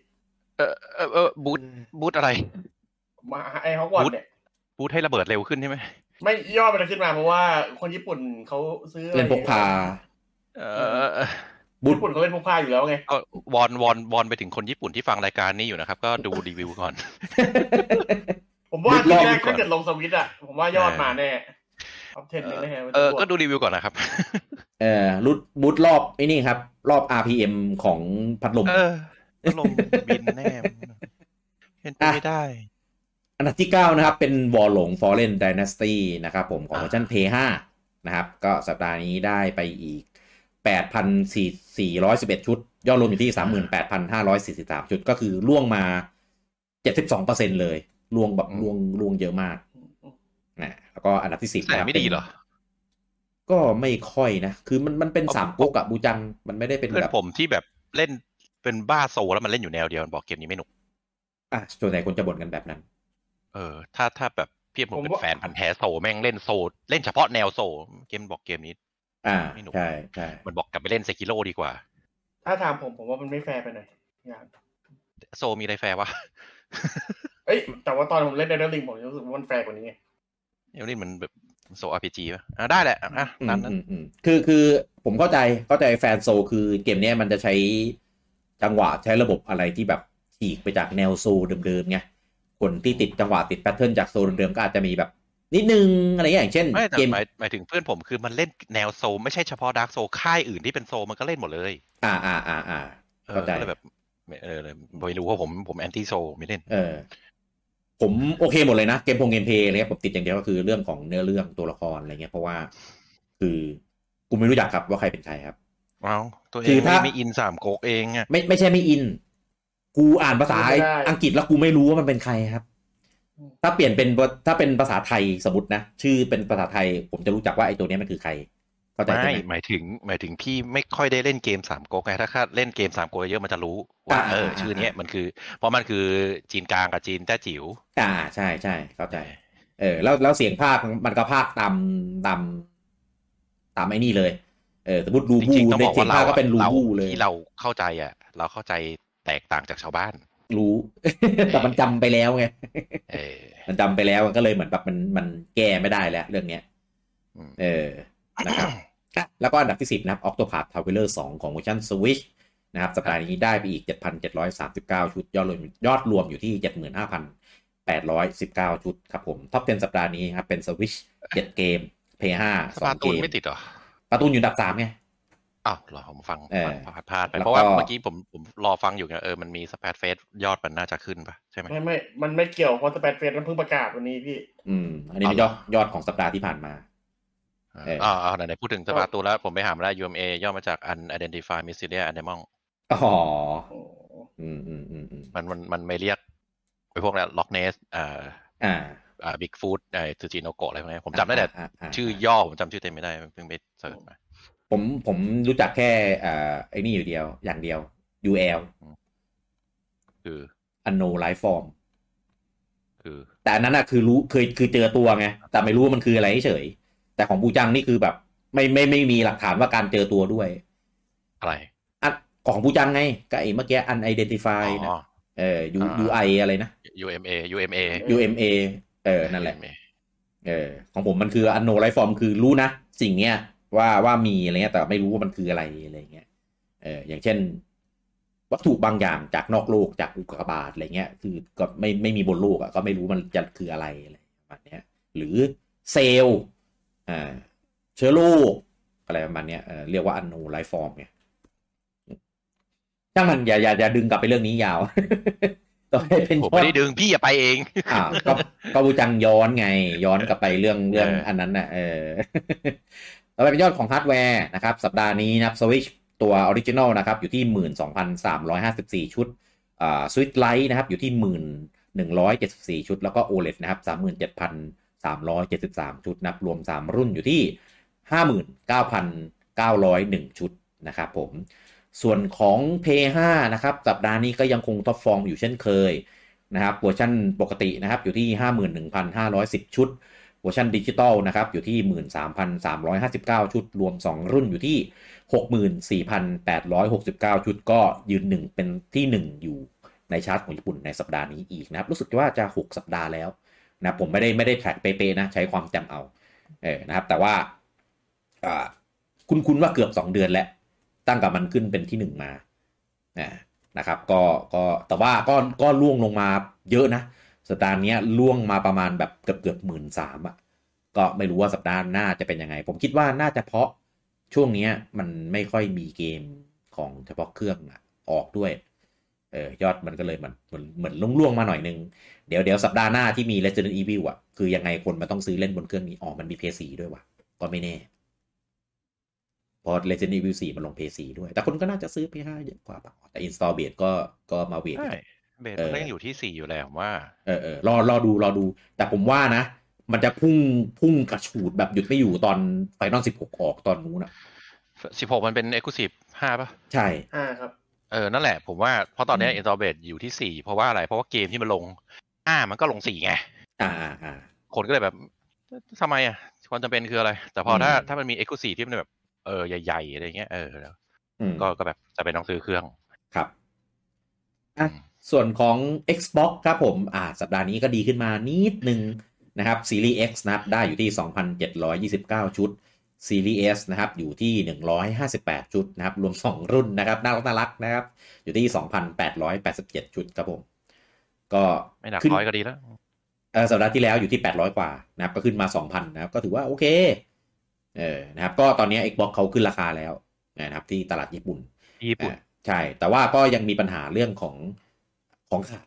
เออเออเออบูทบูทอะไรมาไอ้ฮอกวอตส์เนี่ยบูทให้ระเบิดเร็วขึ้นใช่มั้ยไม่ย่อมันจะขึ้นมาเพราะว่าคนญี่ปุ่นเขาซื้อเล่นพกพาเออญี่ปุ่นเขาเล่นพกพาอยู่แล้วไงก็วอนวอนวอนไปถึงคนญี่ปุ่นที่ฟังรายการนี้อยู่นะครับก็ดูรีวิวก่อนผมว่าทีแรกถ้าเกิดลงสวิตช์อ่ะผมว่ายอดมาแน่ท็อปสิบเลยนะฮะเออก็ดูรีวิวก่อนนะครับเออรูทบูทรอบไอ้นี่ครับรอบ อาร์ พี เอ็ม ของพัดลมเออพัดลมบินแน่เป็นไปไม่ได้อันดับที่เก้านะครับเป็นวอลหลง Fallen Dynasty นะครับผมของเวอร์ชัน พี เอส ห้า นะครับก็สัปดาห์นี้ได้ไปอีก แปดพันสี่ร้อยสิบเอ็ด ชุดยอดรวมอยู่ที่ สามหมื่นแปดพันห้าร้อยสี่สิบสาม ชุดก็คือล่วงมา เจ็ดสิบสองเปอร์เซ็นต์ เลยล่วงแบบล่วงล่วงเยอะมากนะแล้วก็อันดับที่สิบนะครับไม่ดีเหรอก็ไม่ค่อยนะคือมันมันเป็นสามก๊กอ่ะบูจังมันไม่ได้เป็นแบบผมที่แบบเล่นเป็นบ้าโซแล้วมันเล่นอยู่แนวเดียวบอกเกมนี้ไม่หนุกอ่ะส่วนใหญ่คนจะบ่นกันแบบนั้นเออถ้าถ้าแบบเพียบผมเป็นแฟนพันธุ์แท้โซแม่งเล่นโซเล่นเฉพาะแนวโซเกมบอกเกมนี้อ่าใช่ใช่มันบอกกลับไปเล่นเซคิโร่ดีกว่าถ้าถามผมผมว่ามันไม่แฟร์ไปหน่อยโซมีอะไรแฟร์วะเอ้ยแต่ว่าตอนผมเล่นเดนเดอร์ลิงผมรู้สึกว่ามันแฟร์กว่านี้ไงเดนเดอร์ลิงมันแบบโซ อาร์ พี จี ป่ะอ่ะได้แหละอ่ะตามนั้นคือคือผมเข้าใจเข้าใจแฟนโซคือเกมนี้มันจะใช้จังหวะใช้ระบบอะไรที่แบบฉีกไปจากแนวโซเดิมๆไงคนที่ติดจังหวะติดแพทเทิร์นจากโซนเดิมก็อาจจะมีแบบนิดนึงอะไรอย่างเช่นเกมหมายถึงเพื่อนผมคือมันเล่นแนวโซไม่ใช่เฉพาะดาร์กโซค่ายอื่นที่เป็นโซมันก็เล่นหมดเลยอ่าอ่าอ่าอ่าก็ได้แบบเออไม่รู้ว่าผมผมแอนตี้โซไม่เล่นเออผมโอเคหมดเลยนะเกมพงเกมเพย์อะไรผมติดอย่างเดียวก็คือเรื่องของเนื้อเรื่องตัวละครอะไรเงี้ยเพราะว่าคือกูไม่รู้จักครับว่าใครเป็นใครครับว้าวตัวเองไม่อินสามก๊กเองอ่ะไม่ไม่ใช่ไม่อินกูอ่านภาษาอังกฤษแล้วกูไม่รู้ว่ามันเป็นใครครับถ้าเปลี่ยนเป็นถ้าเป็นภาษาไทยสมมตินะชื่อเป็นภาษาไทยผมจะรู้จักว่าไอ้ตัวนี้มันคือใครเข้าใจมั้ยหมายถึงหมายถึงพี่ไม่ค่อยได้เล่นเกมสามก๊กไงถ้าเล่นเกมสามก๊กเยอะมันจะรู้ว่าเออชื่อเนี้ยมันคือเพราะมันคือจีนกลางกับจีนแต้จิ๋วอ่าใช่ๆเข้าใจเออแล้วแล้วเสียงภาคมันก็ภาคตามตามตามไอ้นี่เลยเออสมมติรูบูในเสียงภาคก็เป็นรูบูเลยที่เราเข้าใจอ่ะเราเข้าใจแตกต่างจากชาวบ้านรู้แต่มันจำไปแล้วไงมันจำไปแล้วมันก็เลยเหมือนแบบมันมันแก้ไม่ได้แล้วเรื่องเนี้ยเออนะครับแล้วก็อันดับที่สิบนะครับ Octopath Traveler สองของเวอร์ชัน Switch นะครับสัปดาห์นี้ได้ไปอีก เจ็ดพันเจ็ดร้อยสามสิบเก้า ชุดยอดรวมยอดรวมอยู่ที่ เจ็ดหมื่นห้าพันแปดร้อยสิบเก้า ชุดครับผมท็อปสิบสัปดาห์นี้ครับเป็น Switch เจ็ด เกม พี เอส ห้า สอง เกมไม่ติดหรอปาตูนอยู่อันดับสามไงอ้าวเหรอผมฟังพลาดไปเพราะว่าเมื่อกี้ผมผมรอฟังอยู่ไงเออมันมีสแปดเฟสยอดมันน่าจะขึ้นป่ะใช่ไหมไม่ไม่มันไม่เกี่ยวเพราะสแปดเฟสมันเพิ่งประกาศวันนี้พี่อืมอันนี้เป็นยอดยอดของสัปดาห์ที่ผ่านมาอ๋อไหนๆพูดถึงสปาตูแล้วผมไปหามาแล้ว ยู เอ็ม เอ ย่อมาจาก Unidentified Mysterious Animal อ๋ออืมอืมอืมมันมันมันไม่เรียกไปพวกนั้นล็อกเนสอ่าอ่าอ่าบิ๊กฟูดไอ้ซูจิโนโกะอะไรพวกนี้ผมจำได้แต่ชื่อย่อผมจำชื่อเต็มไม่ได้เพิ่งไปเสิร์ชมาผมผมรู้จักแค่อ่าไอ้นี่อยู่เดียวอย่างเดียว ยู แอล คือ Unknown Life Form คือแต่อันนั้นน่ะคือรู้เคยคือเจอตัวไงแต่ไม่รู้ว่ามันคืออะไรเฉยแต่ของปูจังนี่คือแบบไม่ไม่ไม่มีหลักฐานว่าการเจอตัวด้วยอะไรอ่ะของปูจังไงก็ไอ้เมื่อกี้ Unidentified นะเออ ยู ไอ อะไรนะ ยู เอ็ม เอ ยู เอ็ม เอ ยู เอ็ม เอ เออนั่นแหละเออของผมมันคือ Unknown Life Form คือรู้นะสิ่งเนี้ยว่าว่ามีอะไรเงี้ยแต่ไม่รู้ว่ามันคืออะไรอะไรเงี้ยเอออย่างเช่นวัตถุบางอย่างจากนอกโลกจากอุกกาบาตอะไรเงี้ยคือก็ไม่ไม่มีบนโลกอ่ะก็ไม่รู้มันจะคืออะไรอะไรประมาณเนี้ยหรือเซลล์อ่าเชื้อโรคอะไรประมาณเนี้ย เอ่อ เรียกว่าอนูไลฟ์ฟอร์มเนี่ยช่างมันอย่าอย่าอย่าดึงกลับไปเรื่องนี้ยาว ก็เป็นผมไม่ได้ดึงพี่อย่าไปเองอ่าก็ก็บูจังย้อนไงย้อนกลับไปเรื่องเรื่องอันนั้นน่ะเออแล้วเป็นยอดของฮาร์ดแวร์นะครับสัปดาห์นี้นะครับ Switch ตัว Original นะครับอยู่ที่ หนึ่งหมื่นสองพันสามร้อยห้าสิบสี่ ชุดอ่า Switch Lite นะครับอยู่ที่ หนึ่งหมื่นหนึ่งร้อยเจ็ดสิบสี่ ชุดแล้วก็ โอ แอล อี ดี นะครับ สามหมื่นเจ็ดพันสามร้อยเจ็ดสิบสาม ชุดนับรวมสามรุ่นอยู่ที่ ห้าหมื่นเก้าพันเก้าร้อยเอ็ด ชุดนะครับผมส่วนของ พี ห้า นะครับสัปดาห์นี้ก็ยังคงท็อปฟอร์มอยู่เช่นเคยนะครับเวอร์ชั่นปกตินะครับอยู่ที่ ห้าหมื่นหนึ่งพันห้าร้อยสิบ ชุดเวอร์ชันดิจิตอลนะครับอยู่ที่ หนึ่งหมื่นสามพันสามร้อยห้าสิบเก้า ชุดรวมสองรุ่นอยู่ที่ หกหมื่นสี่พันแปดร้อยหกสิบเก้า ชุดก็ยืนหนึ่งเป็นที่หนึ่งอยู่ในชาร์ตของญี่ปุ่นในสัปดาห์นี้อีกนะครับรู้สึกว่าจะหกสัปดาห์แล้วนะผมไม่ได้ไม่ได้แทร็กเป๊ะๆนะใช้ความจำเอาเออนะครับแต่ว่าอ่าคุ้นๆว่าเกือบสองเดือนแล้วตั้งแต่มันขึ้นเป็นที่หนึ่งมานะครับก็ก็แต่ว่าก็ก็ล่วงลงมาเยอะนะสัปดาห์นี้ล่วงมาประมาณแบบเกือบๆ หนึ่งหมื่นสามพัน อ่ะก็ไม่รู้ว่าสัปดาห์หน้าจะเป็นยังไงผมคิดว่าน่าจะเพราะช่วงนี้มันไม่ค่อยมีเกมของเฉพาะเครื่องออกด้วยเออยอดมันก็เลยเหมือนเหมือนเหมือนล่วงๆมาหน่อยนึงเดี๋ยวเดี๋ยวสัปดาห์หน้าที่มี Resident Evil อ่ะคือยังไงคนมันต้องซื้อเล่นบนเครื่องนี้อ๋อมันมี พี เอส โฟร์ ด้วยว่ะก็ไม่แน่พอ Resident Evil โฟร์มันลง พี เอส โฟร์ ด้วยแต่คนก็น่าจะซื้อ พี ไฟว์ เยอะกว่าป่ะแต่ install base ก็ก็มาเวทใช่เบสมันก็ยังอยู่ที่สี่อยู่แล้วผมว่าเออๆรอรอดูรอดูแต่ผมว่านะมันจะพุ่งพุ่งกระฉูดแบบหยุดไม่อยู่ตอน Final สิบหกออกตอนนู้นน่ะสิบหกมันเป็น Exclusive ห้าป่ะใช่ห้าครับเออนั่นแหละผมว่าเพราะตอนนี้ install base อยู่ที่สี่เพราะว่าอะไรเพราะว่าเกมที่มันลงอ่ามันก็ลงสี่ไงอ่าๆๆคนก็เลยแบบทำไมอ่ะความจำเป็นคืออะไรแต่พอถ้าถ้ามันมี Exclusive ที่มันแบบเออใหญ่ๆอะไรเงี้ยเออแล้วก็ก็แบบจะเป็นต้องซื้อเครื่องครับอ่ะส่วนของ Xbox ครับผมอ่าสัปดาห์นี้ก็ดีขึ้นมานิดนึงนะครับ Series X นะครับได้อยู่ที่ สองพันเจ็ดร้อยยี่สิบเก้า ชุด Series S นะครับอยู่ที่หนึ่งร้อยห้าสิบแปดชุดนะครับรวมสองรุ่นนะครับน่ารักน่ารักนะครับอยู่ที่ สองพันแปดร้อยแปดสิบเจ็ด ชุดครับผมก็ไม่หนักร้อยก็ดีแล้วเออสัปดาห์ที่แล้วอยู่ที่แปดร้อยกว่านะครับก็ขึ้นมา สองพัน นะครับก็ถือว่าโอเคเออนะครับก็ตอนนี้ Xbox เขาขึ้นราคาแล้วนะครับที่ตลาดญี่ปุ่นญี่ปุ่นใช่แต่ว่าก็ยังมีปัญหาเรื่องของของขาด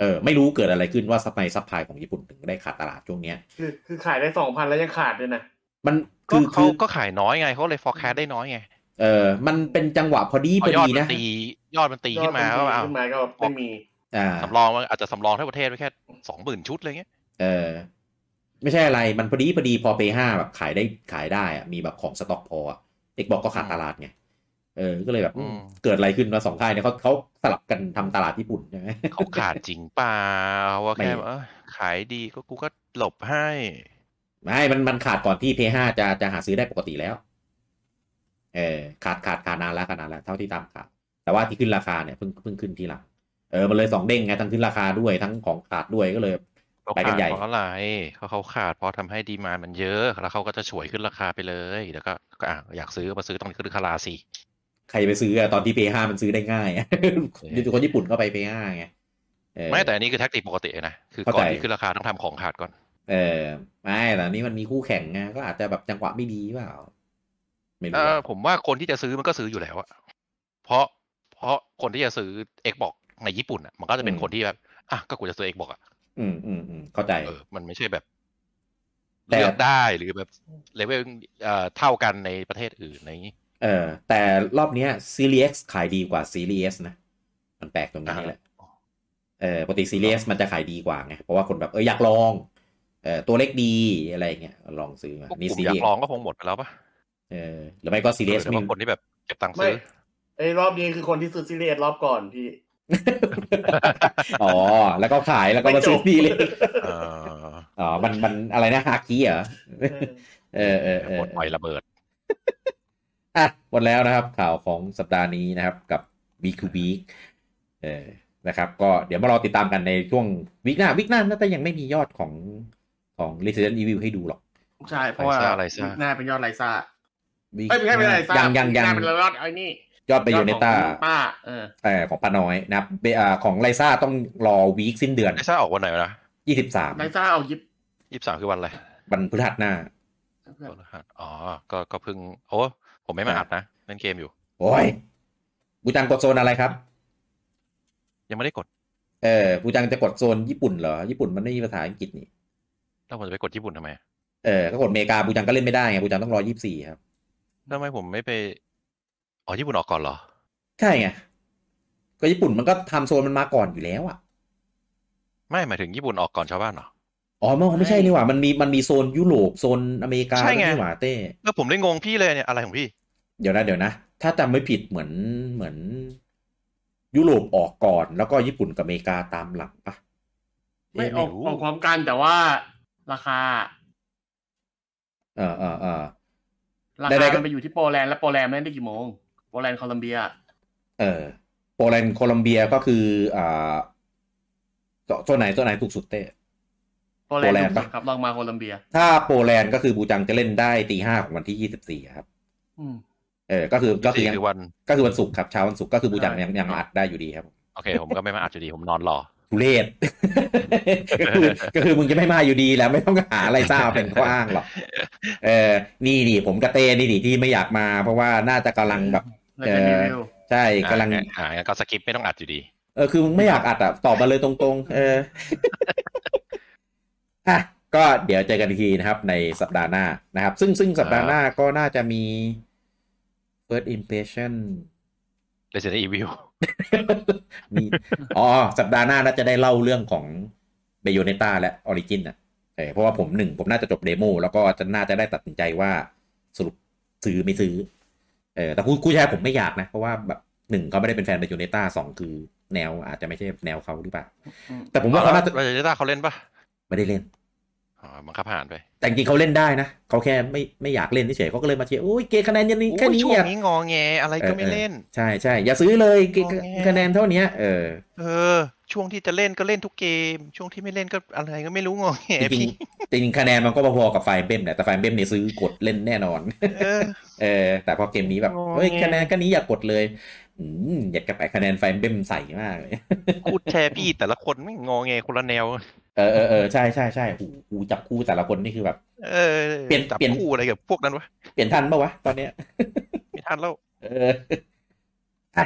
เออไม่รู้เกิดอะไรขึ้นว่าซัพพลายซัพพลายของญี่ปุ่นถึงได้ขาดตลาดช่วงเนี้ยคือคือขายได้ สองพัน แล้วยังขาดด้วยนะมันคือเขาก็ขายน้อยไงเขาเลย forecast ได้น้อยไงเออมันเป็นจังหวะพอดีพอดีนะยอดมันตีขึ้นมาก็เอาไม่มีอ่าสำรองมันอาจจะสำรองทั้งประเทศไว้แค่ สองหมื่น ชุดอะไรเงี้ยเออไม่ใช่อะไรมันพอดีพอดีพอ พี ไฟว์ แบบขายได้ขายได้อะมีแบบของสต็อกพอ Xbox ก็ขาดตลาดไงเออก็เลยแบบเกิดอะไรขึ้นว่าสองค่ายเนี่ยเขาเขาสลับกันทำตลาดญี่ปุ่นใช่ไหมเขาขาดจริงป่าวว่าแค่ขายดีก็กูก็หลบให้ไม่มันมันขาดก่อนที่ พี ไฟว์ จะจะหาซื้อได้ปกติแล้วเออขาดขาดขานานแล้วขนาดแล้วเท่าที่ตามข่าวแต่ว่าที่ขึ้นราคาเนี่ยเพิ่งเพิ่งขึ้นทีหลังเออมันเลยสองเด้งไงทั้งขึ้นราคาด้วยทั้งของขาดด้วยก็เลยไปกันใหญ่เพราะอะไรเขาเขาขาดเพราะทำให้ดีมานด์มันเยอะแล้วเขาก็จะฉวยขึ้นราคาไปเลยแล้วก็ก็อยากซื้อมาซื้อตอนขึ้นราคาสิใครไปซื้อตอนที่ พี ไฟว์ มันซื้อได้ง่ายคนญี่ปุ่นก็ไป พี ไฟว์ ไงไม่แต่อันนี้คือแท็กติกปกตินะคือก่อนที่ขึ้นราคาต้องทำของขาดก่อนเออไม่แต่นี่มันมีคู่แข่งไงก็อาจจะแบบจังหวะไม่ดีเปล่าไม่รู้ผมว่าคนที่จะซื้อมันก็ซื้ออยู่แล้วอะเพราะเพราะคนที่จะซื้อ Xbox ในญี่ปุ่นอะมันก็จะเป็นคนที่แบบอ่ะก็กูจะซื้อ Xbox อะอืมอืมอืมเข้าใจเออมันไม่ใช่แบบเลือกได้หรือแบบเลเวลเอ่อเท่ากันในประเทศอื่นอะไรอย่างงี้เออแต่รอบนี้ Series X ขายดีกว่า Series S นะมันแปลกตรงนี้แหละเออปกติ Series S มันจะขายดีกว่าไงเพราะว่าคนแบบเอออยากลองเออตัวเล็กดีอะไรอย่างเงี้ยลองซื้อมานี่ Series อยากลองก็คงหมดไปแล้วป่ะเออหรือไม่ก็ Series มีคนที่แบบเก็บตังค์ซื้อไอ้รอบนี้คือคนที่ซื้อ Series รอบก่อนพี่อ๋อแล้วก็ขายแล้วก็มาซื้อดีเลยอ๋อมันมันอะไรนะฮากี้เหรอเออเออหมดไฟระเบิดอ่ะหมดแล้วนะครับข่าวของสัปดาห์นี้นะครับกับ Week to Week เออนะครับก็เดี๋ยวมารอติดตามกันในช่วงวีคหน้าวีคหน้าน่าจะยังไม่มียอดของของ Resident Evil ให้ดูหรอกใช่เพราะว่าวีคหน้าเป็นยอดไลซ่าไม่ใช่เป็นไลซ่ายังยังยังเป็นยอดไอ้นี่ยอด Bayonetta เออเอ่อของป้าน้อยนะครับอ่าของไลซ่าต้องรอวีคสิ้นเดือนไลซ่าออกวันไหนวะยี่สิบสามไลซ่าออกยี่สิบสามคือวันอะไรวันพฤหัสหน้าพฤหัสอ๋อก็ก็เพิ่งโอ้ผมไม่มาอัดนะเล่นเกมอยู่โอ้ยบูจังกดโซนอะไรครับยังไม่ได้กด เออปูจังจะกดโซนญี่ปุ่นเหรอญี่ปุ่นมันไม่มีภาษาอังกฤษนี่แล้วผมจะไปกดญี่ปุ่นทำไมเออก็กดอเมริกาปูจังก็เล่นไม่ได้ไงปูจังต้องรอยี่สิบสี่ครับทำไมผมไม่ไปอ๋อญี่ปุ่นออกก่อนเหรอใช่ไงก็ญี่ปุ่นมันก็ทำโซนมันมาก่อนอยู่แล้วอ่ะไม่หมายถึงญี่ปุ่นออกก่อนชาวบ้านเหรออ๋อไม่ใช่นี่หว่ามันมีมันมีโซนยุโรปโซนอเมริกานี่หว่าเต้แล้วผมได้งงพี่เลยเนี่ยอะไรของพี่เดี๋ยวนะเดี๋ยวนะถ้าจำไม่ผิดเหมือนเหมือนยุโรปออกก่อนแล้วก็ญี่ปุ่นกับอเมริกาตามหลังปะไม่ออกออกพร้อมกันแต่ว่าราคาเออเออเออราคามันไปอยู่ที่โปแลนด์แล้วโปแลนด์เล่นได้กี่โมงโปแลนด์โคลัมเบียเออโปแลนด์โคลัมเบียก็คืออ่าโซนไหนโซนไหนถูกสุดเต้โปแลนด์ป่ะครับลองมาโคลัมเบียถ้าโปแลนด์ก็คือบูจังจะเล่นได้ตีห้าของวันที่ยี่สิบสี่ครับอืมเออก็คือก็คือวันก็คือวันศุกร์ครับเช้าวันศุกร์ก็คือบูจังยังยังอัดได้อยู่ดีครับโอเคผมก็ไม่มาอัดอยู่ดีผมนอนรอทุเรศก็คือก็คือมึงจะไม่มาอยู่ดีแล้วไม่ต้องหาอะไรซ่าเป็นข้ออ้างหรอกเออนี่ดิผมกระเตนี่ดิที่ไม่อยากมาเพราะว่าน่าจะกำลังแบบเออใช่กำลังอ่าก็สกิปไม่ต้องอัดอยู่ดีเออคือมึงไม่อยากอัดอ่ะตอบมาเลยตรงๆเอออ่ะก็เดี๋ยวเจอกันอีกทีนะครับในสัปดาห์หน้านะครับซึ่งซึ่งสัปดาห์หน้าก็น่าจะมี first impression Resident Evil มีอ๋อสัปดาห์หน้าน่าจะได้เล่าเรื่องของ Bayonetta และ Origin น่ะเออเพราะว่าผมหนึ่งผมน่าจะจบเดโมแล้วก็จะน่าจะได้ตัดสินใจว่าสรุปซื้อไม่ซื้อเออแต่คู่แชร์ผมไม่อยากนะเพราะว่าแบบหนึ่งเขาไม่ได้เป็นแฟน Bayonetta สองคือแนวอาจจะไม่ใช่แนวเขาหรือเปล่าแต่ผมว่าเขาน่าจะ Bayonetta เขาเล่นป่ะไม่ได้เล่นอ๋อมันขับผ่านไปแต่จริงเขาเล่นได้นะเขาแค่ไม่ไม่อยากเล่นเฉยเขาก็เลยมาเชียร์โอ้ยเกณฑ์คะแนนยังนี้แค่นี้อ่ะช่วงนี้งอแงอะไรก็ไม่เล่นใช่ใช่อย่าซื้อเลยเกณฑ์คะแนนเท่านี้เออเออช่วงที่จะเล่นก็เล่นทุกเกมช่วงที่ไม่เล่นก็อะไรก็ไม่รู้งอแงจริงจริงคะแนนมันก็พอๆกับไฟเบมแหละแต่ไฟเบมเนี่ยซื้อกดเล่นแน่นอนเออเออแต่พอเกมนี้แบบเฮ้ยคะแนนก็นี้อยากกดเลยอืมอยากกระแปะคะแนนไฟเบมใส่มากเลยพูดแชร์พี่แต่ละคนไม่งอแงคนละแนวเออเออเออใช่ใช่ใช่หูหูจับคู่แต่ละคนนี่คือแบบเออเปลี่ยนจับคู่อะไรกับพวกนั้นวะเปลี่ยนทันปะวะตอนเนี้ยไม่ทันแล้วเอออ่ะ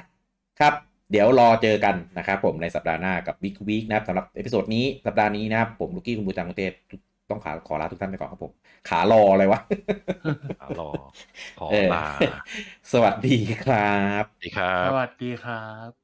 ครับเดี๋ยวรอเจอกันนะครับผมในสัปดาห์หน้ากับ Week Week นะครับสำหรับเอพิโซดนี้สัปดาห์นี้นะครับผมลูกกี้คุณบูจังคุณเต้ต้องขอขอลาทุกท่านไปก่อนครับผมขารออะไรวะขารอขอลาสวัสดีครับสวัสดีครับสวัสดีครับ